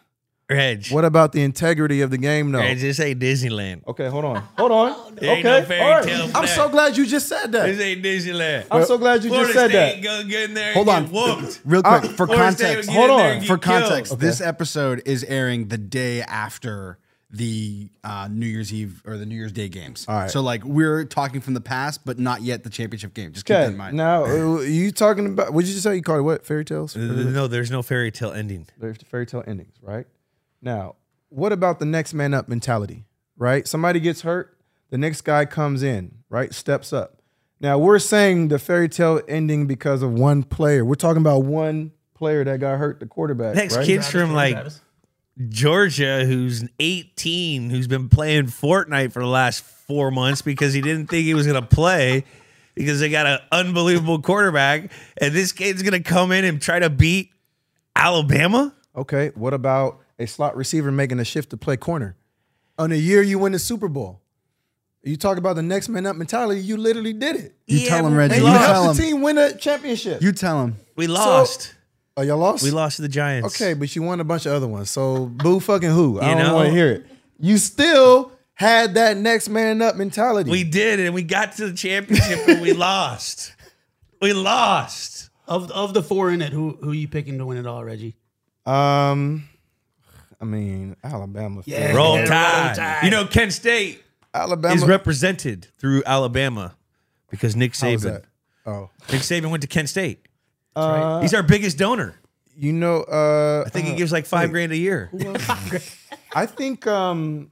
Reg, what about the integrity of the game, though? Reg, this ain't Disneyland. Okay, hold on. Hold on. There okay. Ain't no fairy right. tale I'm that. so glad you just said that. This ain't Disneyland. I'm so glad you Florida just said State that. Go get in there hold and get on. Whooped. Real quick, I, for Florida context. Hold on. For context, okay. This episode is airing the day after the uh, New Year's Eve or the New Year's Day games. All right. So, like, we're talking from the past, but not yet the championship game. Just okay. keep that in mind. Now, you talking about, what did you say you called it? What, fairy tales? Uh, no, there's no fairy tale ending. There's the fairy tale endings, right? Now, what about the next man up mentality, right? Somebody gets hurt, the next guy comes in, right? Steps up. Now, we're saying the fairy tale ending because of one player. We're talking about one player that got hurt, the quarterback. Next right? kid's from, like, Georgia, who's eighteen, who's been playing Fortnite for the last four months because he didn't think he was going to play because they got an unbelievable quarterback, and this kid's going to come in and try to beat Alabama? Okay, what about a slot receiver making a shift to play corner? On a year you win the Super Bowl. You talk about the next man up mentality, you literally did it. You yeah, tell him, Reggie. You helped the team win a championship. You tell him. We lost. So, oh, y'all lost? We lost to the Giants. Okay, but you won a bunch of other ones. So boo fucking who? You I don't want to hear it. You still had that next man up mentality. We did, and we got to the championship and we lost. We lost. Of of the four in it, who who are you picking to win it all, Reggie? Um, I mean, Alabama. Yeah, roll tide. You know, Kent State Alabama. is represented through Alabama because Nick Saban. Oh, Nick Saban went to Kent State. That's right. Uh, He's our biggest donor. You know, uh, I think uh, he gives like five wait, grand a year. I think um,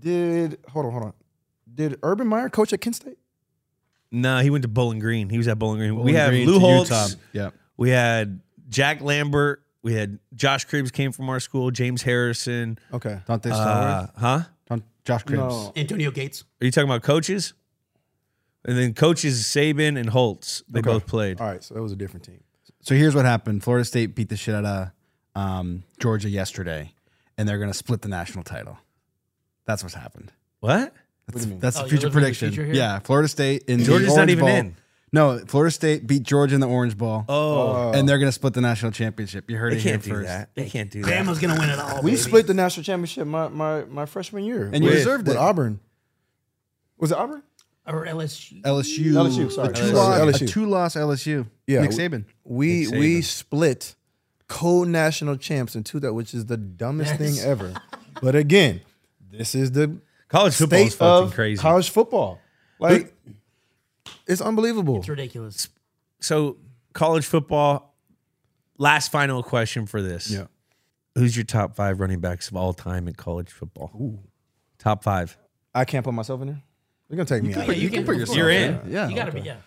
did hold on, hold on. Did Urban Meyer coach at Kent State? No, nah, he went to Bowling Green. He was at Bowling Green. Bowling we had Green Lou Holtz. Yeah, we had Jack Lambert. We had Josh Cribbs came from our school. James Harrison. Okay, Dante uh, huh? Josh Cribbs. No. Antonio Gates. Are you talking about coaches? And then coaches Saban and Holtz. They okay. both played. All right, so that was a different team. So here's what happened. Florida State beat the shit out of um, Georgia yesterday, and they're going to split the national title. That's what's happened. What? That's, what that's oh, the future prediction. The future yeah, Florida State in Georgia's the Orange not even Bowl. in. No, Florida State beat Georgia in the Orange Bowl. Oh. And they're going to split the national championship. You heard they it can't here do first. That. They can't do that. Bama's going to win it all, We baby. split the national championship my, my, my freshman year. And you with, deserved it. Auburn. Was it Auburn? Or L S U? L S U. L S U, sorry. A two-loss L S U. Two L S U. Yeah, Nick Saban. We, Nick Saban. we split co-national champs into that, which is the dumbest yes. thing ever. But again, this is the college state football of crazy. college football. Like, it's unbelievable. It's ridiculous. So, college football, last final question for this. Yeah. Who's your top five running backs of all time in college football? Ooh. Top five. I can't put myself in there? You're going to take me you out. Can, yeah, you, you can put yourself You're in. in. Yeah. You got to okay. be, yeah.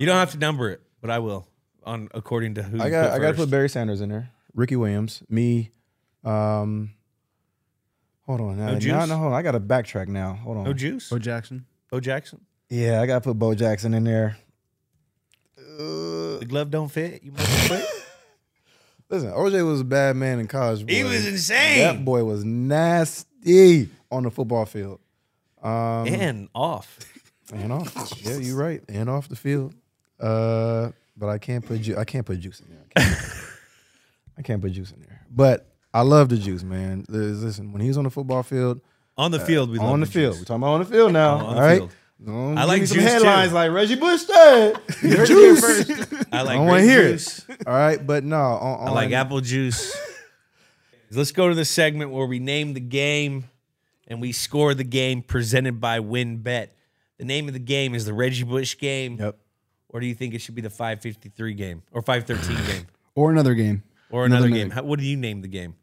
You don't have to number it, but I will, on according to who I got. I got to put Barry Sanders in there, Ricky Williams, me. Um, hold on. No, no, juice? no, no hold on. I got to backtrack now. Hold on. No juice? Bo Jackson. Bo Jackson. Yeah, I gotta put Bo Jackson in there. Uh, the glove don't fit. You must quit. Listen, O J was a bad man in college. Boy. He was insane. That boy was nasty on the football field um, and off, and off. Yeah, you're right. And off the field. Uh, but I can't put ju- I can't put juice in there. I can't, I can't put juice in there. But I love the juice, man. Listen, when he was on the football field, on the field, we uh, love on the, the field. Juice. We're talking about on the field now. Oh, all right. Field. No, I like some juice headlines too. Like Reggie Bush said. Juice. I like. I want to hear juice. It. All right, but no. On, on. I like apple juice. Let's go to the segment where we name the game and we score the game, presented by WinBet. The name of the game is the Reggie Bush game. Yep. Or do you think it should be the five fifty-three game or five thirteen game? Or another game. Or another, another game. How, what do you name the game?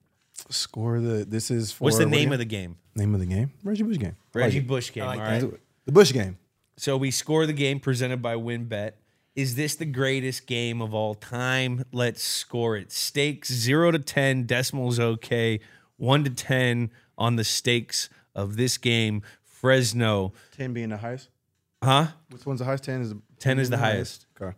Score the. This is for. What's the name what of the game? Name of the game? Reggie Bush game. Reggie like Bush game. Like all that. Right. The Bush game. So we score the game, presented by WinBet. Is this the greatest game of all time? Let's score it. Stakes zero to ten, decimals okay, one to ten on the stakes of this game. Fresno. ten being the highest? Huh? Which one's the highest? ten is the, ten is the highest. highest. Okay.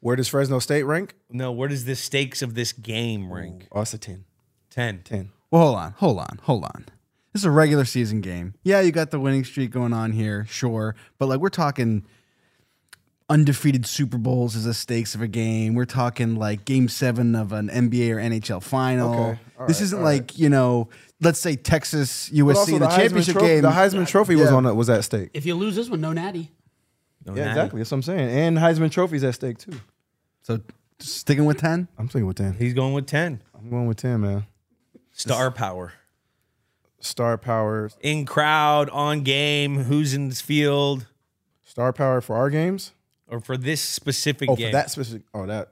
Where does Fresno State rank? No, where does the stakes of this game rank? Oh, it's a ten. ten. ten. Well, hold on, hold on, hold on. This is a regular season game. Yeah, you got the winning streak going on here, sure. But, like, we're talking undefeated Super Bowls as the stakes of a game. We're talking, like, game seven of an N B A or N H L final. Okay. All this right, isn't like, right. you know, let's say Texas, U S C, in the, the championship game. The Heisman Trophy yeah. was on was at stake. If you lose this one, no natty. No yeah, natty. Exactly. That's what I'm saying. And Heisman Trophy's at stake, too. So, sticking with ten? I'm sticking with ten. He's going with ten. I'm going with ten, man. Star it's, power. Star power. In crowd, on game, who's in this field. Star power for our games? Or for this specific oh, game? Oh, for that specific. Oh, that.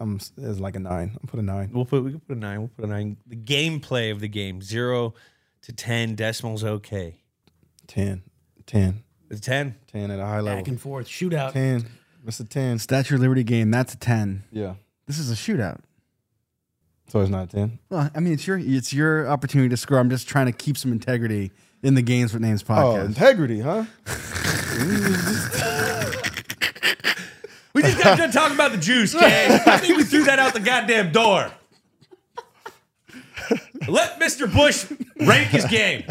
Um, it's like a nine. I'll put a nine. We'll put, we can put a nine. We'll put a nine. The gameplay of the game, zero to ten, decimals okay. ten. ten. It's ten. ten at a high level. Back and forth. Shootout. ten. That's a ten. Statue of Liberty game. That's a ten. Yeah. This is a shootout. So it's not ten. Well, I mean, it's your it's your opportunity to score. I'm just trying to keep some integrity in the Games with Names podcast. Oh, integrity, huh? We just got done talking about the juice, gang. I think we threw that out the goddamn door. Let Mister Bush rank his game.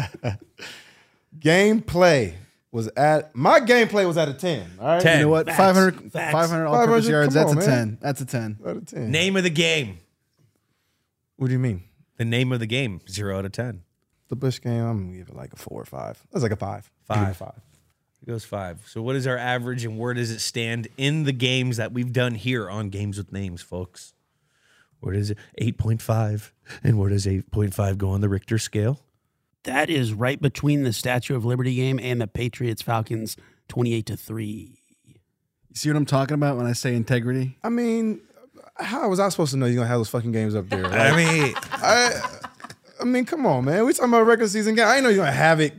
Gameplay was at my gameplay was at a ten. All right, ten. You know what? Five hundred, five hundred all-purpose yards. That's on, a man. ten. That's a ten. Out of ten. Name of the game. What do you mean? The name of the game, zero out of ten. The Bush game, I'm going to give it like a four or five. That's like a five. Five. Five. It goes five. So what is our average and where does it stand in the games that we've done here on Games with Names, folks? Where does it? eight point five. And where does eight point five go on the Richter scale? That is right between the Statue of Liberty game and the Patriots-Falcons twenty-eight to three. You see what I'm talking about when I say integrity? I mean... How was I supposed to know you're going to have those fucking games up there? Like, I mean, I, I mean, come on, man. We're talking about a regular season game. I didn't know you're going to have it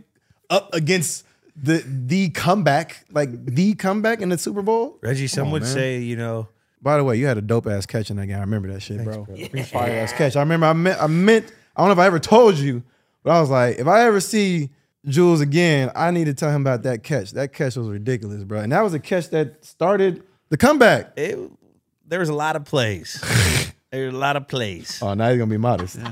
up against the the comeback, like the comeback in the Super Bowl. Reggie, some would say, you know. By the way, you had a dope-ass catch in that game. I remember that shit, Thanks, bro. bro. Yeah. Fire-ass catch. I remember I meant, I meant, I don't know if I ever told you, but I was like, if I ever see Jules again, I need to tell him about that catch. That catch was ridiculous, bro. And that was a catch that started the comeback. It There was a lot of plays. There was a lot of plays. Oh, now you're going to be modest. Yeah.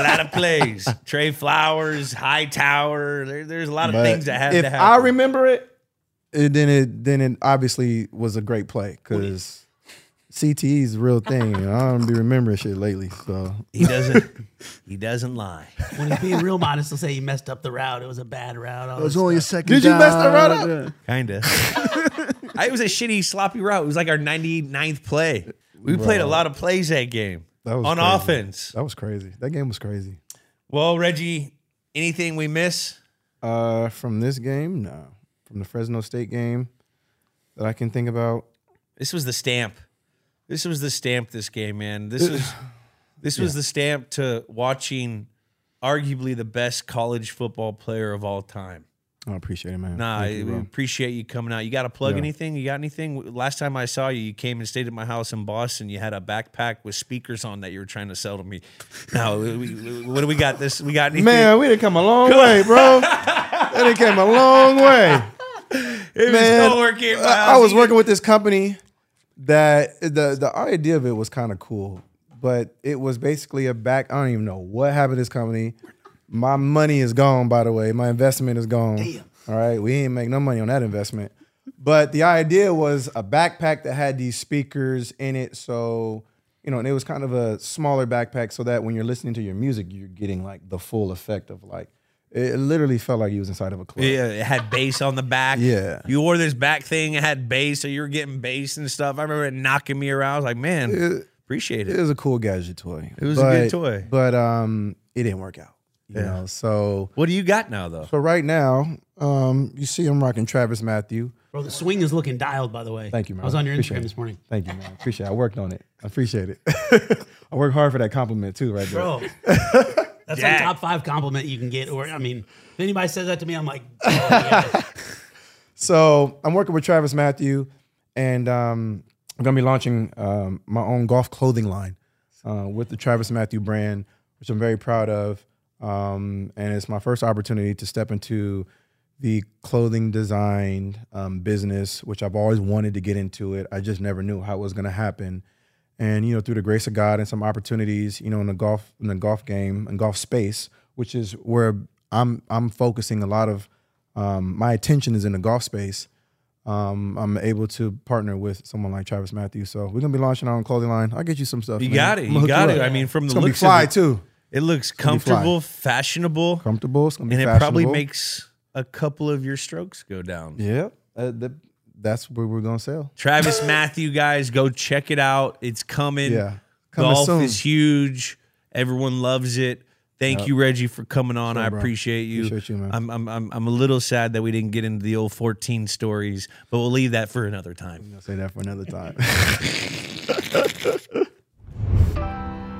A lot of plays. Trey Flowers, Hightower. There, there's a lot of but things that have if to happen. I remember it, it, then it then it obviously was a great play because C T E is a real thing. And I don't be remembering shit lately. So He doesn't He doesn't lie. When he's being real modest, he'll say he messed up the route. It was a bad route. It was only stuff. a second Did down. you mess the route up? Yeah. Kind of. It was a shitty, sloppy route. It was like our ninety-ninth play. We Bro. played a lot of plays that game that was on crazy. offense. That was crazy. That game was crazy. Well, Reggie, anything we miss? Uh, from this game? No. From the Fresno State game that I can think about. This was the stamp. This was the stamp this game, man. This was, this was yeah. the stamp to watching arguably the best college football player of all time. I appreciate it, man. Nah, you, we appreciate you coming out. You got to plug yeah. anything? You got anything? Last time I saw you, you came and stayed at my house in Boston. You had a backpack with speakers on that you were trying to sell to me. Now, what do we got this? We got anything? Man, we done come a long come way, bro. That done came a long way. It man, was working. I, I was working with this company that the, the idea of it was kind of cool, but it was basically a back. I don't even know what happened to this company. My money is gone, by the way. My investment is gone. Damn. All right. We ain't make no money on that investment. But the idea was a backpack that had these speakers in it. So, you know, and it was kind of a smaller backpack so that when you're listening to your music, you're getting like the full effect of like It literally felt like you was inside of a club. Yeah, it had bass on the back. Yeah. You wore this back thing, it had bass, so you were getting bass and stuff. I remember it knocking me around. I was like, man, it, appreciate it. It was a cool gadget toy. It was but, a good toy. But um, it didn't work out. You yeah. know, so. What do you got now, though? So right now, um, you see I'm rocking Travis Matthew. Bro, the swing is looking dialed, by the way. Thank you, man. I was on your appreciate Instagram it. this morning. Thank you, man. Appreciate it. I worked on it. I appreciate it. I worked hard for that compliment, too, right there. Bro. That's yeah. like top five compliment you can get. Or, I mean, if anybody says that to me, I'm like, oh, yeah. So I'm working with Travis Matthew, and um, I'm going to be launching um, my own golf clothing line uh, with the Travis Matthew brand, which I'm very proud of. Um, and it's my first opportunity to step into the clothing design um, business, which I've always wanted to get into it. I just never knew how it was going to happen. And, you know, through the grace of God and some opportunities, you know, in the golf, in the golf game and golf space, which is where I'm, I'm focusing a lot of um, my attention is in the golf space. Um, I'm able to partner with someone like Travis Matthews. So we're going to be launching our own clothing line. I'll get you some stuff. You man. got it. You got you it. Up. I mean, from it's the looks fly, of it, too. It looks comfortable, fashionable. Comfortable. It's gonna be and fashionable. It probably makes a couple of your strokes go down. Yeah. Uh, the, That's where we're going to sell. Travis Matthew, guys, go check it out. It's coming. Yeah, coming Golf soon. is huge. Everyone loves it. Thank yep. you, Reggie, for coming on. Sure, I appreciate you. Appreciate you, man. I'm, I'm, I'm, I'm a little sad that we didn't get into the old fourteen stories, but we'll leave that for another time. I'll say that for another time.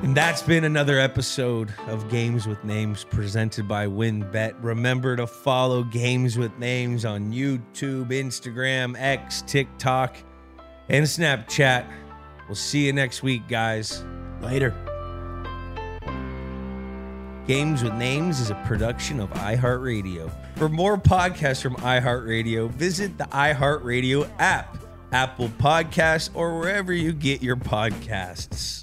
And that's been another episode of Games with Names presented by WynnBET. Remember to follow Games with Names on YouTube, Instagram, X, TikTok, and Snapchat. We'll see you next week, guys. Later. Games with Names is a production of iHeartRadio. For more podcasts from iHeartRadio, visit the iHeartRadio app, Apple Podcasts, or wherever you get your podcasts.